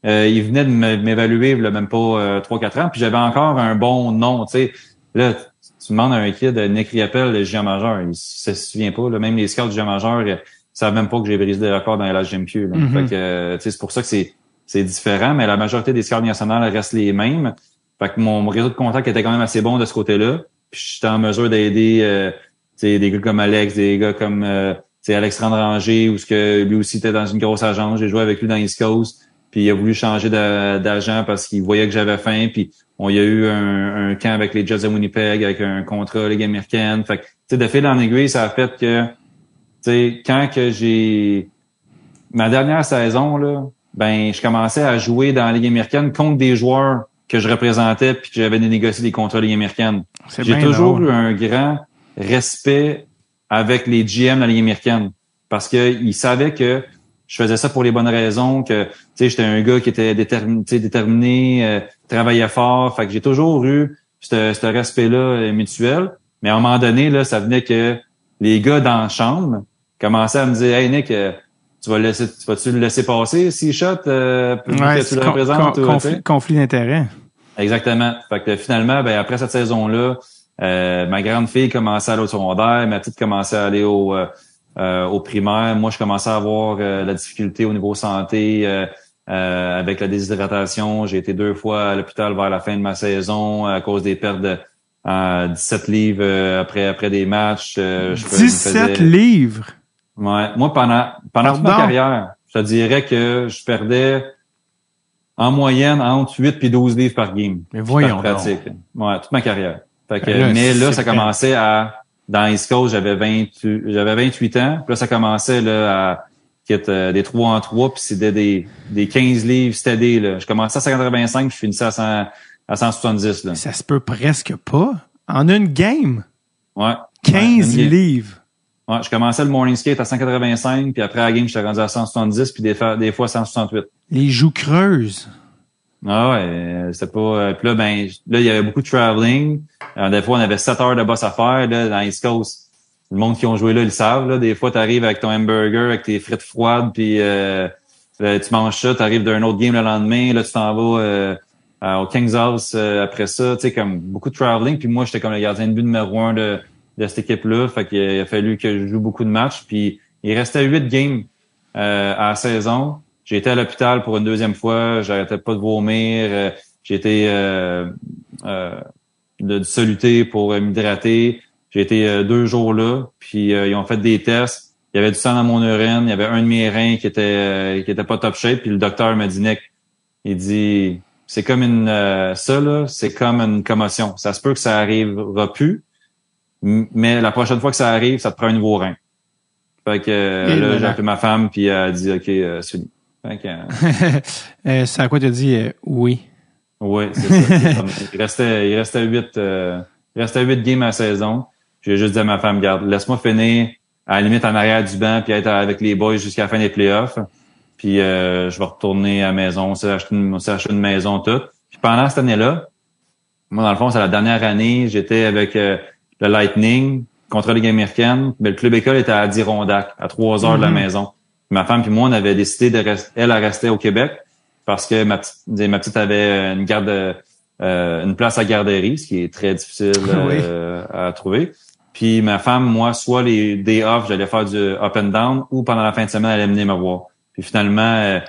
euh, ils venaient de m'évaluer, là, même pas euh, trois quatre ans, puis j'avais encore un bon nom, tu sais. Là, tu demandes à un kid, Nick Riopel, le junior majeur, il se souvient pas, là, même les scouts du junior majeur, ils savent même pas que j'ai brisé des records dans les L H J M Q. Là. Mm-hmm. Fait que, tu sais, c'est pour ça que c'est C'est différent, mais la majorité des scouts nationales restent les mêmes. Fait que mon réseau de contacts était quand même assez bon de ce côté-là. Puis j'étais en mesure d'aider euh, des gars comme Alex, des gars comme euh, Alex Randranger, où ce que lui aussi était dans une grosse agence. J'ai joué avec lui dans East Coast. Puis il a voulu changer de, d'agent parce qu'il voyait que j'avais faim. Puis on y a eu un, un camp avec les Jets de Winnipeg, avec un contrat Ligue américaine. Fait que de fil en aiguille, ça a fait que quand que j'ai ma dernière saison, là, ben, je commençais à jouer dans la Ligue américaine contre des joueurs que je représentais puis que j'avais négocié des contrats de Ligue américaine. C'est J'ai toujours drôle. eu un grand respect avec les G M de la Ligue américaine parce que ils savaient que je faisais ça pour les bonnes raisons, que tu sais j'étais un gars qui était déterminé, déterminé euh, travaillait fort. Fait que j'ai toujours eu ce respect-là euh, mutuel. Mais à un moment donné, là, ça venait que les gars dans la chambre commençaient à me dire « Hey Nick, euh, tu vas le laisser, tu vas-tu le laisser passer s'il shot, euh, ouais, que tu le con, représentes? Con, conflit, conflit d'intérêt. Exactement. Fait que finalement, ben, après cette saison-là, euh, ma grande fille commençait à aller au secondaire, ma petite commençait à aller au, euh, au primaire. Moi, je commençais à avoir euh, la difficulté au niveau santé, euh, euh, avec la déshydratation. J'ai été deux fois à l'hôpital vers la fin de ma saison à cause des pertes de euh, dix-sept livres euh, après, après des matchs. Euh, je dix-sept livres? Ouais, moi pendant pendant toute ma carrière, je te dirais que je perdais en moyenne entre huit puis douze livres par game. Mais voyons par pratique. Donc. Ouais, toute ma carrière. Fait que, là, mais là ça bien. commençait à dans East Coast, j'avais vingt j'avais vingt-huit ans, puis là ça commençait là à euh, des trois en trois, puis c'était des des quinze livres stédés là. Je commençais à cent quatre-vingt-cinq, puis je finissais à cent à cent soixante-dix là. Ça se peut presque pas en une game. Ouais. quinze livres. Ouais, je commençais le morning skate à cent quatre-vingt-cinq, puis après la game, j'étais rendu à cent soixante-dix, puis des fois, des fois cent soixante-huit. Les joues creuses. Ah ouais, c'était pas... Puis là, ben, là, il y avait beaucoup de traveling. Alors, des fois, on avait sept heures de boss à faire, là, dans East Coast. Le monde qui ont joué là, ils savent, là. Des fois, t'arrives avec ton hamburger, avec tes frites froides, puis euh, là, tu manges ça, t'arrives d'un autre game le lendemain, là, tu t'en vas euh, au King's House euh, après ça. Tu sais, comme beaucoup de traveling. Puis moi, j'étais comme le gardien de but numéro un de... de cette équipe-là. Fait qu'il a, il a fallu que je joue beaucoup de matchs. Puis il restait huit games euh, à la saison. J'ai été à l'hôpital pour une deuxième fois. J'arrêtais pas de vomir. Euh, j'ai été euh, euh, de, de soluté pour euh, m'hydrater. J'ai été euh, deux jours là. Puis euh, ils ont fait des tests. Il y avait du sang dans mon urine. Il y avait un de mes reins qui était euh, qui était pas top shape. Puis le docteur m'a dit, Nick, il dit, c'est comme une euh, ça là, c'est comme une commotion. Ça se peut que ça arrivera plus. Mais la prochaine fois que ça arrive, ça te prend un nouveau rein. Fait que euh, là, j'ai appelé ma femme, puis elle a dit « OK, euh, c'est fini. » euh... euh, C'est à quoi tu as dit euh, « oui ». Oui, c'est ça. Il restait, il restait huit, euh, il restait huit games à la saison. J'ai juste dit à ma femme « Garde, laisse-moi finir à la limite en arrière du banc, puis être avec les boys jusqu'à la fin des playoffs. Puis euh, je vais retourner à la maison, on s'est acheté une, on s'est acheté une maison, tout. » Puis pendant cette année-là, moi, dans le fond, c'est la dernière année, j'étais avec... Euh, le Lightning, contre la Ligue américaine, mais le club école était à Adirondack, à trois heures mm-hmm. de la maison. Ma femme puis moi, on avait décidé de rester, elle, à rester au Québec, parce que ma petite, ma petite avait une garde, euh, une place à garderie, ce qui est très difficile euh, oui. à trouver. Puis ma femme, moi, soit les day off, j'allais faire du up and down, ou pendant la fin de semaine, elle allait venir me voir. Puis finalement,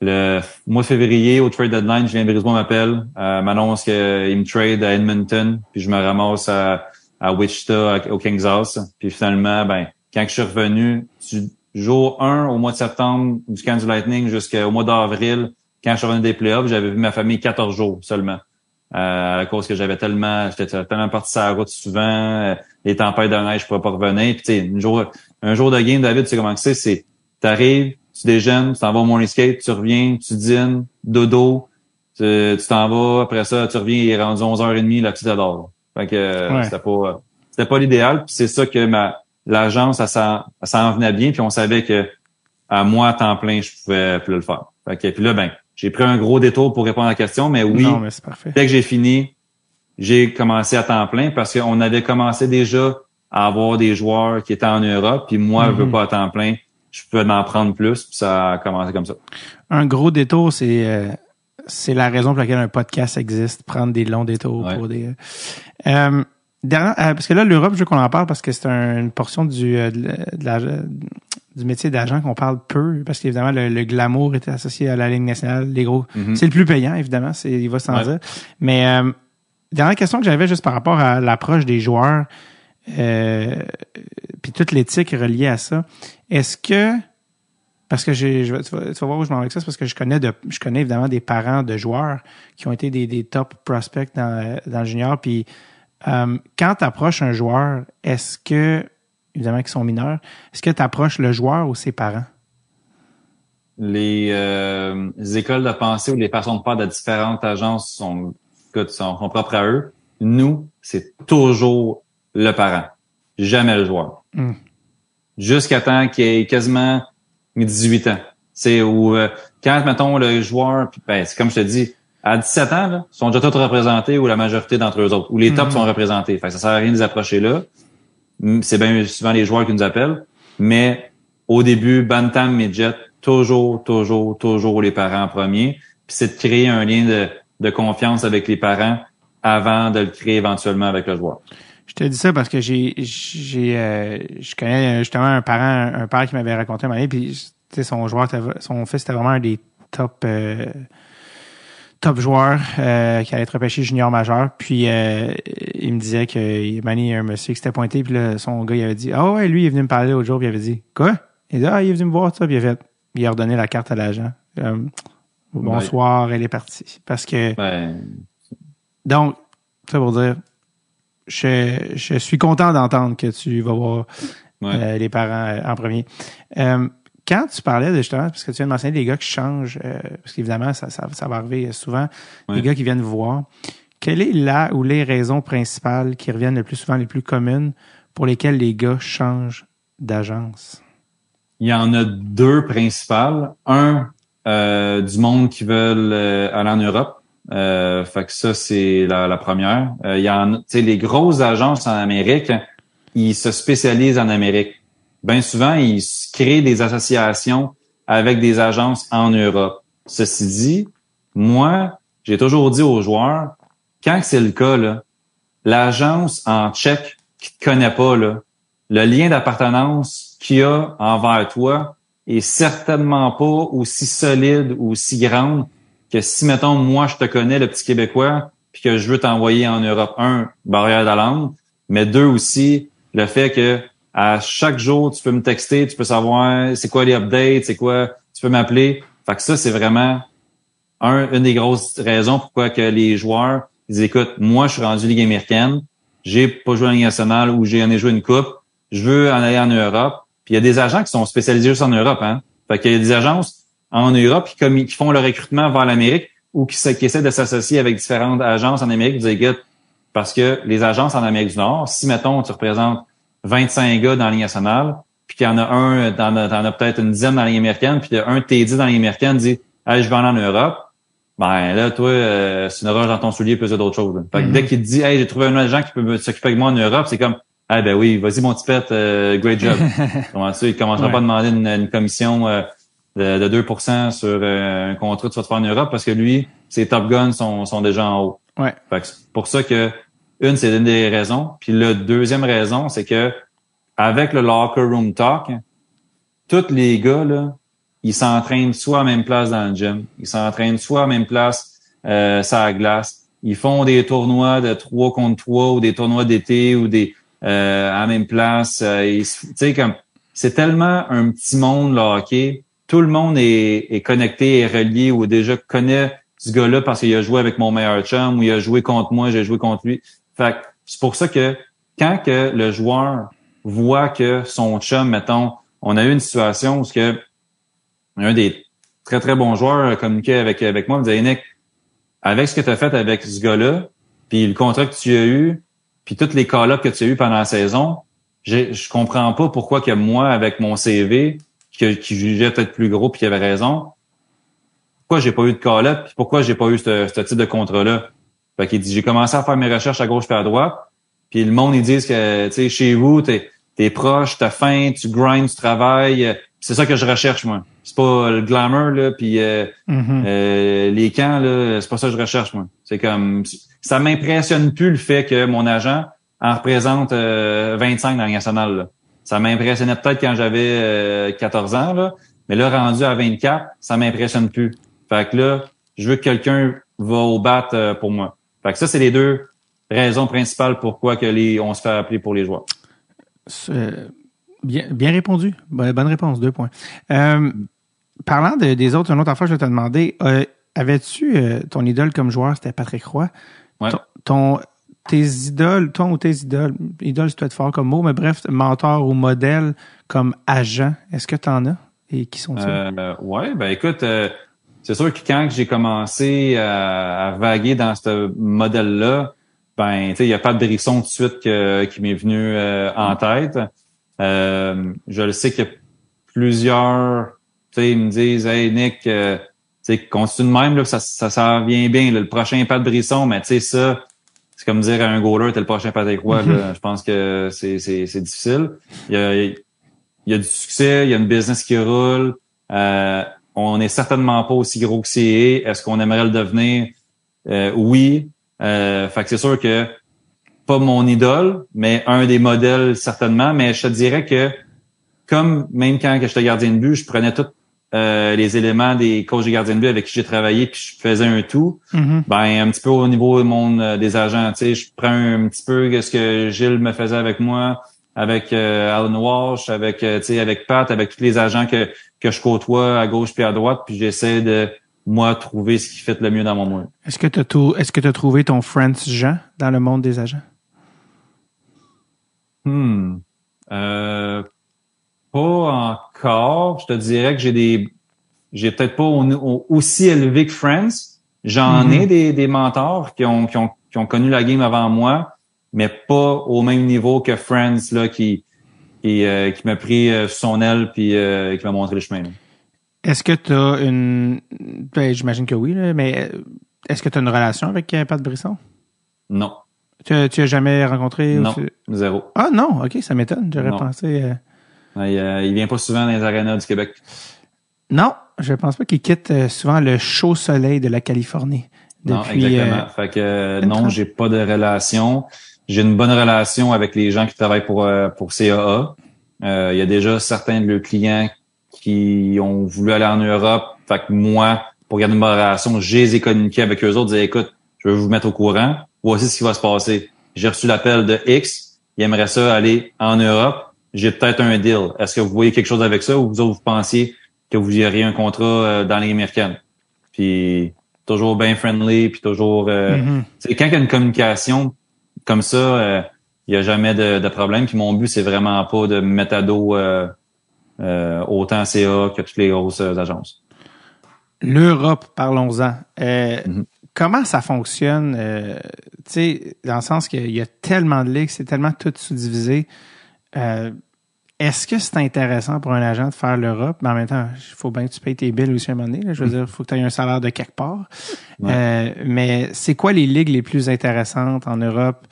le mois de février, au trade deadline, Julien Brisebois m'appelle, euh, m'annonce qu'il me trade à Edmonton, puis je me ramasse à, à Wichita, au Kansas. Puis finalement, ben quand je suis revenu, du jour un au mois de septembre du camp du Lightning jusqu'au mois d'avril, quand je suis revenu des playoffs, j'avais vu ma famille quatorze jours seulement. Euh, à cause que j'avais tellement, j'étais tellement parti sur la route souvent, les tempêtes de neige, je pouvais pas revenir. Puis tu sais, un jour, un jour de game, David, tu sais comment c'est, c'est, t'arrives, tu déjeunes, tu t'en vas au morning skate, tu reviens, tu dînes, dodo, tu, tu t'en vas, après ça, tu reviens, il est rendu onze heures trente, là, tu t'adores. Fait que, ouais. c'était pas, c'était pas l'idéal, puis c'est ça que ma, l'agence, elle s'en, elle s'en venait bien, puis on savait que, à moi, à temps plein, je pouvais plus le faire. Fait que, puis là, ben, j'ai pris un gros détour pour répondre à la question, mais oui, non, mais c'est parfait. Dès que j'ai fini, j'ai commencé à temps plein parce qu'on avait commencé déjà à avoir des joueurs qui étaient en Europe, puis moi, mm-hmm. je veux pas à temps plein, je peux m'en prendre plus, puis ça a commencé comme ça. Un gros détour, c'est euh, c'est la raison pour laquelle un podcast existe, prendre des longs détours ouais. pour des... Euh, dernière, euh, parce que là, l'Europe, je veux qu'on en parle parce que c'est un, une portion du euh, de la... du métier d'agent qu'on parle peu, parce qu'évidemment, le, le glamour est associé à la Ligue nationale, les gros. Mm-hmm. C'est le plus payant, évidemment, c'est, il va sans ouais. dire. Mais euh, dernière question que j'avais juste par rapport à l'approche des joueurs, euh, puis toute l'éthique reliée à ça. Est-ce que, parce que j'ai, je, tu, vas, tu vas voir où je m'en vais avec ça, c'est parce que je connais, de, je connais évidemment des parents de joueurs qui ont été des, des top prospects dans, dans le junior, puis euh, quand tu approches un joueur, est-ce que évidemment qui sont mineurs. Est-ce que tu approches le joueur ou ses parents? Les, euh, les écoles de pensée ou les façons de faire de différentes agences sont, écoute, sont, sont propres à eux. Nous, c'est toujours le parent, jamais le joueur. Mm. Jusqu'à temps qu'il ait quasiment dix-huit ans. C'est où, euh, quand, mettons, le joueur, pis, ben, c'est comme je te dis, à dix-sept ans, là, sont déjà tous représentés ou la majorité d'entre eux autres, ou les tops mm. sont représentés. Fait que ça sert à rien de les approcher là. C'est bien souvent les joueurs qui nous appellent, mais au début, Bantam, Midget, toujours, toujours, toujours les parents en premier. Puis c'est de créer un lien de, de confiance avec les parents avant de le créer éventuellement avec le joueur. Je te dis ça parce que j'ai, j'ai, euh, je connais justement un parent, un père qui m'avait raconté un moment, puis tu sais, son joueur, son fils était vraiment un des top. Euh, top joueur euh, qui allait être repêché junior majeur. Puis, euh, il me disait que Manny, il y a un monsieur qui s'était pointé. Puis là, son gars, il avait dit « Ah oh, ouais, lui, il est venu me parler l'autre jour. » Puis il avait dit « Quoi? » Il dit « Ah, il est venu me voir, ça. » Puis il a fait, il a redonné la carte à l'agent. Euh, « Bonsoir, ouais. Elle est partie. » Parce que... Ouais. Donc, ça pour dire, je, je suis content d'entendre que tu vas voir ouais. euh, les parents euh, en premier. Euh, Quand tu parlais de justement, parce que tu viens de mentionner des gars qui changent, euh, parce qu'évidemment, ça, ça, ça va arriver souvent, oui. des gars qui viennent voir, quelle est la ou les raisons principales qui reviennent le plus souvent, les plus communes, pour lesquelles les gars changent d'agence? Il y en a deux principales. Un, euh, du monde qui veulent euh, aller en Europe. Euh, fait que ça, c'est la, la première. Euh, il y en a, tu sais, les grosses agences en Amérique, ils se spécialisent en Amérique. Bien souvent, ils créent des associations avec des agences en Europe. Ceci dit, moi, j'ai toujours dit aux joueurs, quand c'est le cas, là, l'agence en Tchèque qui te connaît pas, là, le lien d'appartenance qu'il a envers toi est certainement pas aussi solide ou aussi grande que si, mettons, moi, je te connais, le petit Québécois, puis que je veux t'envoyer en Europe. Un, barrière de la langue, mais deux aussi, le fait que à chaque jour, tu peux me texter, tu peux savoir c'est quoi les updates, c'est quoi, tu peux m'appeler. Fait que ça, c'est vraiment un, une des grosses raisons pourquoi que les joueurs, ils disent, écoute, moi, je suis rendu Ligue américaine, j'ai pas joué en Ligue nationale ou j'ai en ai joué une coupe, je veux en aller en Europe. Puis il y a des agents qui sont spécialisés juste en Europe, hein. Fait qu'il y a des agences en Europe qui, comme, qui font le recrutement vers l'Amérique ou qui, qui essaient de s'associer avec différentes agences en Amérique. Ils disent, écoute, parce que les agences en Amérique du Nord, si, mettons, tu représentes vingt-cinq gars dans la Ligue nationale, puis qu'il y en a un, t'en as peut-être une dizaine dans la Ligue américaine, puis un T D dans la Ligue américaine dit « Hey, je vais aller en Europe », ben là, toi, euh, c'est une roche dans ton soulier plus que d'autres choses. Fait que mm-hmm. dès qu'il te dit « Hey, j'ai trouvé un agent qui peut s'occuper avec moi en Europe », c'est comme « Hey, ben oui, vas-y mon petit pet, euh, great job ». Comment ça, il commencera ouais. pas à demander une, une commission euh, de, de deux pour cent sur euh, un contrat que tu vas te faire en Europe parce que lui, ses Top Guns sont, sont déjà en haut. Ouais. Fait que c'est pour ça que, une, c'est une des raisons. Puis la deuxième raison, c'est que avec le locker room talk, tous les gars, là, ils s'entraînent soit à la même place dans le gym, ils s'entraînent soit à la même place euh, sur la glace, ils font des tournois de trois contre trois ou des tournois d'été ou des euh, à la même place. Euh, tu sais, comme c'est tellement un petit monde, le hockey. Tout le monde est, est connecté, est relié ou déjà connaît ce gars-là parce qu'il a joué avec mon meilleur chum ou il a joué contre moi, j'ai joué contre lui. Fait que c'est pour ça que quand que le joueur voit que son chum, mettons, on a eu une situation où ce que un des très, très bons joueurs communiquait avec, avec moi, il me disait, hey, Nick, avec ce que tu as fait avec ce gars-là, puis le contrat que tu as eu, puis tous les call-ups que tu as eu pendant la saison, j'ai, je comprends pas pourquoi que moi, avec mon C V, qui, qui jugeait peut-être plus gros puis qui avait raison, pourquoi j'ai pas eu de call-up, puis pourquoi j'ai pas eu ce, ce type de contrat-là. Fait qu'il dit, j'ai commencé à faire mes recherches à gauche puis à droite, puis le monde, ils disent que, tu sais, chez vous, t'es, t'es proche, t'as faim, tu grindes, tu travailles. C'est ça que je recherche, moi. C'est pas le glamour, là, puis euh, mm-hmm. euh, les camps, là, c'est pas ça que je recherche, moi. C'est comme... Ça m'impressionne plus le fait que mon agent en représente euh, vingt-cinq dans le national, là. Ça m'impressionnait peut-être quand j'avais euh, quatorze ans, là, mais là, rendu à vingt-quatre, ça m'impressionne plus. Fait que là, je veux que quelqu'un va au bat euh, pour moi. Fait que ça, c'est les deux raisons principales pourquoi que les, on se fait appeler pour les joueurs. C'est... Bien, bien répondu. Bonne réponse, deux points. Euh, parlant de, des autres, une autre affaire, je vais te demander, euh, avais-tu euh, ton idole comme joueur, c'était Patrick Roy? Ouais. Ton, ton, tes idoles, toi ou tes idoles, idole, ça doit être fort comme mot, mais bref, mentor ou modèle comme agent, est-ce que tu en as? Et qui sont-ils? Euh, ouais, ben écoute, euh, c'est sûr que quand j'ai commencé à, à vaguer dans ce modèle-là, ben, tu sais, il n'y a pas de brisson tout de suite que, qui m'est venu euh, en tête. Euh, je le sais que plusieurs, tu sais, ils me disent, hey Nick, euh, tu sais, continue de même là, ça, ça, ça vient bien. Là, le prochain Pat Brisson, mais tu sais ça, c'est comme dire à un goaler, t'es le prochain Patrick Roy. Mm-hmm. Je pense que c'est, c'est, c'est difficile. Il y a, il y a du succès, il y a une business qui roule. Euh, on n'est certainement pas aussi gros que C E A. Est-ce qu'on aimerait le devenir? Euh, oui. Euh, fait que c'est sûr que pas mon idole, mais un des modèles certainement, mais je te dirais que comme même quand j'étais gardien de but, je prenais tous euh, les éléments des coachs de gardien de but avec qui j'ai travaillé puis je faisais un tout, mm-hmm. ben un petit peu au niveau du monde euh, des agents, tu sais, je prends un petit peu ce que Gilles me faisait avec moi, avec euh, Alan Walsh, avec euh, tu sais, avec Pat, avec tous les agents que que je côtoie à gauche puis à droite, puis j'essaie de moi trouver ce qui fit le mieux dans mon monde. Est-ce que tu as tout, est-ce que tu as trouvé ton France Jean dans le monde des agents? Hmm. Euh, pas encore. Je te dirais que j'ai des, j'ai peut-être pas au, au, aussi élevé que Friends. J'en mm-hmm. ai des, des mentors qui ont, qui ont, qui ont connu la game avant moi, mais pas au même niveau que Friends, là, qui, qui, euh, qui m'a pris euh, sous son aile puis euh, qui m'a montré le chemin. Là. Est-ce que t'as une, ben, j'imagine que oui, là, mais est-ce que t'as une relation avec euh, Pat Brisson? Non. Tu as, tu as jamais rencontré? Non, tu... zéro. Ah non, OK, ça m'étonne. J'aurais non. pensé... Euh... Il, euh, il vient pas souvent dans les arénas du Québec. Non, je pense pas qu'il quitte souvent le chaud soleil de la Californie. Depuis, non, exactement. Euh, fait que euh, non, j'ai pas de relation. J'ai une bonne relation avec les gens qui travaillent pour euh, pour C A A. Euh, il y a déjà certains de leurs clients qui ont voulu aller en Europe. Fait que moi, pour garder ma relation, j'ai les communiqué avec eux autres. J'ai dit, écoute, je veux vous mettre au courant. Voici ce qui va se passer. J'ai reçu l'appel de X. Il aimerait ça aller en Europe. J'ai peut-être un deal. Est-ce que vous voyez quelque chose avec ça ou vous autres, vous pensiez que vous auriez un contrat dans les américaines? Puis, toujours bien friendly, puis toujours... Euh, mm-hmm. t'sais, quand il y a une communication comme ça, euh, il n'y a jamais de, de problème. Puis mon but, c'est vraiment pas de me mettre à dos euh, euh, autant C A que toutes les grosses euh, agences. L'Europe, parlons-en. Euh, mm-hmm. Comment ça fonctionne, euh, tu sais, dans le sens qu'il y a tellement de ligues, c'est tellement tout sous-divisé. Euh, est-ce que c'est intéressant pour un agent de faire l'Europe? Mais en même temps, il faut bien que tu payes tes billes aussi à un moment donné. Là, je veux dire, il faut que tu aies un salaire de quelque part. Ouais. Euh, mais c'est quoi les ligues les plus intéressantes en Europe?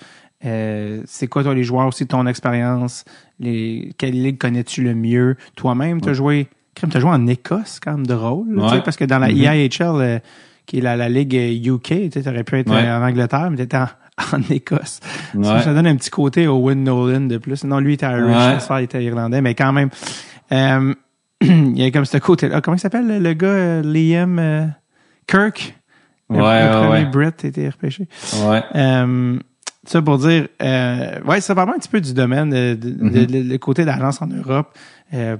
Euh, c'est quoi, toi, les joueurs aussi, ton expérience? Les, quelle ligue connais-tu le mieux? Toi-même, tu as ouais. joué, tu as joué en Écosse, quand même, de rôle, ouais. tu sais, parce que dans la mm-hmm. I I H L... Euh, qui est la, la Ligue U K. Tu aurais pu être ouais. en Angleterre, mais tu étais en, en Écosse. Ouais. Ça, ça donne un petit côté au Owen Nolan de plus. Non, lui, il était Irish, ouais. soeur, il était irlandais, mais quand même. Euh, il y a comme ce côté-là. Comment il s'appelle le gars, Liam euh, Kirk? Le, ouais, le premier ouais. Brit était repêché. Ouais. Euh, ça pour dire, euh, ouais, ça parle un petit peu du domaine, de, de, mm-hmm. de, de, le côté d'agence en Europe. Euh,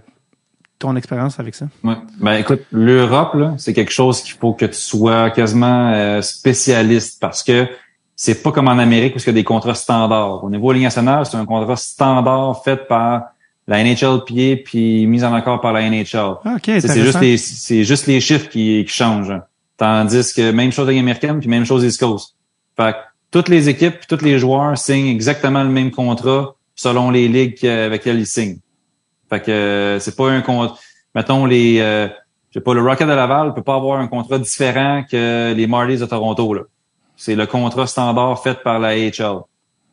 ton expérience avec ça? Ouais. Ben écoute, l'Europe, là, c'est quelque chose qu'il faut que tu sois quasiment euh, spécialiste parce que c'est pas comme en Amérique où il y a des contrats standards. Au niveau de la Ligue nationale, c'est un contrat standard fait par la N H L P A puis mis en accord par la N H L. Ok, c'est, c'est juste les, c'est juste les chiffres qui, qui changent. Tandis que même chose avec l'américaine, puis même chose East Coast. Fait que toutes les équipes, puis tous les joueurs signent exactement le même contrat selon les ligues avec lesquelles ils signent. Fait que c'est pas un contrat. Mettons les, euh, je sais pas, le Rocket de Laval peut pas avoir un contrat différent que les Marlies de Toronto là. C'est le contrat standard fait par la A H L.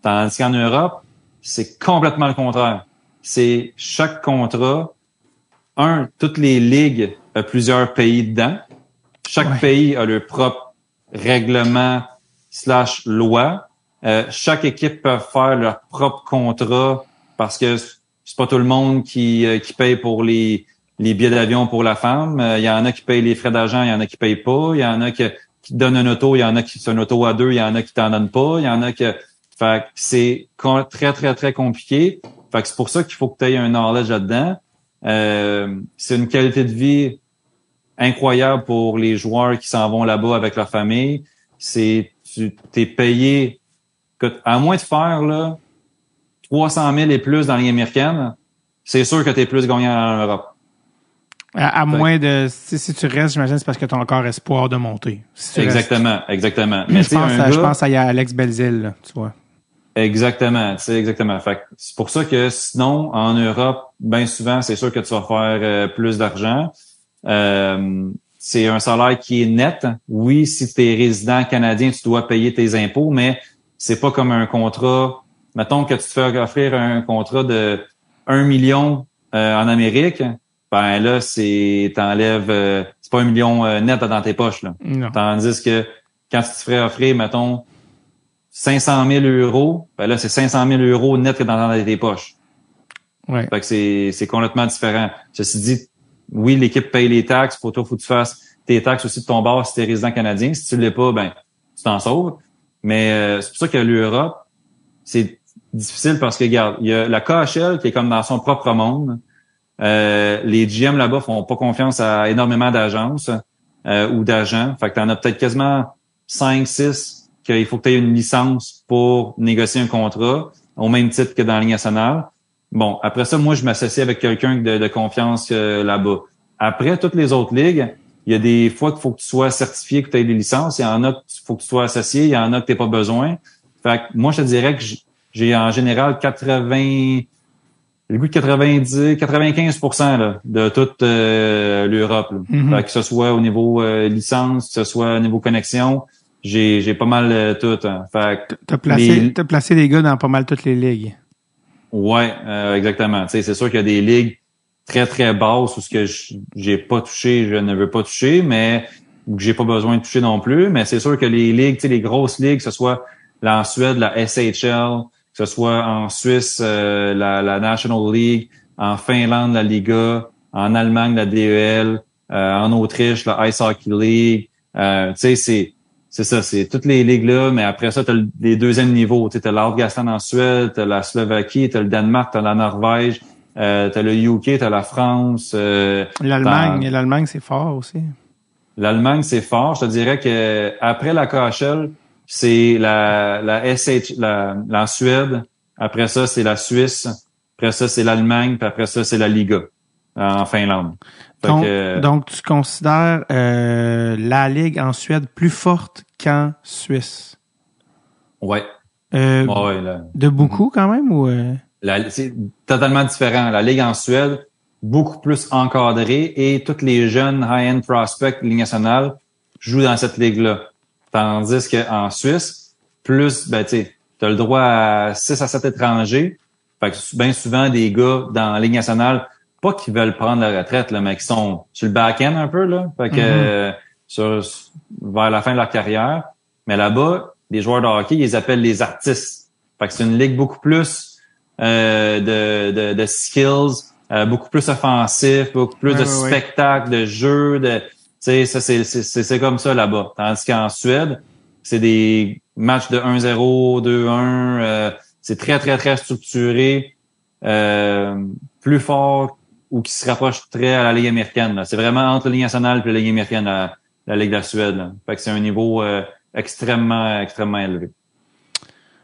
Tandis qu'en Europe, c'est complètement le contraire. C'est chaque contrat, un, toutes les ligues a plusieurs pays dedans. Chaque ouais. pays a leur propre règlement slash loi. Euh, chaque équipe peut faire leur propre contrat parce que c'est pas tout le monde qui euh, qui paye pour les les billets d'avion pour la femme. Il euh, y en a qui payent les frais d'agent, il y en a qui payent pas. Il y en a qui, qui te donnent un auto, il y en a qui c'est un auto à deux, il y en a qui t'en donnent pas. Il y en a que... Fait que c'est très, très, très compliqué. Fait que c'est pour ça qu'il faut que tu aies un knowledge là-dedans. Euh, c'est une qualité de vie... incroyable pour les joueurs qui s'en vont là-bas avec leur famille. C'est, tu t'es payé, à moins de faire là trois cent mille et plus dans les américaines, c'est sûr que t'es plus gagnant en Europe. À, à moins de, si, si tu restes, j'imagine c'est parce que t'as encore espoir de monter. Si exactement, restes. exactement. Mais je, pense un à, gars, je pense à Alex Belzile, là, tu vois. Exactement, c'est exactement. Fait que c'est pour ça que sinon, en Europe, bien souvent, c'est sûr que tu vas faire euh, plus d'argent. Euh, c'est un salaire qui est net. Oui, si tu es résident canadien, tu dois payer tes impôts, mais c'est pas comme un contrat. Mettons que tu te fais offrir un contrat de un million euh, en Amérique, ben là, c'est t'enlèves euh, c'est pas un million euh, net dans tes poches. Là. Tandis que quand tu te ferais offrir, mettons, cinq cent mille euros, ben là, c'est cinq cent mille euros net dans tes poches. Ouais. Fait que c'est, c'est complètement différent. Ceci dit, oui, l'équipe paye les taxes. Pour toi, il faut que tu fasses tes taxes aussi de ton bord si tu es résident canadien. Si tu ne l'es pas, ben tu t'en sauves. Mais euh, c'est pour ça que l'Europe, c'est difficile parce que, regarde, il y a la K H L qui est comme dans son propre monde. Euh, les G M là-bas font pas confiance à énormément d'agences euh, ou d'agents. Fait que tu en as peut-être quasiment cinq, six qu'il faut que tu aies une licence pour négocier un contrat au même titre que dans la Ligue nationale. Bon, après ça, moi, je m'associe avec quelqu'un de, de confiance euh, là-bas. Après, toutes les autres ligues, il y a des fois qu'il faut que tu sois certifié, que tu aies des licences. Il y en a qu'il faut que tu sois associé. Il y en a que tu n'as pas besoin. Fait que moi, je te dirais que j'ai en général quatre-vingts, le goût de quatre-vingt-dix, quatre-vingt-quinze pour cent là, de toute euh, l'Europe. Mm-hmm. Fait que ce soit au niveau euh, licence, que ce soit au niveau connexion, j'ai, j'ai pas mal euh, tout. Hein. Fait que t'as placé, les... t'as placé des gars dans pas mal toutes les ligues. Ouais, euh, exactement. Tu sais, c'est sûr qu'il y a des ligues très très basses où ce que j'ai pas touché, je ne veux pas toucher, mais où j'ai pas besoin de toucher non plus. Mais c'est sûr que les ligues, tu sais, les grosses ligues, que ce soit là en Suède, la S H L, que ce soit en Suisse, euh, la, la National League, en Finlande, la Liga, en Allemagne, la D E L, euh, en Autriche, la Ice Hockey League. Euh, tu sais, c'est C'est ça, c'est toutes les ligues là, mais après ça, t'as les deuxièmes niveaux. Tu sais, t'as l'Afghanistan en Suède, t'as la Slovaquie, t'as le Danemark, t'as la Norvège, euh, t'as le U K, t'as la France. Euh, L'Allemagne, t'as... l'Allemagne, c'est fort aussi. L'Allemagne, c'est fort. Je te dirais que après la K H L, c'est la la S H, la, la Suède. Après ça, c'est la Suisse. Après ça, c'est l'Allemagne. Puis après ça, c'est la Liga en Finlande. Donc, que... donc, tu considères euh, la Ligue en Suède plus forte qu'en Suisse? Ouais. Euh, oh, ouais là. De beaucoup quand même? Ou euh... la, c'est totalement différent. La Ligue en Suède, beaucoup plus encadrée et tous les jeunes high-end prospects Ligue nationale jouent dans cette Ligue-là. Tandis qu'en Suisse, plus, ben tu sais, t'as le droit à six à sept étrangers. Fait que bien souvent, des gars dans la Ligue nationale... pas qu'ils veulent prendre la retraite, là, mais qui sont sur le back-end un peu, là. Fait que, mm-hmm. euh, sur, vers la fin de leur carrière. Mais là-bas, les joueurs de hockey, ils les appellent les artistes. Fait que c'est une ligue beaucoup plus euh, de, de, de skills, euh, beaucoup plus offensif, beaucoup plus ouais, de ouais, spectacle, ouais. de jeu, de... Tu sais, ça, c'est, c'est, c'est, c'est comme ça là-bas. Tandis qu'en Suède, c'est des matchs de un zéro, deux un. Euh, c'est très, très, très structuré. Euh, plus fort ou qui se rapproche très à la Ligue américaine. Là. C'est vraiment entre la Ligue nationale et la Ligue américaine, la, la Ligue de la Suède. Là. Fait que c'est un niveau euh, extrêmement, extrêmement élevé.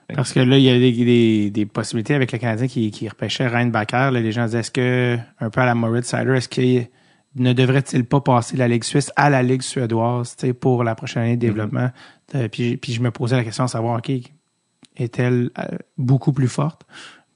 Fait Parce que là, il y a des, des, des possibilités avec le Canadien qui, qui repêchait Reinbacker. Là, les gens disaient, est-ce que, un peu à la Moritz Sider, est-ce qu'il ne devrait-il pas passer la Ligue suisse à la Ligue suédoise pour la prochaine année de développement? Mm-hmm. Puis, puis je me posais la question de savoir, OK, est-elle beaucoup plus forte?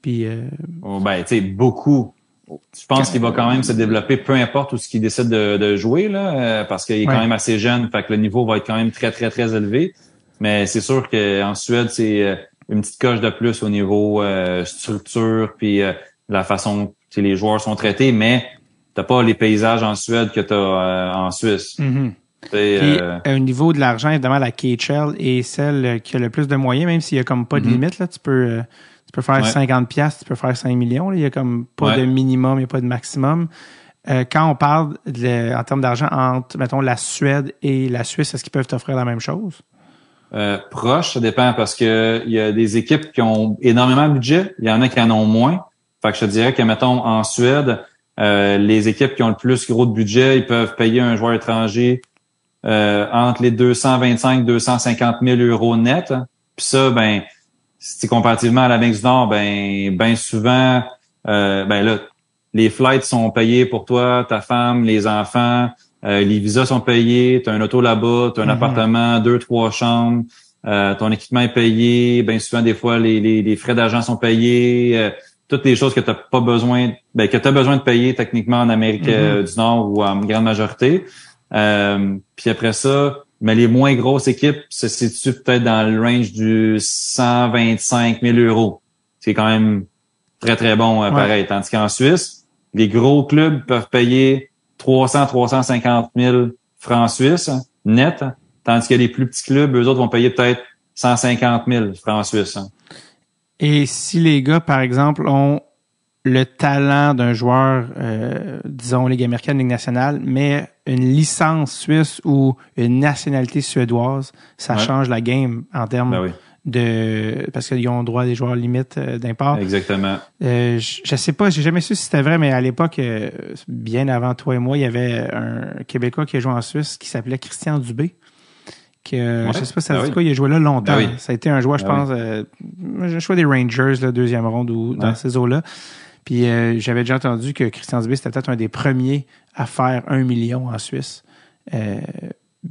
Puis, euh, oh, ben, tu sais, beaucoup. Je pense qu'il va quand même se développer, peu importe où ce qu'il décide de, de jouer, là, parce qu'il est ouais. quand même assez jeune, fait que le niveau va être quand même très, très, très élevé. Mais c'est sûr qu'en Suède, c'est une petite coche de plus au niveau euh, structure, puis euh, la façon que les joueurs sont traités, mais t'as pas les paysages en Suède que t'as euh, en Suisse. Mm-hmm. Et, euh, au niveau de l'argent, évidemment, la K H L est celle qui a le plus de moyens, même s'il y a comme pas de mm-hmm. limite, là, tu peux... Euh, Tu peux faire ouais. cinquante piastres, tu peux faire cinq millions. Là. Il n'y a comme pas ouais. de minimum et pas de maximum. Euh, quand on parle de, en termes d'argent entre, mettons, la Suède et la Suisse, est-ce qu'ils peuvent t'offrir la même chose? Euh, proche, ça dépend parce que il y a des équipes qui ont énormément de budget. Il y en a qui en ont moins. Fait que je te dirais que, mettons, en Suède, euh, les équipes qui ont le plus gros de budget, ils peuvent payer un joueur étranger euh, entre les deux cent vingt-cinq et deux cent cinquante mille euros net. Puis ça, ben... Si comparativement à l'Amérique du Nord, ben, ben souvent, euh, ben là, les flights sont payés pour toi, ta femme, les enfants, euh, les visas sont payés, t'as un auto là-bas, t'as un mm-hmm. appartement, deux, trois chambres, euh, ton équipement est payé, ben souvent des fois les, les, les frais d'agent sont payés, euh, toutes les choses que t'as pas besoin, ben que t'as besoin de payer techniquement en Amérique mm-hmm. du Nord ou en grande majorité. Euh, puis après ça. Mais les moins grosses équipes se situent peut-être dans le range du cent vingt-cinq mille euros. C'est quand même très, très bon, euh, pareil. Ouais. Tandis qu'en Suisse, les gros clubs peuvent payer trois cents à trois cent cinquante mille francs suisses net, tandis que les plus petits clubs, eux autres, vont payer peut-être cent cinquante mille francs suisses. Et si les gars, par exemple, ont le talent d'un joueur, euh, disons, Ligue américaine, Ligue nationale, mais une licence suisse ou une nationalité suédoise, ça ouais. change la game en termes ben oui. de... Parce qu'ils ont droit à des joueurs limites d'import. Exactement. Euh, je, je sais pas, j'ai jamais su si c'était vrai, mais à l'époque, euh, bien avant toi et moi, il y avait un Québécois qui a joué en Suisse qui s'appelait Christian Dubé. Que, ouais. Je sais pas si ça ben dit oui. quoi, il a joué là longtemps. Ben oui. Ça a été un joueur, ben je pense, oui. euh, j'ai joué des Rangers, là, deuxième ronde ou ouais. dans ces eaux-là. Puis euh, j'avais déjà entendu que Christian Dubé, c'était peut-être un des premiers à faire un million en Suisse. Euh,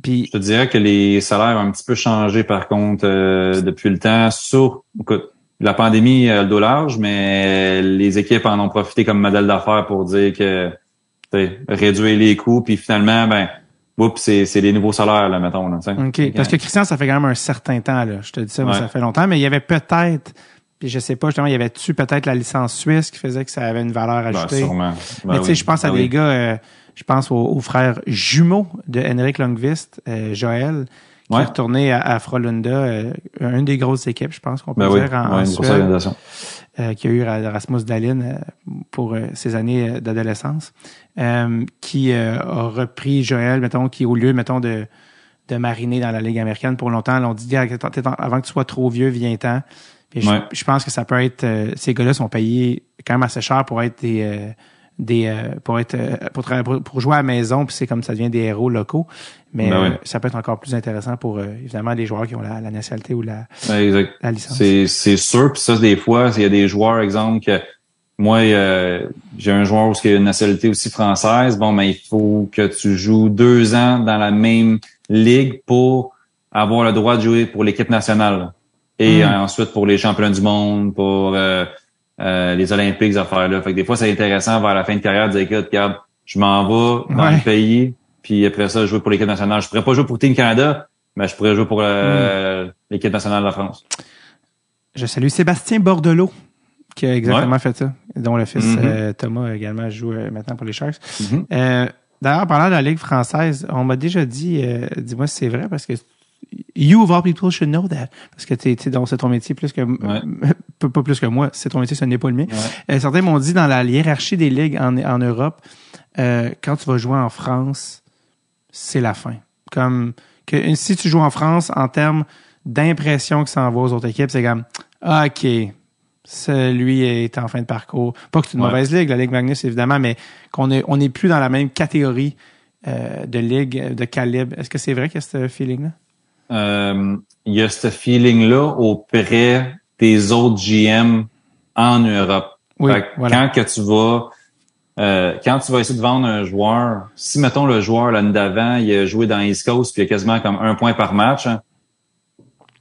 puis... Je te dirais que les salaires ont un petit peu changé, par contre, euh, depuis le temps. Sur, écoute, la pandémie a le dos large, mais les équipes en ont profité comme modèle d'affaires pour dire que réduire les coûts. Puis finalement, ben oups, c'est, c'est les nouveaux salaires, là, mettons. Là, OK. Parce que Christian, ça fait quand même un certain temps. Là. Je te dis ça, mais ouais. ça fait longtemps. Mais il y avait peut-être... Puis je sais pas, justement, il y avait-tu peut-être la licence suisse qui faisait que ça avait une valeur ajoutée? Ben, sûrement. Ben mais tu sais, oui. je pense à ben des oui. gars, euh, je pense aux, aux frères jumeaux de Henrik Lundqvist, euh, Joël, qui ouais. est retourné à, à Frölunda, euh, une des grosses équipes, je pense qu'on peut ben dire, oui. en, ouais, en une Suède, grosse organisation. Euh, qui a eu Rasmus Dahlin euh, pour euh, ses années d'adolescence, euh, qui euh, a repris Joël, mettons, qui au lieu, mettons, de... de mariner dans la Ligue américaine pour longtemps. L'on dit, avant que tu sois trop vieux, viens-t'en. Je, ouais. je pense que ça peut être... Euh, ces gars-là sont payés quand même assez cher pour être des... Euh, des euh, pour être euh, pour, tra- pour pour jouer à la maison, puis c'est comme ça devient des héros locaux. Mais ben ouais. euh, ça peut être encore plus intéressant pour, euh, évidemment, les joueurs qui ont la, la nationalité ou la, ben la licence. C'est, c'est sûr. Puis ça, des fois, il y a des joueurs, exemple, que moi, euh, j'ai un joueur où il y a une nationalité aussi française. Bon, mais ben, il faut que tu joues deux ans dans la même... ligue pour avoir le droit de jouer pour l'équipe nationale et mmh. euh, ensuite pour les championnats du monde, pour euh, euh, les Olympiques, affaires là. Fait que des fois c'est intéressant vers la fin de carrière de dire écoute, regarde, je m'en vais dans ouais. le pays, puis après ça jouer pour l'équipe nationale. Je pourrais pas jouer pour Team Canada, mais je pourrais jouer pour euh, mmh. l'équipe nationale de la France. Je salue Sébastien Bordelot qui a exactement ouais. fait ça, dont le fils mmh. euh, Thomas également joue euh, maintenant pour les Sharks. Mmh. Euh, D'ailleurs, parlant de la Ligue française, on m'a déjà dit, euh, dis-moi si c'est vrai, parce que you of all people should know that. Parce que t'es, t'es donc, c'est ton métier plus que, ouais. euh, pas plus que moi, c'est ton métier, ce n'est pas le mien. Ouais. Euh, certains m'ont dit dans la hiérarchie des ligues en, en Europe, euh, quand tu vas jouer en France, c'est la fin. Comme, que si tu joues en France, en termes d'impression que ça envoie aux autres équipes, c'est comme, OK, celui est en fin de parcours. Pas que c'est une ouais. mauvaise ligue, la Ligue Magnus, évidemment, mais qu'on est, on n'est plus dans la même catégorie euh, de ligue, de calibre. Est-ce que c'est vrai qu'il y a ce feeling-là? Euh, il y a ce feeling-là auprès des autres G M en Europe. Oui, fait que voilà. Quand que tu vas... Euh, quand tu vas essayer de vendre un joueur, si, mettons, le joueur l'année d'avant, il a joué dans East Coast puis il a quasiment comme un point par match, hein,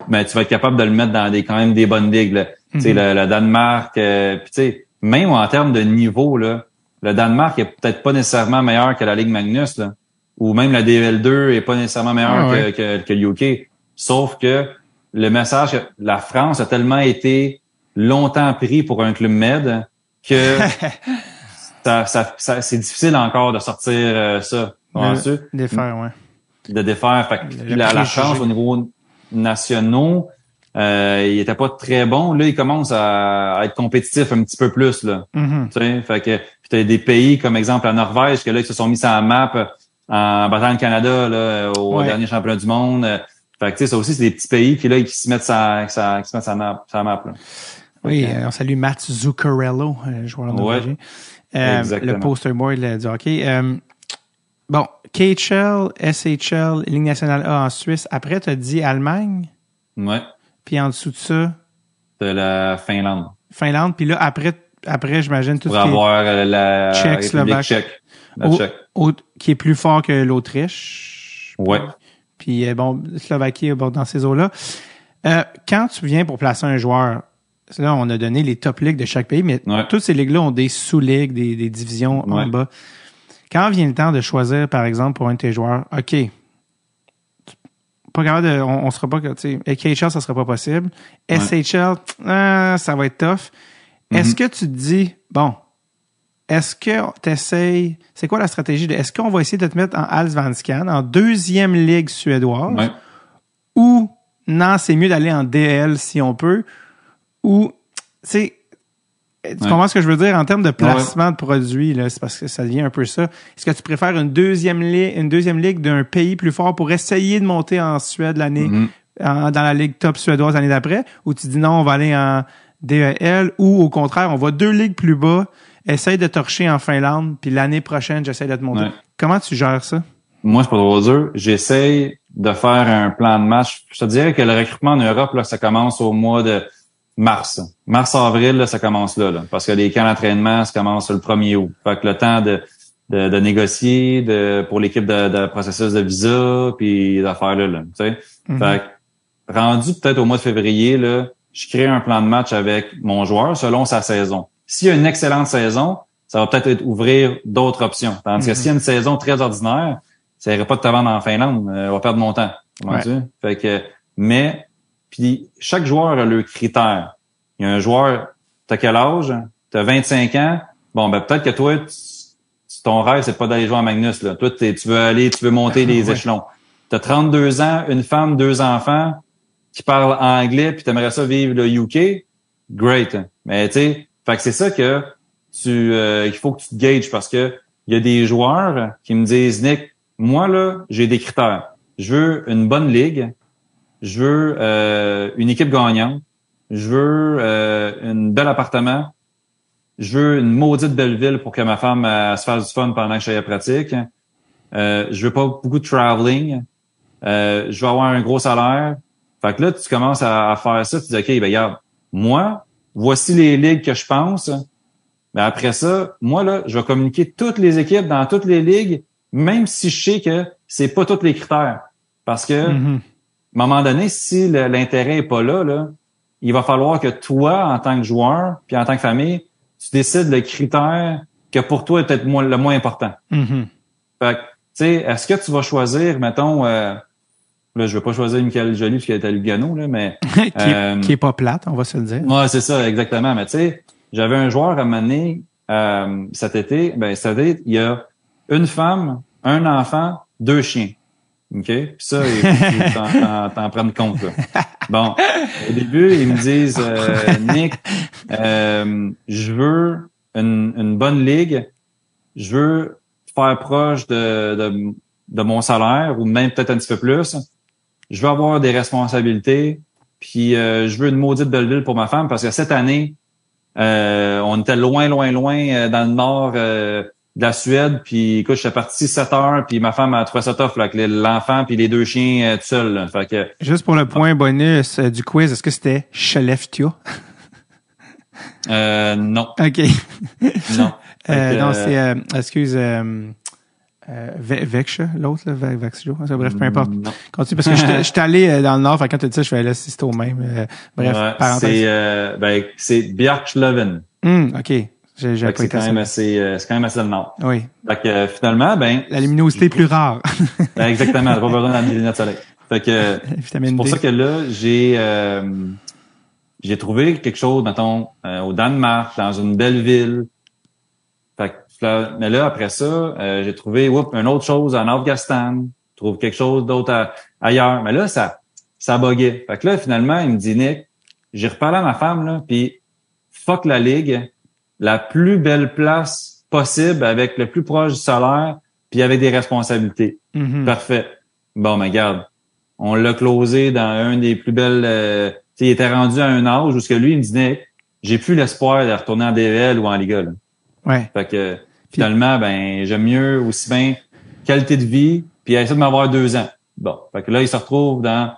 ben, tu vas être capable de le mettre dans des quand même des bonnes ligues. Là. Mm-hmm. Tu sais, le, le Danemark, euh, puis tu sais, même en termes de niveau, là, le Danemark est peut-être pas nécessairement meilleur que la Ligue Magnus, là, ou même la D L deux est pas nécessairement meilleure ah, que, oui. que, que le U K. Sauf que le message que la France a tellement été longtemps pris pour un club med que... Ça, ça, ça, c'est difficile encore de sortir euh, ça. De défaire, oui. De défaire. Fait que la, la chance au niveau national, euh, il était pas très bon. Là, il commence à, à être compétitif un petit peu plus. Là. Mm-hmm. Tu sais, fait que tu as des pays comme exemple la Norvège que là, ils se sont mis sur la map en battant le Canada là, au ouais. dernier championnat du monde. Fait que tu sais, ça aussi, c'est des petits pays qui là qui se mettent sa, sa, qui se mettent sa map. Sa map là. Oui, okay. euh, on salue Matt Zuccarello, joueur norvégien. Ouais. Euh, le poster boy du hockey. Euh, bon, K H L, S H L, Ligue nationale A en Suisse. Après, tu as dit Allemagne. Ouais. Puis en dessous de ça... De la Finlande. Finlande. Puis là, après, après j'imagine... tout Pour ce avoir est... la République tchèque. La Tchèque. Au, au, qui est plus fort que l'Autriche. Ouais. Puis bon, Slovaquie dans ces eaux-là. Euh, quand tu viens pour placer un joueur... Là, on a donné les top ligues de chaque pays, mais ouais. toutes ces ligues-là ont des sous-ligues, des, des divisions ouais. en bas. Quand vient le temps de choisir, par exemple, pour un de tes joueurs, OK, pas capable de, on, on sera pas, tu sais, K H L, ça sera pas possible. Ouais. S H L, euh, ça va être tough. Mm-hmm. Est-ce que tu te dis, bon, est-ce que t'essayes, c'est quoi la stratégie de, est-ce qu'on va essayer de te mettre en Allsvenskan, en deuxième ligue suédoise, ouais. ou non, c'est mieux d'aller en D L si on peut, ou, tu sais, tu ouais. comprends ce que je veux dire en termes de placement ouais. de produits, là, c'est parce que ça devient un peu ça. Est-ce que tu préfères une deuxième ligue, une deuxième ligue d'un pays plus fort pour essayer de monter en Suède l'année, mm-hmm. en, dans la ligue top suédoise l'année d'après, ou tu dis non, on va aller en D E L, ou au contraire, on va deux ligues plus bas, essaye de torcher en Finlande, puis l'année prochaine, j'essaie de te monter. Ouais. Comment tu gères ça? Moi, c'est pas trop dur. J'essaye de faire un plan de match. Je te dirais que le recrutement en Europe, là, ça commence au mois de mars. Mars-avril, là, ça commence là, là. Parce que les camps d'entraînement, ça commence le premier août. Fait que le temps de, de, de négocier, de, pour l'équipe de, de processus de visa, puis d'affaires là, là. Tu sais? Mm-hmm. Fait que, rendu peut-être au mois de février, là, je crée un plan de match avec mon joueur selon sa saison. S'il y a une excellente saison, ça va peut-être être ouvrir d'autres options. Tandis mm-hmm. que s'il y a une saison très ordinaire, ça irait pas de te vendre en Finlande, euh, on va perdre mon temps. Ouais. Fait que, mais, puis chaque joueur a le critère. Il y a un joueur, t'as quel âge? T'as vingt-cinq ans? Bon, ben peut-être que toi, tu, ton rêve, c'est pas d'aller jouer en Magnus. Là. Toi, t'es, tu veux aller, tu veux monter les ouais. échelons. T'as trente-deux ans, une femme, deux enfants qui parlent anglais, puis t'aimerais ça vivre le U K. Great. Mais tu sais, fait que c'est ça que tu, euh, il faut que tu te gages parce que il y a des joueurs qui me disent, Nick, moi là, j'ai des critères. Je veux une bonne ligue. Je veux euh, une équipe gagnante. Je veux euh, un bel appartement. Je veux une maudite belle ville pour que ma femme elle, se fasse du fun pendant que je suis à la pratique. Euh, je veux pas beaucoup de traveling. Euh, je veux avoir un gros salaire. Fait que là, tu commences à, à faire ça. Tu dis, OK, ben regarde, moi, voici les ligues que je pense. Ben, après ça, moi, là, je vais communiquer toutes les équipes dans toutes les ligues, même si je sais que c'est pas tous les critères. Parce que... Mm-hmm. À un moment donné, si le, l'intérêt est pas là, là, il va falloir que toi, en tant que joueur, puis en tant que famille, tu décides le critère que pour toi est peut-être moins, le moins important. Mm-hmm. Fait que, tu sais, est-ce que tu vas choisir, mettons, euh, là, je veux pas choisir Michael Joly parce qu'il est à Lugano, là, mais... qui, euh, est, qui est pas plate, on va se le dire. Ouais, c'est ça, exactement. Mais tu sais, j'avais un joueur à un moment donné, euh, cet été, ben cet été, il y a une femme un enfant, deux chiens. OK? Puis ça, il faut t'en, t'en prendre compte, là. Bon, au début, ils me disent, euh, Nick, euh, je veux une, une bonne ligue, je veux faire proche de, de, de mon salaire, ou même peut-être un petit peu plus, je veux avoir des responsabilités, puis euh, je veux une maudite belle ville pour ma femme, parce que cette année, euh, on était loin, loin, loin euh, dans le nord euh, de la Suède, puis écoute, j'étais parti sept heures, puis ma femme a trouvé ça tough, là, avec l'enfant puis les deux chiens euh, tout seul, là. Fait que, juste pour le point ah, bonus euh, du quiz, est-ce que c'était Skellefteå? Euh, non. OK. Non. Euh, que, non, c'est, euh, excuse, euh, euh, Växjö, l'autre, là, Växjö, bref, peu importe. Non. Continue, parce que je suis allé dans le Nord, quand tu as dit ça, je fais là, si c'est au même, euh, bref, euh, parenthèse. C'est, euh, ben, c'est Björklöven. Hum, OK. J'ai, j'ai c'est, quand même assez, euh, c'est quand même assez dans le Nord. Oui. Fait que, euh, finalement, ben. La luminosité est plus rare. Ben, exactement, j'ai pas besoin d'avoir des lunettes de soleil. Fait que, c'est pour D. ça que là, j'ai, euh, j'ai trouvé quelque chose, mettons, euh, au Danemark, dans une belle ville. Mais là, après ça, euh, j'ai trouvé whoop, une autre chose en Afghanistan. Je trouve quelque chose d'autre à, ailleurs. Mais là, ça ça buguait. Fait que là, finalement, il me dit, Nick, j'ai reparlé à ma femme, là, puis fuck la ligue, la plus belle place possible avec le plus proche du salaire puis avec des responsabilités. Mm-hmm. Parfait. Bon, mais regarde, on l'a closé dans un des plus belles... Euh, il était rendu à un âge où ce que lui, il me dit, Nick, j'ai plus l'espoir de retourner en D V L ou en Liga. Là. Ouais. Fait que finalement, ben j'aime mieux aussi bien qualité de vie, puis essayer de m'avoir deux ans. Bon, fait que là, il se retrouve dans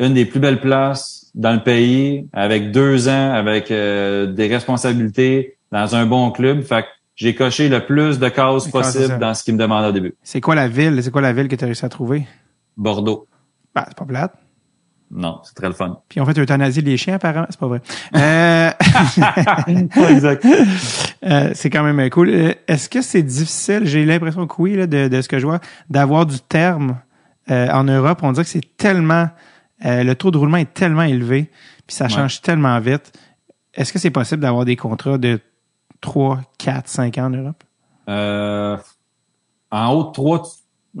une des plus belles places dans le pays, avec deux ans, avec euh, des responsabilités, dans un bon club. Fait que j'ai coché le plus de cases possible dans ce qu'il me demandait au début. C'est quoi la ville? C'est quoi la ville que tu as réussi à trouver? Bordeaux. Ben, c'est pas plate. Non, c'est très le fun. Puis en fait, euthanasie les chiens, apparemment, c'est pas vrai. Euh... pas exact. Euh, c'est quand même cool. Euh, est-ce que c'est difficile, j'ai l'impression que oui, là, de, de ce que je vois, d'avoir du terme euh, en Europe? On dirait que c'est tellement... Euh, le taux de roulement est tellement élevé, puis ça change ouais. tellement vite. Est-ce que c'est possible d'avoir des contrats de trois, quatre, cinq ans en Europe? Euh, en haut de trois,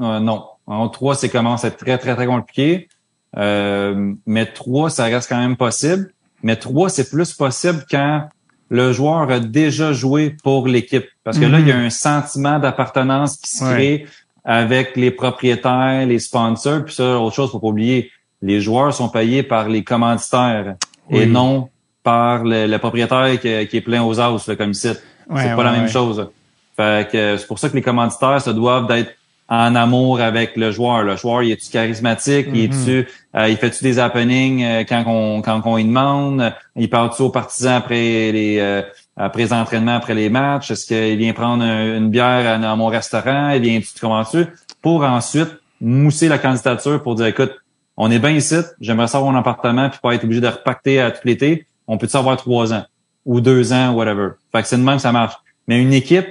euh, non. En haut de trois, ça commence à être très, très, très compliqué. Euh, mais trois, ça reste quand même possible. Mais trois, c'est plus possible quand le joueur a déjà joué pour l'équipe. Parce que mm-hmm. là, il y a un sentiment d'appartenance qui se ouais. crée avec les propriétaires, les sponsors. Puis ça, autre chose, faut pas oublier, les joueurs sont payés par les commanditaires oui. et non par le, le propriétaire qui, qui est plein aux as, comme ici. Ouais, c'est pas ouais, la même ouais. chose. Fait que c'est pour ça que les commanditaires se doivent d'être en amour avec le joueur. Le joueur, il est-tu charismatique? Mm-hmm. Il est-tu, euh, il fait-tu des happenings euh, quand on quand on lui demande? Il parle-tu aux partisans après les euh, après les entraînements, après les matchs? Est-ce qu'il vient prendre un, une bière dans mon restaurant? Il vient tu commences-tu? Pour ensuite mousser la candidature pour dire, écoute, on est bien ici, j'aimerais savoir mon appartement puis pas être obligé de repacter à tout l'été. On peut-tu avoir trois ans? Ou deux ans, whatever. Fait que c'est de même que ça marche. Mais une équipe,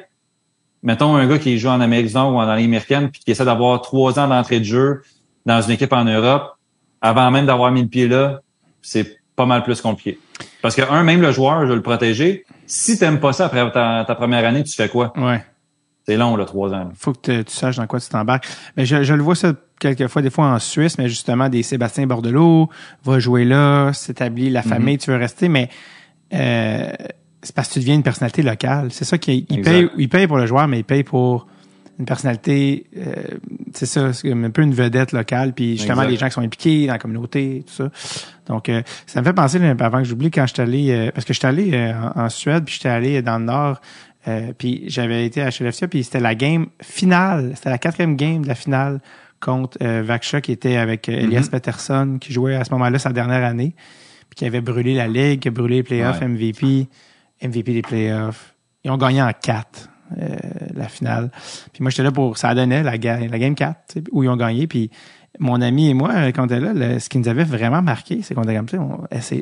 mettons un gars qui joue en Amérique du Nord ou en Ligue américaine puis qui essaie d'avoir trois ans d'entrée de jeu dans une équipe en Europe, avant même d'avoir mis le pied là, c'est pas mal plus compliqué. Parce que, un, même le joueur, je veux le protéger. Si t'aimes pas ça après ta, ta première année, tu fais quoi? Ouais. C'est long, là, trois ans. Faut que te, tu saches dans quoi tu t'embarques. Mais je, je le vois ça quelquefois, des fois en Suisse, mais justement, des Sébastien Bordelot va jouer là, s'établit la famille, mm-hmm. tu veux rester, mais... Euh, c'est parce que tu deviens une personnalité locale. C'est ça qu'il il paye, il paye pour le joueur, mais il paye pour une personnalité, euh, c'est ça, c'est un peu une vedette locale, puis justement exact. Les gens qui sont impliqués dans la communauté, tout ça. Donc, euh, ça me fait penser, là, avant que j'oublie, quand j'étais allé, euh, parce que j'étais allé euh, en, en Suède, puis j'étais allé dans le Nord, euh, puis j'avais été à Skellefteå, puis c'était la game finale, c'était la quatrième game de la finale contre euh, Växjö, qui était avec euh, Elias mm-hmm. Pettersson, qui jouait à ce moment-là sa dernière année, puis qui avait brûlé la Ligue, qui a brûlé les playoffs, ouais. M V P M V P des playoffs. Ils ont gagné en quatre, euh, la finale. Puis moi, j'étais là pour... Ça donnait la, ga- la game quatre, où ils ont gagné. Puis mon ami et moi, quand on était là, le, ce qui nous avait vraiment marqué, c'est qu'on était comme ça... Euh,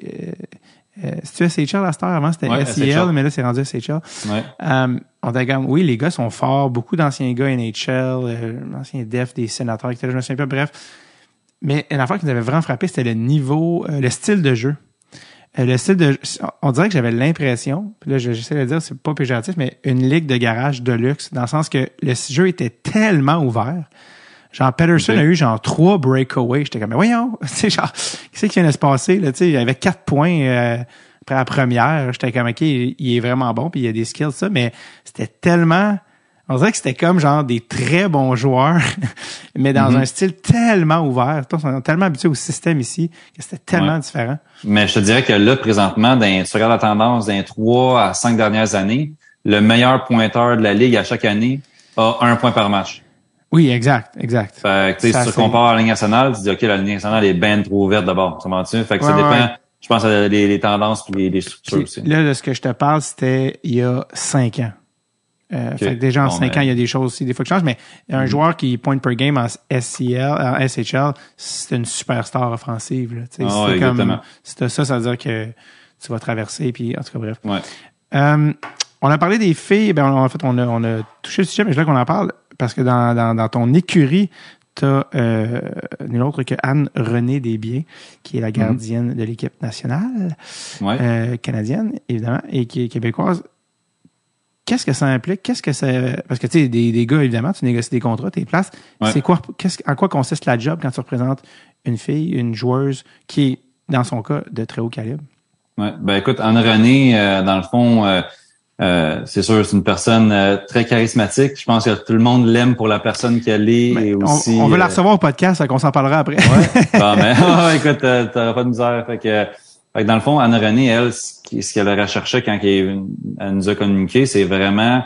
euh, c'est-tu S H L à cette heure? Avant, c'était ouais, S I L, mais là, c'est rendu S H L. Ouais. Um, on était comme... Oui, les gars sont forts. Beaucoup d'anciens gars N H L, euh, d'anciens D E F, des sénateurs, et cetera. Je me souviens pas. Bref. Mais une affaire qui nous avait vraiment frappé, c'était le niveau... Euh, le style de jeu. Euh, le style de, on dirait que j'avais l'impression, puis là j'essaie de le dire, c'est pas péjoratif, mais une ligue de garage de luxe, dans le sens que le jeu était tellement ouvert. Genre, Patterson okay. a eu genre trois breakaways. J'étais comme, mais voyons, c'est genre, qu'est-ce qui vient de se passer, là, tu sais, il avait quatre points, euh, après la première. J'étais comme, OK, il est vraiment bon, puis il a des skills, ça, mais c'était tellement, on dirait que c'était comme genre des très bons joueurs, mais dans mm-hmm. un style tellement ouvert. On est tellement habitué au système ici que c'était tellement ouais. différent. Mais je te dirais que là, présentement, dans, si tu regardes la tendance dans les trois à cinq dernières années, le meilleur pointeur de la ligue à chaque année a un point par match. Oui, exact, exact. Fait que, tu sais, si tu compares à la Ligue nationale, tu dis, OK, la Ligue nationale est bien trop ouverte d'abord. Tu m'entends? Fait que ouais, ça dépend, ouais. je pense, à les, les tendances puis les, les structures puis, aussi. Là, de ce que je te parle, c'était il y a cinq ans. Euh, okay. Fait que déjà, en bon, cinq mais... ans, il y a des choses aussi, des fois, qui changent, mais un mm-hmm. joueur qui pointe per game en S C L, en S H L, c'est une superstar offensive, là. Tu sais, oh, c'est ouais, comme, si t'as ça, ça veut dire que tu vas traverser, puis en tout cas, bref. Ouais. Euh, on a parlé des filles, ben, en fait, on a, on a touché le sujet, mais je veux qu'on en parle. Parce que dans, dans, dans ton écurie, t'as euh, nul autre que Anne-Renée Desbiens, qui est la gardienne mmh. de l'équipe nationale, ouais. euh, canadienne, évidemment, et qui est québécoise. Qu'est-ce que ça implique? Qu'est-ce que ça. Parce que tu sais, des, des gars, évidemment, tu négocies des contrats, tes places. Ouais. C'est quoi qu'est-ce en quoi consiste la job quand tu représentes une fille, une joueuse qui est, dans son cas, de très haut calibre? Ouais. Ben écoute, Anne-Renée, euh, dans le fond. Euh, Euh, c'est sûr, c'est une personne euh, très charismatique. Je pense que tout le monde l'aime pour la personne qu'elle est. Mais et aussi, on, on veut la recevoir euh... au podcast, donc on s'en parlera après. Ouais. Ah, mais, oh, écoute, t'auras pas de misère. Fait que, fait que dans le fond, Anne-Renée, elle, ce qu'elle recherchait quand elle nous a communiqué, c'est vraiment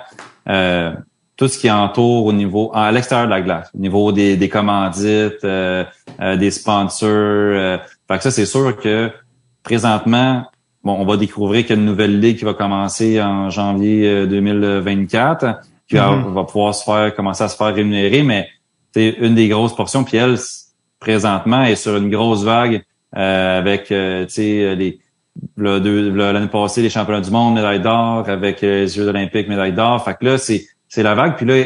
euh, tout ce qui entoure au niveau à l'extérieur de la glace, au niveau des, des commandites, euh, euh, des sponsors. Euh. Fait que ça, c'est sûr que présentement. Bon, on va découvrir qu'il y a une nouvelle ligue qui va commencer en janvier deux mille vingt-quatre, qui va, mm-hmm. va pouvoir se faire commencer à se faire rémunérer, mais c'est une des grosses portions. Puis elle, présentement, est sur une grosse vague euh, avec, euh, tu sais, les le, de, le, l'année passée les championnats du monde, médaille d'or, avec euh, les Jeux olympiques, médaille d'or. Fait que là, c'est c'est la vague. Puis là,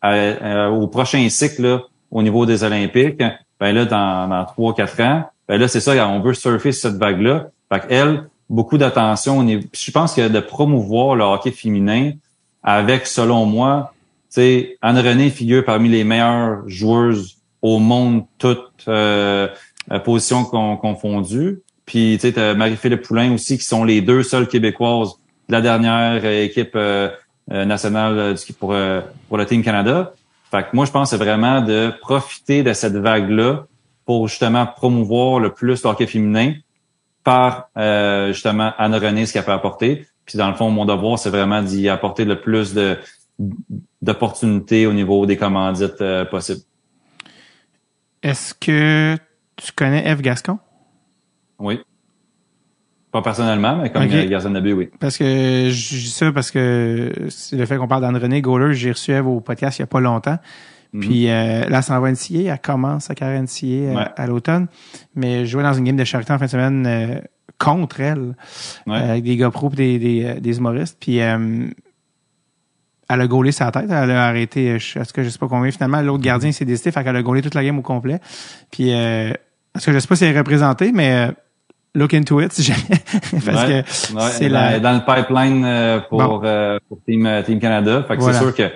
à, à, à, au prochain cycle, là, au niveau des Olympiques, ben là, dans dans trois quatre ans, ben là, c'est ça, on veut surfer sur cette vague-là. Fait qu'elle, beaucoup d'attention. On est, je pense que de promouvoir le hockey féminin avec, selon moi, tu sais, Anne-Renée figure parmi les meilleures joueuses au monde, toutes euh, positions con, confondues. Puis, tu sais, t'as Marie-Philippe Poulin aussi, qui sont les deux seules Québécoises de la dernière équipe euh, nationale du, pour, euh, pour le Team Canada. Fait que moi, je pense que c'est vraiment de profiter de cette vague-là pour justement promouvoir le plus le hockey féminin. Par euh, justement Anne-Renée, ce qu'elle peut apporter. Puis dans le fond, mon devoir, c'est vraiment d'y apporter le plus de d'opportunités au niveau des commandites euh, possibles. Est-ce que tu connais Ève Gascon? Oui. Pas personnellement, mais comme okay. Gaston Nabu, oui. Parce que je dis ça parce que c'est le fait qu'on parle d'Anne-Renée Gauler, j'ai reçu Ève au podcast il n'y a pas longtemps. Mm-hmm. Puis euh, là, s'en va à N C A, elle commence sa carrière N C A euh, ouais. à l'automne. Mais je jouais dans une game de charité en fin de semaine euh, contre elle, ouais. euh, avec des gars pros et des, des, des humoristes. Puis euh, elle a gaulé sa tête, elle a arrêté, je, est-ce que je sais pas combien. Finalement, l'autre gardien s'est décidé, fait qu'elle a gaulé toute la game au complet. Puis euh, est-ce que je sais pas si elle est représentée, mais euh, look into it si jamais. Parce ouais. que ouais. c'est dans, la... dans le pipeline euh, pour, bon. euh, pour Team, Team Canada. Fait que voilà. C'est sûr que.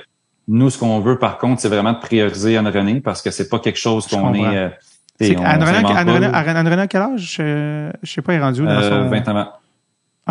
Nous, ce qu'on veut, par contre, c'est vraiment de prioriser Anne-Renée parce que c'est pas quelque chose qu'on est... Euh, c'est on, Anne-Renée, on Anne-Renée, Anne-Renée, à quel âge? Je, je sais pas, elle est rendue où? Dans euh, son... vingt ans.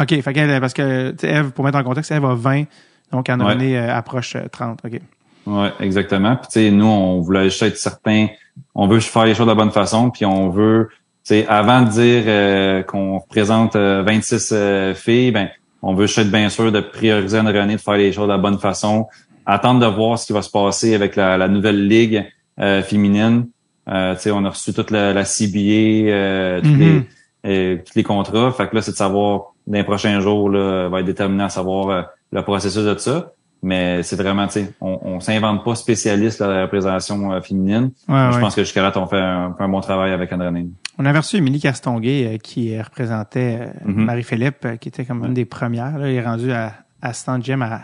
OK, fait qu'elle, parce que, tu sais, Ève, pour mettre en contexte, Ève a vingt, donc Anne-Renée ouais. approche trente, OK. Oui, exactement. Puis, tu sais, nous, on voulait juste être certain, on veut faire les choses de la bonne façon, puis on veut, tu sais, avant de dire euh, qu'on représente euh, vingt-six euh, filles, ben on veut juste être bien sûr de prioriser Anne-Renée, de faire les choses de la bonne façon, attendre de voir ce qui va se passer avec la, la nouvelle ligue euh, féminine. Euh, tu sais, on a reçu toute la, la C B A, euh, tous, mm-hmm. les, euh, tous les contrats. Fait que là, c'est de savoir, dans les prochains jours, là, va être déterminé à savoir euh, le processus de ça. Mais c'est vraiment, tu sais, on, on s'invente pas spécialiste là, de la représentation euh, féminine. Ouais, ouais. Je pense que jusqu'à là, on fait un, un bon travail avec Anne-Renée. On avait reçu Émilie Castonguay euh, qui représentait euh, mm-hmm. Marie-Philippe, euh, qui était comme une ouais. des premières. Là, elle est rendue à assistante gym à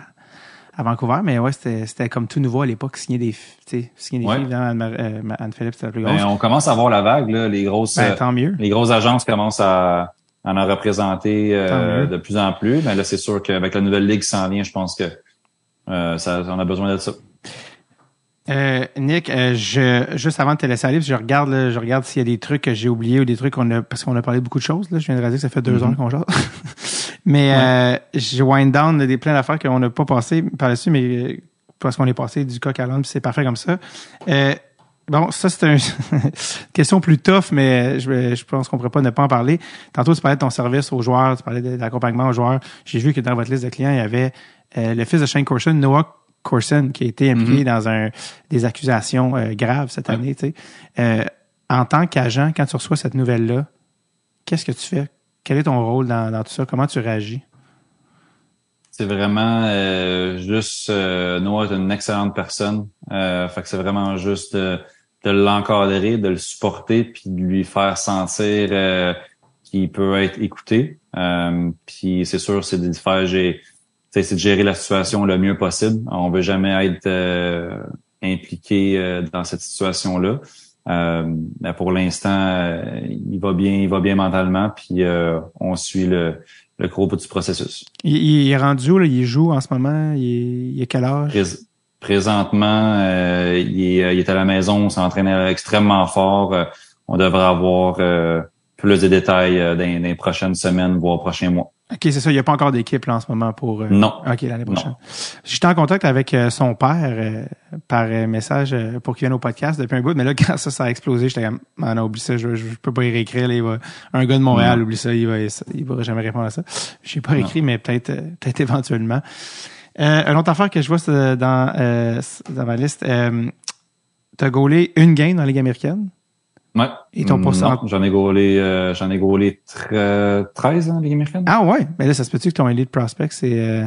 à Vancouver, mais ouais, c'était, c'était comme tout nouveau à l'époque, signer des, tu sais, signer des ouais. filles, évidemment, euh, Anne-Philippe, c'était la plus grosse. Ben, on commence à voir la vague, là, les grosses, ben, tant mieux. Les grosses agences commencent à, en a représenté euh, de plus en plus. Mais là, c'est sûr qu'avec la nouvelle ligue qui s'en vient, je pense que euh, ça, on a besoin de ça. Euh, Nick, euh, je, juste avant de te laisser aller, je regarde, là, je regarde s'il y a des trucs que j'ai oubliés ou des trucs qu'on a, parce qu'on a parlé de beaucoup de choses. Là, je viens de réaliser que ça fait deux mm-hmm. ans qu'on jase. Mais ouais. euh, je wind down là, des plein d'affaires qu'on n'a pas passé par dessus, mais parce qu'on est passé du coq à l'âne, puis c'est parfait comme ça. Euh, Bon, ça, c'est une question plus tough, mais je, je pense qu'on ne pourrait pas ne pas en parler. Tantôt, tu parlais de ton service aux joueurs, tu parlais de, de l'accompagnement aux joueurs. J'ai vu que dans votre liste de clients, il y avait euh, le fils de Shane Corson, Noah Corson, qui a été impliqué mm-hmm. dans un, des accusations euh, graves cette ouais. année. Tu sais. Euh, en tant qu'agent, quand tu reçois cette nouvelle-là, qu'est-ce que tu fais? Quel est ton rôle dans, dans tout ça? Comment tu réagis? C'est vraiment euh, juste... Euh, Noah est une excellente personne. Euh, fait que c'est vraiment juste... Euh, de l'encadrer, de le supporter, puis de lui faire sentir euh, qu'il peut être écouté. Euh, puis c'est sûr, c'est de faire, j'ai, c'est de gérer la situation le mieux possible. On veut jamais être euh, impliqué euh, dans cette situation-là. Euh, là, pour l'instant, euh, il va bien, il va bien mentalement. Puis euh, on suit le, le gros bout du processus. Il, il est rendu où là? Il joue en ce moment. Il est, il est quel âge? Prés- Présentement, euh, il, est, il est à la maison, on s'entraîne extrêmement fort. Euh, on devrait avoir euh, plus de détails euh, dans, dans les prochaines semaines, voire prochains mois. OK, c'est ça. Il n'y a pas encore d'équipe là, en ce moment pour... Euh... Non. OK, l'année prochaine. Non. J'étais en contact avec euh, son père euh, par euh, message euh, pour qu'il vienne au podcast depuis un bout, mais là, quand ça, ça a explosé, j'étais comme, ah non, oublie ça, je, je peux pas y réécrire. Là, il va... Un gars de Montréal, non. Oublie ça, il va, il va jamais répondre à ça. Je n'ai pas réécrit, mais peut-être, euh, peut-être éventuellement. Euh, une autre affaire que je vois c'est dans, euh, dans ma liste, euh, t'as gaulé une game dans la Ligue américaine? Ouais. Et ton pourcentage? J'en ai gaulé, euh, j'en ai gaulé tre- treize dans la Ligue américaine. Ah ouais? Mais là, ça se peut-tu que ton Elite Prospect, c'est, euh,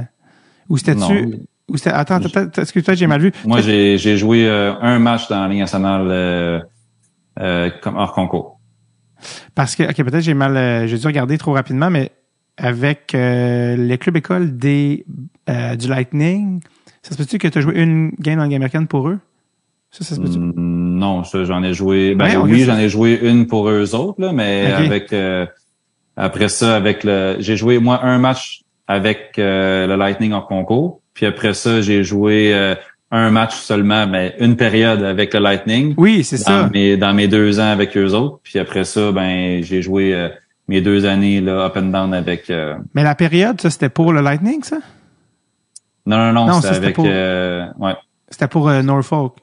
ou c'était-tu, ou c'était, attends, excuse-toi, j'ai mal vu. Moi, j'ai, j'ai joué, euh, un match dans la Ligue nationale, euh, euh, comme hors concours. Parce que, ok, peut-être j'ai mal, euh, j'ai dû regarder trop rapidement, mais, avec euh, les clubs écoles des euh, du Lightning. Ça se peut-tu que tu as joué une game dans la Ligue américaine pour eux? Ça, ça se peut-tu? Non, ça, j'en ai joué... Ben, ben oui, okay. J'en ai joué une pour eux autres, là, mais okay. avec euh, après ça, avec le... J'ai joué, moi, un match avec euh, le Lightning en concours. Puis après ça, j'ai joué euh, un match seulement, mais une période avec le Lightning. Oui, c'est dans ça. Mes, dans mes deux ans avec eux autres. Puis après ça, ben j'ai joué... Euh, mes deux années là up and down avec euh... Mais la période, ça c'était pour le Lightning, ça? Non non non, non c'était, ça, c'était avec pour... euh, ouais. C'était pour euh, Norfolk.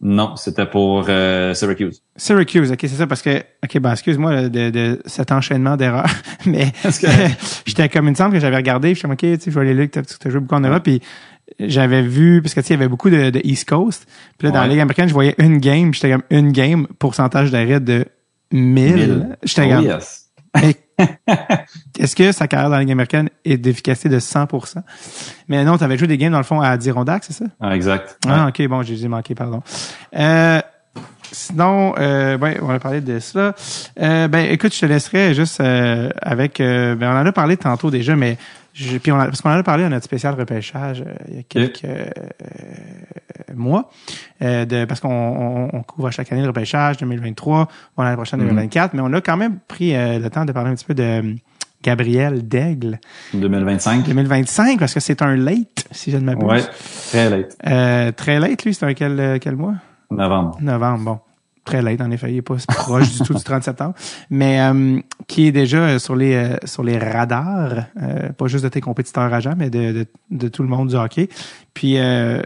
Non, c'était pour euh, Syracuse. Syracuse, ok, c'est ça parce que ok ben excuse-moi de, de cet enchaînement d'erreurs, mais que... j'étais comme une semble que j'avais regardé, je me disais ok tu sais je vais aller là que tu as joué beaucoup en Europe puis j'avais vu parce que tu sais il y avait beaucoup de, de East Coast puis là dans ouais. la Ligue américaine je voyais une game, j'étais comme une game pourcentage d'arrêt de mille, j'étais oh, comme yes. Est-ce que sa carrière dans la Ligue américaine est d'efficacité de cent pour cent? Mais non, tu avais joué des games, dans le fond, à Adirondack, c'est ça? Ah, exact. Ah, ouais. OK, bon, j'ai dit manqué, pardon. Euh, sinon, euh, ouais, on a parlé de cela. Euh, ben, écoute, je te laisserai juste euh, avec... Euh, ben, on en a parlé tantôt déjà, mais... Je, puis on a, parce qu'on en a parlé à notre spécial repêchage euh, il y a quelques euh, euh, mois, euh, de, parce qu'on on, on couvre à chaque année le repêchage deux mille vingt-trois, bon, l'année prochaine deux mille vingt-quatre, mm-hmm. mais on a quand même pris euh, le temps de parler un petit peu de Gabriel Daigle. deux mille vingt-cinq. deux mille vingt-cinq, parce que c'est un late, si je ne m'abuse. Oui, très late. Euh, très late, lui, c'est un quel, quel mois? Novembre. Novembre, bon. Très late, en effet, il n'est pas proche du tout du trente septembre, mais euh, qui est déjà sur les euh, sur les radars, euh, pas juste de tes compétiteurs agents, mais de, de, de tout le monde du hockey. Puis, euh,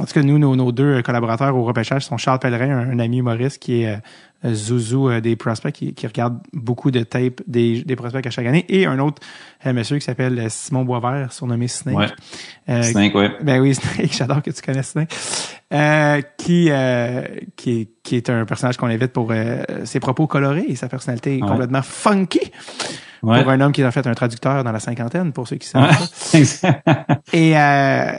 en tout cas, nous, nos, nos deux collaborateurs au repêchage sont Charles Pellerin, un, un ami humoriste qui est euh, Zouzou euh, des prospects, qui, qui regarde beaucoup de tapes des, des prospects à chaque année, et un autre euh, monsieur qui s'appelle Simon Boisvert, surnommé Snake. Ouais. Euh, Snake, oui. Ben oui, Snake, j'adore que tu connaisses Snake. Euh, qui, euh, qui, qui est un personnage qu'on invite pour euh, ses propos colorés et sa personnalité ouais. complètement funky ouais. pour un homme qui est en fait un traducteur dans la cinquantaine, pour ceux qui savent ouais. ça. Et euh,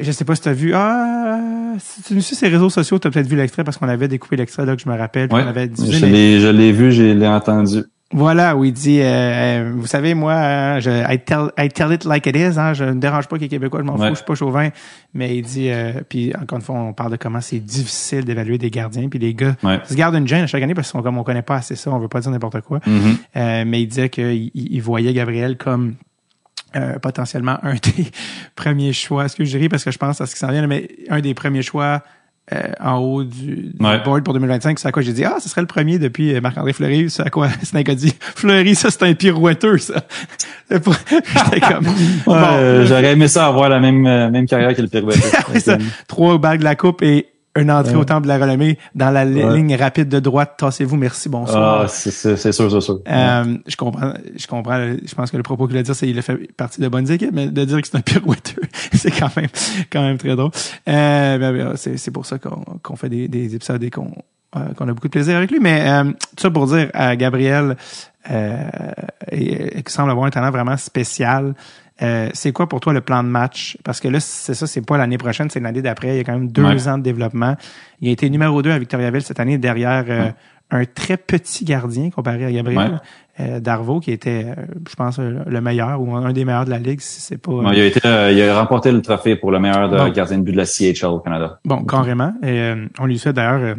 je sais pas si tu as vu... Ah, si tu me suis sur ces réseaux sociaux, tu as peut-être vu l'extrait parce qu'on avait découpé l'extrait, là que je me rappelle. Ouais. On avait diffusé, je, mais... l'ai, je l'ai vu, je l'ai entendu. Voilà, où il dit, euh, vous savez, moi, je, I, tell, I tell it like it is, hein, je ne dérange pas que les Québécois, je m'en ouais. fous, je suis pas chauvin. Mais il dit, euh, puis encore une fois, on parle de comment c'est difficile d'évaluer des gardiens, puis les gars ouais. se gardent une gêne à chaque année parce qu'on comme on connaît pas assez ça, on veut pas dire n'importe quoi. Mm-hmm. Euh, mais il disait qu'il il voyait Gabriel comme euh, potentiellement un des premiers choix. Est-ce que je ris parce que je pense à ce qui s'en vient, mais un des premiers choix Euh, en haut du, du ouais. board pour deux mille vingt-cinq, c'est à quoi j'ai dit « Ah, ce serait le premier depuis Marc-André Fleury. » C'est à quoi Snake a dit « Fleury, ça, c'est un pirouetteur, ça. » J'étais comme... bon, euh, j'aurais aimé ça avoir la même, euh, même carrière que le pirouetteur. oui, ça. Trois bagues de la coupe et une entrée ouais. au temple de la renommée dans la ouais. ligne rapide de droite. Tassez-vous, merci, bonsoir. Ah, c'est, c'est, c'est sûr, c'est sûr. Euh, ouais. Je comprends, je comprends, je pense que le propos qu'il a dit, c'est qu'il a fait partie de bonnes équipes, mais de dire que c'est un pirouetteux, c'est quand même, quand même très drôle. Euh, ben, c'est, c'est pour ça qu'on, qu'on fait des, des épisodes et qu'on, euh, qu'on a beaucoup de plaisir avec lui. Mais, euh, tout ça pour dire, euh, Gabriel, euh, qui semble avoir un talent vraiment spécial. Euh, c'est quoi pour toi le plan de match? Parce que là, c'est ça, c'est pas l'année prochaine, c'est l'année d'après. Il y a quand même deux ouais. ans de développement. Il a été numéro deux à Victoriaville cette année derrière euh, ouais. un très petit gardien comparé à Gabriel ouais. euh, Darvaux, qui était, euh, je pense, le meilleur ou un des meilleurs de la Ligue, si c'est pas... Euh... Bon, il a été, euh, il a remporté le trophée pour le meilleur de bon. gardien de but de la C H L au Canada. Bon, okay. carrément. Et, euh, on lui souhaite d'ailleurs... Euh,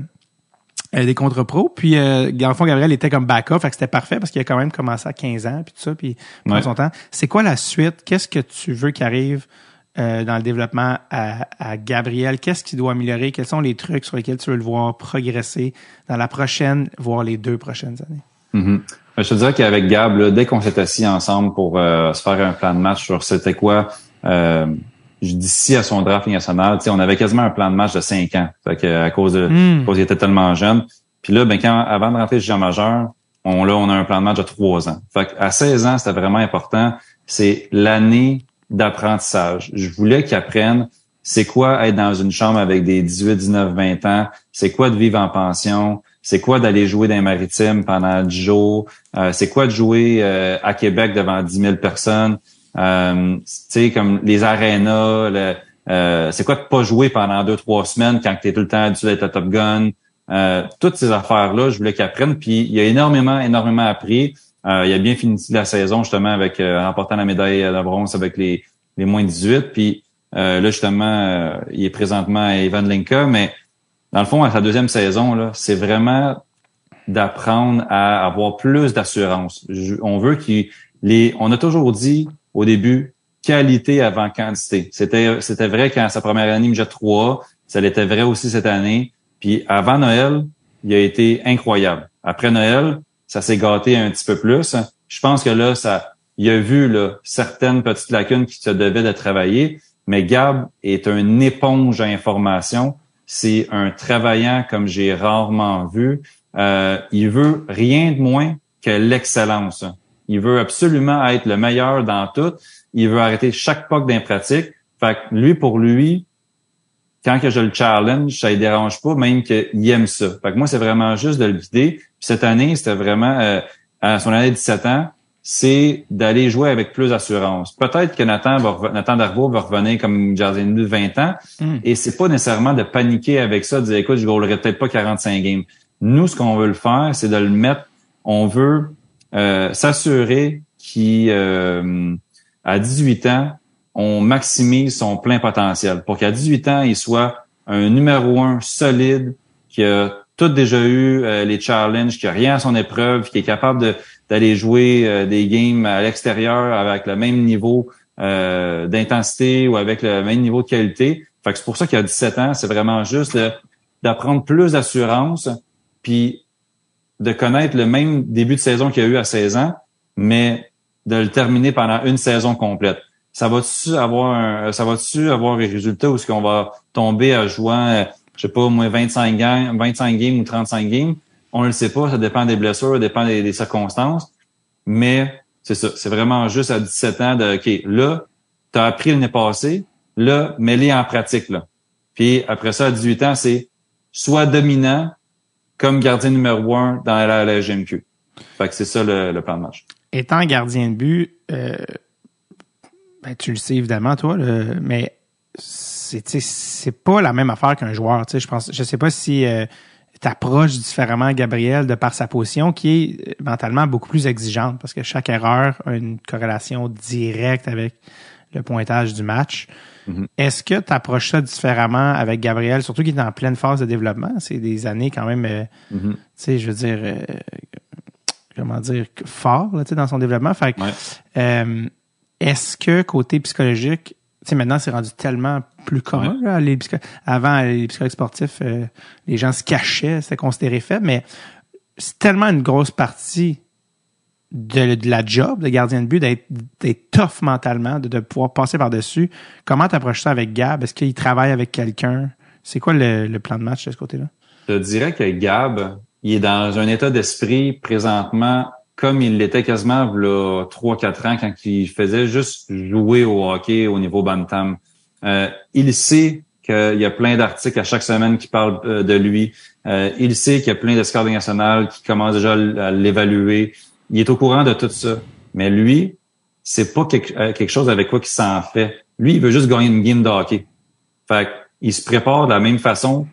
des contre-pros. Puis, euh, dans le fond, Gabriel était comme back-off, fait que c'était parfait parce qu'il a quand même commencé à quinze ans, puis tout ça, puis prend ouais. son temps. C'est quoi la suite? Qu'est-ce que tu veux qu'arrive euh, dans le développement à, à Gabriel? Qu'est-ce qu'il doit améliorer? Quels sont les trucs sur lesquels tu veux le voir progresser dans la prochaine, voire les deux prochaines années? Mm-hmm. Je te dirais qu'avec Gab, là, dès qu'on s'est assis ensemble pour euh, se faire un plan de match sur c'était quoi... Euh, d'ici à son draft national, on avait quasiment un plan de match de cinq ans. Fait que, à cause de, mm. cause il était tellement jeune. Puis là, ben, quand, avant de rentrer chez Jean Majeur, on, là, on a un plan de match de trois ans. Fait qu'à seize ans, c'était vraiment important. C'est l'année d'apprentissage. Je voulais qu'il apprenne c'est quoi être dans une chambre avec des dix-huit, dix-neuf, vingt ans. C'est quoi de vivre en pension. C'est quoi d'aller jouer dans les maritimes pendant dix jours. Euh, c'est quoi de jouer, euh, à Québec devant dix mille personnes. Euh, tu sais, comme les arénas, le, euh, c'est quoi de pas jouer pendant deux, trois semaines quand t'es tout le temps habitué d'être à Top Gun. Euh, toutes ces affaires-là, je voulais qu'il apprenne. Puis il a énormément, énormément appris. Euh, il a bien fini la saison, justement, avec euh, en remportant la médaille de bronze avec les, les moins dix-huit. Puis euh, là, justement, euh, il est présentement à Ivan Linka. Mais dans le fond, à sa deuxième saison, là, c'est vraiment d'apprendre à avoir plus d'assurance. Je, on veut qu'il... les On a toujours dit... Au début, qualité avant quantité. C'était c'était vrai quand sa première année, midget trois A, ça l'était vrai aussi cette année. Puis avant Noël, il a été incroyable. Après Noël, ça s'est gâté un petit peu plus. Je pense que là, ça, il a vu là, certaines petites lacunes qui se devaient de travailler. Mais Gab est un éponge à information. C'est un travaillant comme j'ai rarement vu. Euh, il veut rien de moins que l'excellence. Il veut absolument être le meilleur dans tout. Il veut arrêter chaque puck dans les pratiques. Fait que lui, pour lui, quand que je le challenge, ça ne dérange pas, même qu'il aime ça. Fait que moi, c'est vraiment juste de le guider. Puis cette année, c'était vraiment, euh, à son année de dix-sept ans, c'est d'aller jouer avec plus d'assurance. Peut-être que Nathan va, Nathan Darvaux va revenir comme gardien de but de vingt ans. Mm. Et c'est pas nécessairement de paniquer avec ça, de dire, écoute, je ne goalerai peut-être pas quarante-cinq games. Nous, ce qu'on veut le faire, c'est de le mettre, on veut, Euh, s'assurer qu'à euh, dix-huit ans, on maximise son plein potentiel pour qu'à dix-huit ans, il soit un numéro un solide, qui a tout déjà eu euh, les challenges, qui a rien à son épreuve, qui est capable de, d'aller jouer euh, des games à l'extérieur avec le même niveau euh, d'intensité ou avec le même niveau de qualité. Fait que c'est pour ça qu'à dix-sept ans, c'est vraiment juste de, d'apprendre plus d'assurance puis de connaître le même début de saison qu'il y a eu à seize ans, mais de le terminer pendant une saison complète. Ça va-tu avoir un, ça va-tu avoir des résultats où est-ce qu'on va tomber à jouant, je sais pas, au moins vingt-cinq games, vingt-cinq games ou trente-cinq games? On ne le sait pas. Ça dépend des blessures, ça dépend des, des circonstances. Mais c'est ça. C'est vraiment juste à dix-sept ans de, OK, là, t'as appris l'année passée. Là, mets-les en pratique, là. Puis après ça, à dix-huit ans, c'est soit dominant, comme gardien numéro un dans la L H J M Q. Fait que c'est ça le, le plan de match. Étant gardien de but, euh, ben tu le sais évidemment toi, le, mais c'est c'est pas la même affaire qu'un joueur. Tu sais, je pense, je sais pas si euh, t'approches différemment Gabriel de par sa position qui est mentalement beaucoup plus exigeante parce que chaque erreur a une corrélation directe avec le pointage du match. Mm-hmm. Est-ce que tu approches ça différemment avec Gabriel, surtout qu'il est en pleine phase de développement? C'est des années quand même, euh, mm-hmm. tu sais, je veux dire, euh, comment dire, fort là, tu sais, dans son développement. Fait que, ouais. euh, est-ce que côté psychologique, tu sais, maintenant, c'est rendu tellement plus commun. Ouais. Là, les psycho... Avant, les psychologues sportifs, euh, les gens se cachaient, c'était considéré faible, mais c'est tellement une grosse partie de, de la job de gardien de but, d'être, d'être tough mentalement, de, de pouvoir passer par-dessus. Comment t'approches ça avec Gab? Est-ce qu'il travaille avec quelqu'un? C'est quoi le, le plan de match de ce côté-là? Je dirais que Gab, il est dans un état d'esprit présentement comme il l'était quasiment là trois quatre ans quand il faisait juste jouer au hockey au niveau Bantam. Euh, il sait qu'il y a plein d'articles à chaque semaine qui parlent euh, de lui. Euh, il sait qu'il y a plein de scouting national qui commencent déjà à l'évaluer. Il est au courant de tout ça. Mais lui, c'est pas quelque, quelque chose avec quoi qu'il s'en fait. Lui, il veut juste gagner une game de hockey. Fait qu'il se prépare de la même façon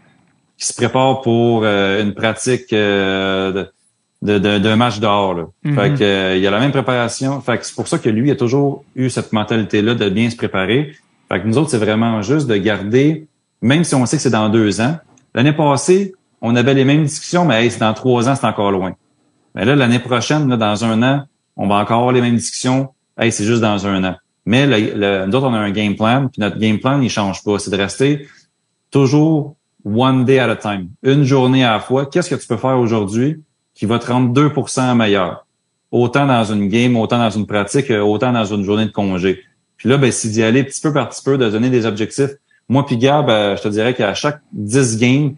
qu'il se prépare pour euh, une pratique euh, de, De, de, d'un match dehors, là. Mm-hmm. Fait que, euh, il a la même préparation. Fait que c'est pour ça que lui, il a toujours eu cette mentalité-là de bien se préparer. Fait que nous autres, c'est vraiment juste de garder, même si on sait que c'est dans deux ans. L'année passée, on avait les mêmes discussions, mais hey, c'est dans trois ans, c'est encore loin. Mais là, l'année prochaine, là, dans un an, on va encore avoir les mêmes discussions. Hey, c'est juste dans un an. Mais le, le, nous autres, on a un game plan, puis notre game plan, il change pas. C'est de rester toujours one day at a time. Une journée à la fois. Qu'est-ce que tu peux faire aujourd'hui qui va te rendre deux pour cent meilleur. Autant dans une game, autant dans une pratique, autant dans une journée de congé. Puis là, ben, c'est d'y aller petit peu par petit peu, de donner des objectifs. Moi puis Gab, ben, je te dirais qu'à chaque dix games,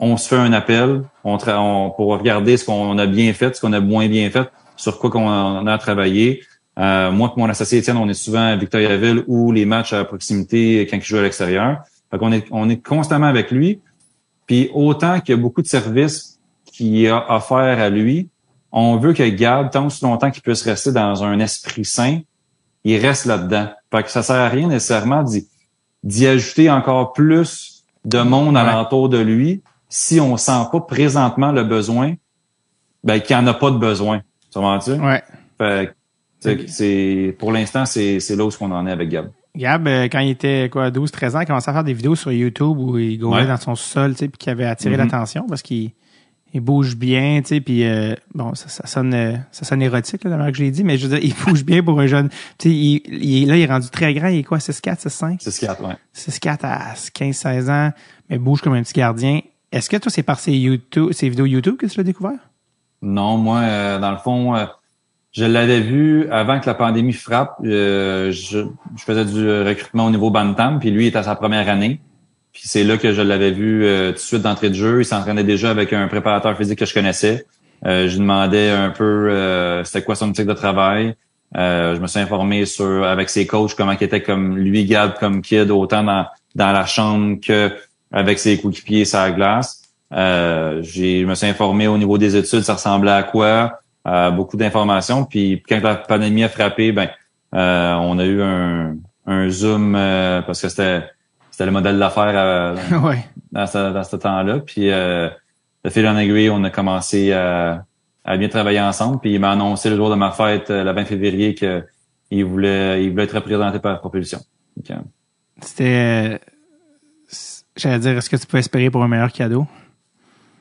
on se fait un appel on tra- on, pour regarder ce qu'on a bien fait, ce qu'on a moins bien fait, sur quoi qu'on a travaillé. Euh, moi et mon associé Étienne, on est souvent à Victoriaville ou les matchs à proximité quand il joue à l'extérieur. Fait qu'on est, on est constamment avec lui. Puis autant qu'il y a beaucoup de services qui a offert à lui, on veut que Gab, tant aussi longtemps qu'il puisse rester dans un esprit sain, il reste là-dedans. Fait que ça sert à rien nécessairement d'y, d'y ajouter encore plus de monde ouais. alentour de lui si on sent pas présentement le besoin, ben qu'il n'y en a pas de besoin. Tu comprends-tu? Ouais. Fait que, okay. c'est, pour l'instant, c'est, c'est là où on en est avec Gab. Gab, quand il était quoi douze treize ans, il commençait à faire des vidéos sur YouTube où il gaulait ouais. dans son sol, tu sais, puis qui avait attiré mm-hmm. l'attention parce qu'il Il bouge bien, tu sais, puis euh, bon, ça, ça sonne euh, ça sonne érotique, là, la manière que je l'ai dit, mais je veux dire, il bouge bien pour un jeune. Tu sais, il, il, là, il est rendu très grand, il est quoi, six quatre, six cinq? six quatre, ouais. six quatre à quinze seize ans, mais bouge comme un petit gardien. Est-ce que toi, c'est par ces, YouTube, ces vidéos YouTube que tu l'as découvert? Non, moi, euh, dans le fond, euh, je l'avais vu avant que la pandémie frappe. Euh, je, je faisais du recrutement au niveau Bantam, puis lui, il était à sa première année. Puis c'est là que je l'avais vu euh, tout de suite d'entrée de jeu. Il s'entraînait déjà avec un préparateur physique que je connaissais. Euh, je lui demandais un peu euh, c'était quoi son type de travail. Euh, je me suis informé sur avec ses coachs comment il était comme lui, Gab, comme kid, autant dans, dans la chambre que avec ses coéquipiers sur la glace. Euh, j'ai, je me suis informé au niveau des études, ça ressemblait à quoi. Euh, beaucoup d'informations. Puis quand la pandémie a frappé, ben euh, on a eu un, un Zoom euh, parce que c'était... C'était le modèle d'affaires euh, ouais. dans, ce, dans ce temps-là. Puis euh, de fil en aiguille, on a commencé à, à bien travailler ensemble. Puis il m'a annoncé le jour de ma fête, euh, le vingt février, qu'il voulait il voulait être représenté par Propulsion. Donc, euh, c'était... Euh, j'allais dire, est-ce que tu peux espérer pour un meilleur cadeau?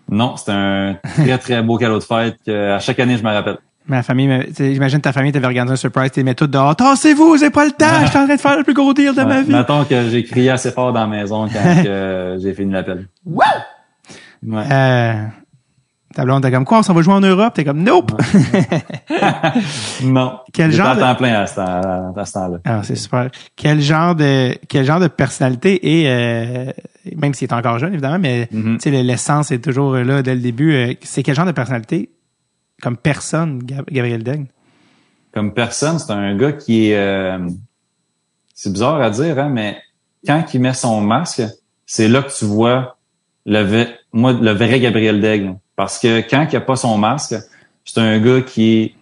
Non, c'était un très, très beau cadeau de fête qu'à chaque année, je me rappelle. Ma famille, j'imagine ta famille t'avait organisé un surprise, t'es mis tout dehors. Tassez-vous, j'ai pas le temps, je suis en train de faire le plus gros deal de ouais, ma vie. Mettons que j'ai crié assez fort dans la maison quand que j'ai fini l'appel. Wow! Ouais. Euh, ta blonde, t'es comme quoi, on s'en va jouer en Europe? T'es comme nope! Non. Quel genre de... en plein à ce, temps, à ce temps-là. Ah, c'est super. Quel genre de, quel genre de personnalité est, euh, même s'il est encore jeune, évidemment, mais mm-hmm. tu sais, l'essence est toujours là dès le début. Euh, c'est quel genre de personnalité? Comme personne, Gabriel Daigle? Comme personne, c'est un gars qui est... Euh, c'est bizarre à dire, hein, mais quand il met son masque, c'est là que tu vois le, moi, le vrai Gabriel Daigle. Parce que quand il n'a pas son masque, c'est un gars qui est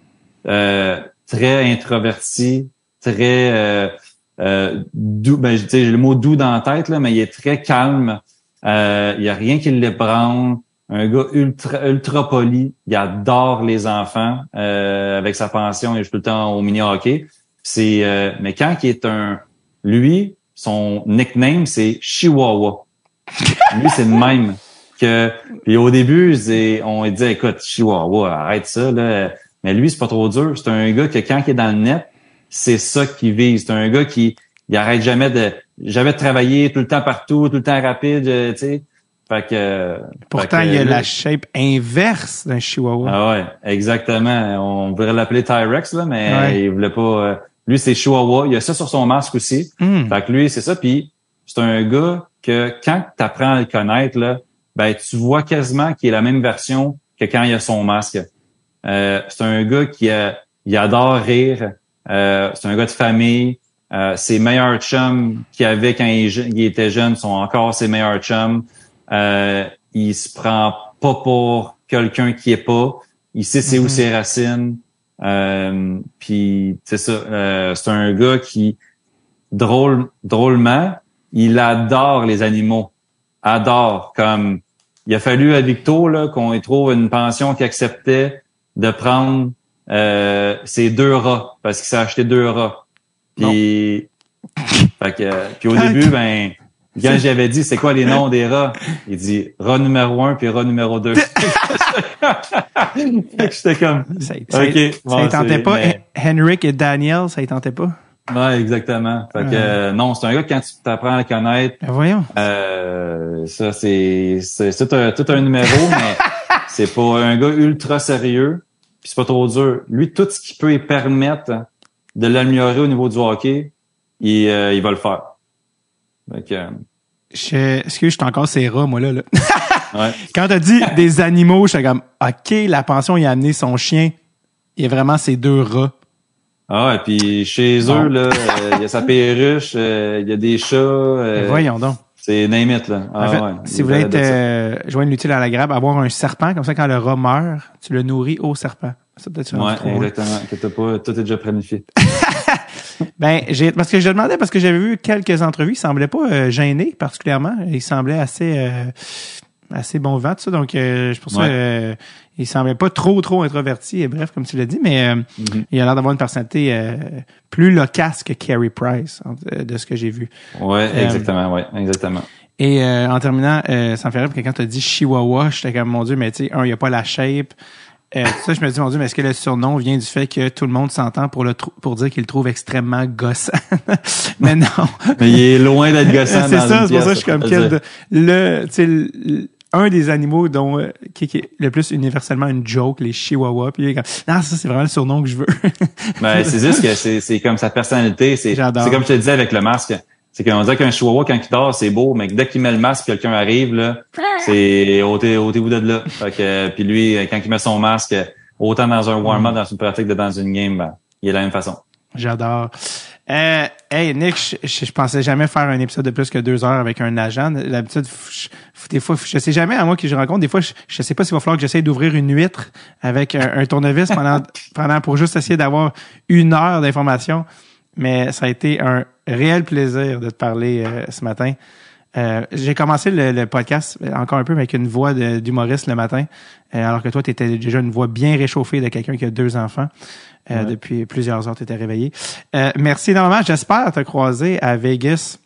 euh, très introverti, très euh, euh, doux. Ben, j'ai le mot doux dans la tête, là, mais il est très calme. Euh, il n'y a rien qui l'ébranle. un gars ultra ultra poli, il adore les enfants euh, avec sa pension, il joue tout le temps au mini-hockey. C'est euh, mais quand il est un lui, son nickname c'est Chihuahua. Lui c'est le même que puis au début, on lui dit écoute Chihuahua, arrête ça là, mais lui c'est pas trop dur, c'est un gars que quand il est dans le net, c'est ça qu'il vise, c'est un gars qui il arrête jamais de jamais de travailler tout le temps partout, tout le temps rapide, tu sais. Fait que, pourtant, fait que, il y a lui, la shape inverse d'un chihuahua. Ah ouais, exactement. On pourrait l'appeler T-Rex, là, mais ouais. Il voulait pas. Euh, lui, c'est chihuahua. Il y a ça sur son masque aussi. Mm. Fait que lui, c'est ça. Puis c'est un gars que quand tu apprends à le connaître, là, ben tu vois quasiment qu'il est la même version que quand il a son masque. Euh, c'est un gars qui a, il adore rire. Euh, c'est un gars de famille. Euh, ses meilleurs chums qu'il avait quand il, il était jeune sont encore ses meilleurs chums. Euh, il se prend pas pour quelqu'un qui est pas. Il sait c'est mm-hmm. où ses racines. Euh, puis c'est ça. Euh, c'est un gars qui drôle, drôlement, il adore les animaux. Adore. Comme il a fallu à Victo là qu'on y trouve une pension qui acceptait de prendre euh, ses deux rats parce qu'il s'est acheté deux rats. Puis, fait que, puis au début ben. Quand j'avais dit, c'est quoi les noms des rats? Il dit, rat numéro un puis rat numéro deux. J'étais comme, ça, ça, okay, ça, bon, ça les tentait pas. Mais... Henrik et Daniel, ça les tentait pas. Ouais, exactement. Fait que, euh... non, c'est un gars quand tu t'apprends à le connaître. Ben voyons. Euh, ça, c'est, c'est, c'est tout un, tout un numéro, mais c'est pas un gars ultra sérieux pis c'est pas trop dur. Lui, tout ce qui peut lui permettre de l'améliorer au niveau du hockey, il, euh, il va le faire. Okay. Je, excuse, je suis encore ces rats, moi, là. là. Ouais. Quand t'as dit des animaux, j'étais comme, OK, la pension, il a amené son chien. Il y a vraiment ces deux rats. Ah, et puis chez eux, bon. Là, il euh, y a sa perruche, il euh, y a des chats. Euh, voyons donc. C'est name it, là. Ah, en fait, ouais, si vous voulez être, euh, joindre l'utile à l'agréable, avoir un serpent, comme ça, quand le rat meurt, tu le nourris au serpent. Ça peut-être ouais, exactement. Que t'as pas, tout est déjà planifié. Ben, j'ai, parce que je demandais, parce que j'avais vu quelques entrevues, il semblait pas euh, gêné particulièrement. Il semblait assez, euh, assez bon vent, tout ça. Donc, euh, je pense ouais. euh, il semblait pas trop, trop introverti, et bref, comme tu l'as dit, mais euh, mm-hmm. il a l'air d'avoir une personnalité euh, plus loquace que Carey Price, de ce que j'ai vu. Ouais, euh, exactement, ouais, exactement. Et euh, en terminant, euh, ça me fait rire, parce que quand t'as dit Chihuahua, j'étais comme, mon Dieu, mais tu sais, un, il n'y a pas la shape. Euh, tout ça, je me dis, mon Dieu, mais est-ce que le surnom vient du fait que tout le monde s'entend pour le tr- pour dire qu'il le trouve extrêmement gossant? Mais non. Mais il est loin d'être gossant. C'est dans ça, c'est pour ça que je suis comme quel le, tu sais, le, le, un des animaux dont euh, qui, qui est le plus universellement une joke, les chihuahuas. Puis il est comme, non, ça c'est vraiment le surnom que je veux. Ben c'est juste que c'est c'est comme sa personnalité. C'est J'adore. C'est comme je te disais avec le masque. C'est qu'on dirait qu'un chihuahua, quand il dort, c'est beau, mais dès qu'il met le masque, quelqu'un arrive, là, c'est ôtez, ôtez-vous de là. Fait que, puis lui, quand il met son masque, autant dans un warm-up, dans une pratique que dans une game, ben, il est de la même façon. J'adore. Euh, hey, Nick, je, je, je pensais jamais faire un épisode de plus que deux heures avec un agent. D'habitude, je, des fois, je sais jamais à moi qui je rencontre. Des fois, je, je sais pas s'il va falloir que j'essaye d'ouvrir une huître avec un, un tournevis pendant, pendant pour juste essayer d'avoir une heure d'information. Mais ça a été un réel plaisir de te parler euh, ce matin. Euh, j'ai commencé le, le podcast encore un peu avec une voix de, d'humoriste le matin, euh, alors que toi, tu étais déjà une voix bien réchauffée de quelqu'un qui a deux enfants. Euh, ouais. Depuis plusieurs heures, tu étais réveillé. Euh, merci énormément. J'espère te croiser à Vegas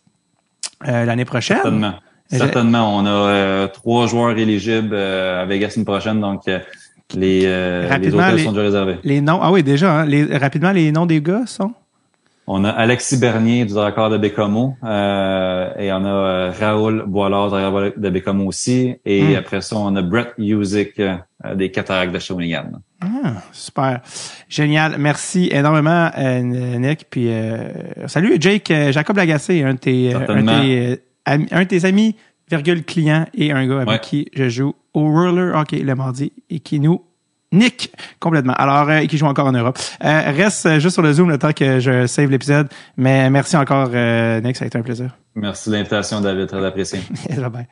euh, l'année prochaine. Certainement. Certainement. On a euh, trois joueurs éligibles euh, à Vegas l'année prochaine, donc... Euh, les, euh, rapidement, les hôtels les, sont déjà réservés. Les noms, ah oui, déjà. Hein, les, rapidement, les noms des gars sont... On a Alexis Bernier du Raccord de Bécomo euh, et on a euh, Raoul Boilard du Raccord de Bécomo aussi. Et mm. après ça, on a Brett Usick euh, des Cataractes de Shawinigan. Ah, super. Génial. Merci énormément, euh, Nick. Puis euh, salut, Jake. Euh, Jacob Lagacé, un de tes, un de tes, euh, ami, un de tes amis, virgule client et un gars avec ouais. qui je joue au roller hockey le mardi et qui nous... Nick, complètement. Alors, euh, qui joue encore en Europe. Euh, reste juste sur le Zoom le temps que je save l'épisode. Mais merci encore, euh, Nick, ça a été un plaisir. Merci de l'invitation, David, très apprécié. Bye-bye.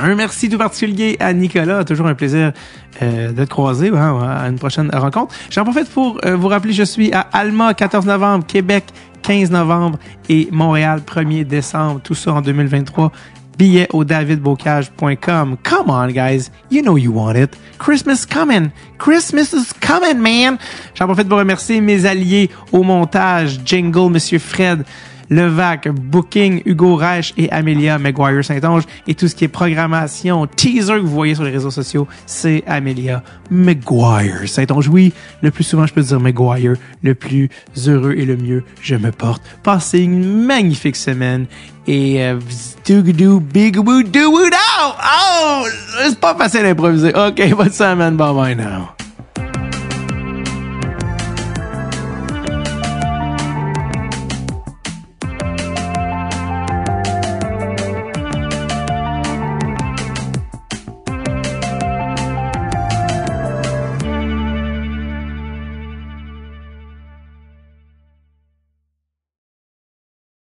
Un merci tout particulier à Nicolas. Toujours un plaisir euh, de te croiser. Bon, à une prochaine rencontre. J'en profite pour euh, vous rappeler, je suis à Alma, quatorze novembre, Québec, quinze novembre et Montréal, premier décembre. Tout ça en deux mille vingt-trois. Billets au david beaucage dot com. Come on, guys. You know you want it. Christmas coming. Christmas is coming, man. J'en profite pour remercier mes alliés au montage. Jingle, Monsieur Fred Levac, Booking, Hugo Reich et Amélia Maguire-Saint-Onge. Et tout ce qui est programmation, teaser que vous voyez sur les réseaux sociaux, c'est Amélia Maguire-Saint-Onge. Oui, le plus souvent, je peux dire Maguire, le plus heureux et le mieux, je me porte. Passez une magnifique semaine et euh, do big woo do woo now. Oh, c'est pas facile d'improviser. OK, bonne semaine, bye bye now.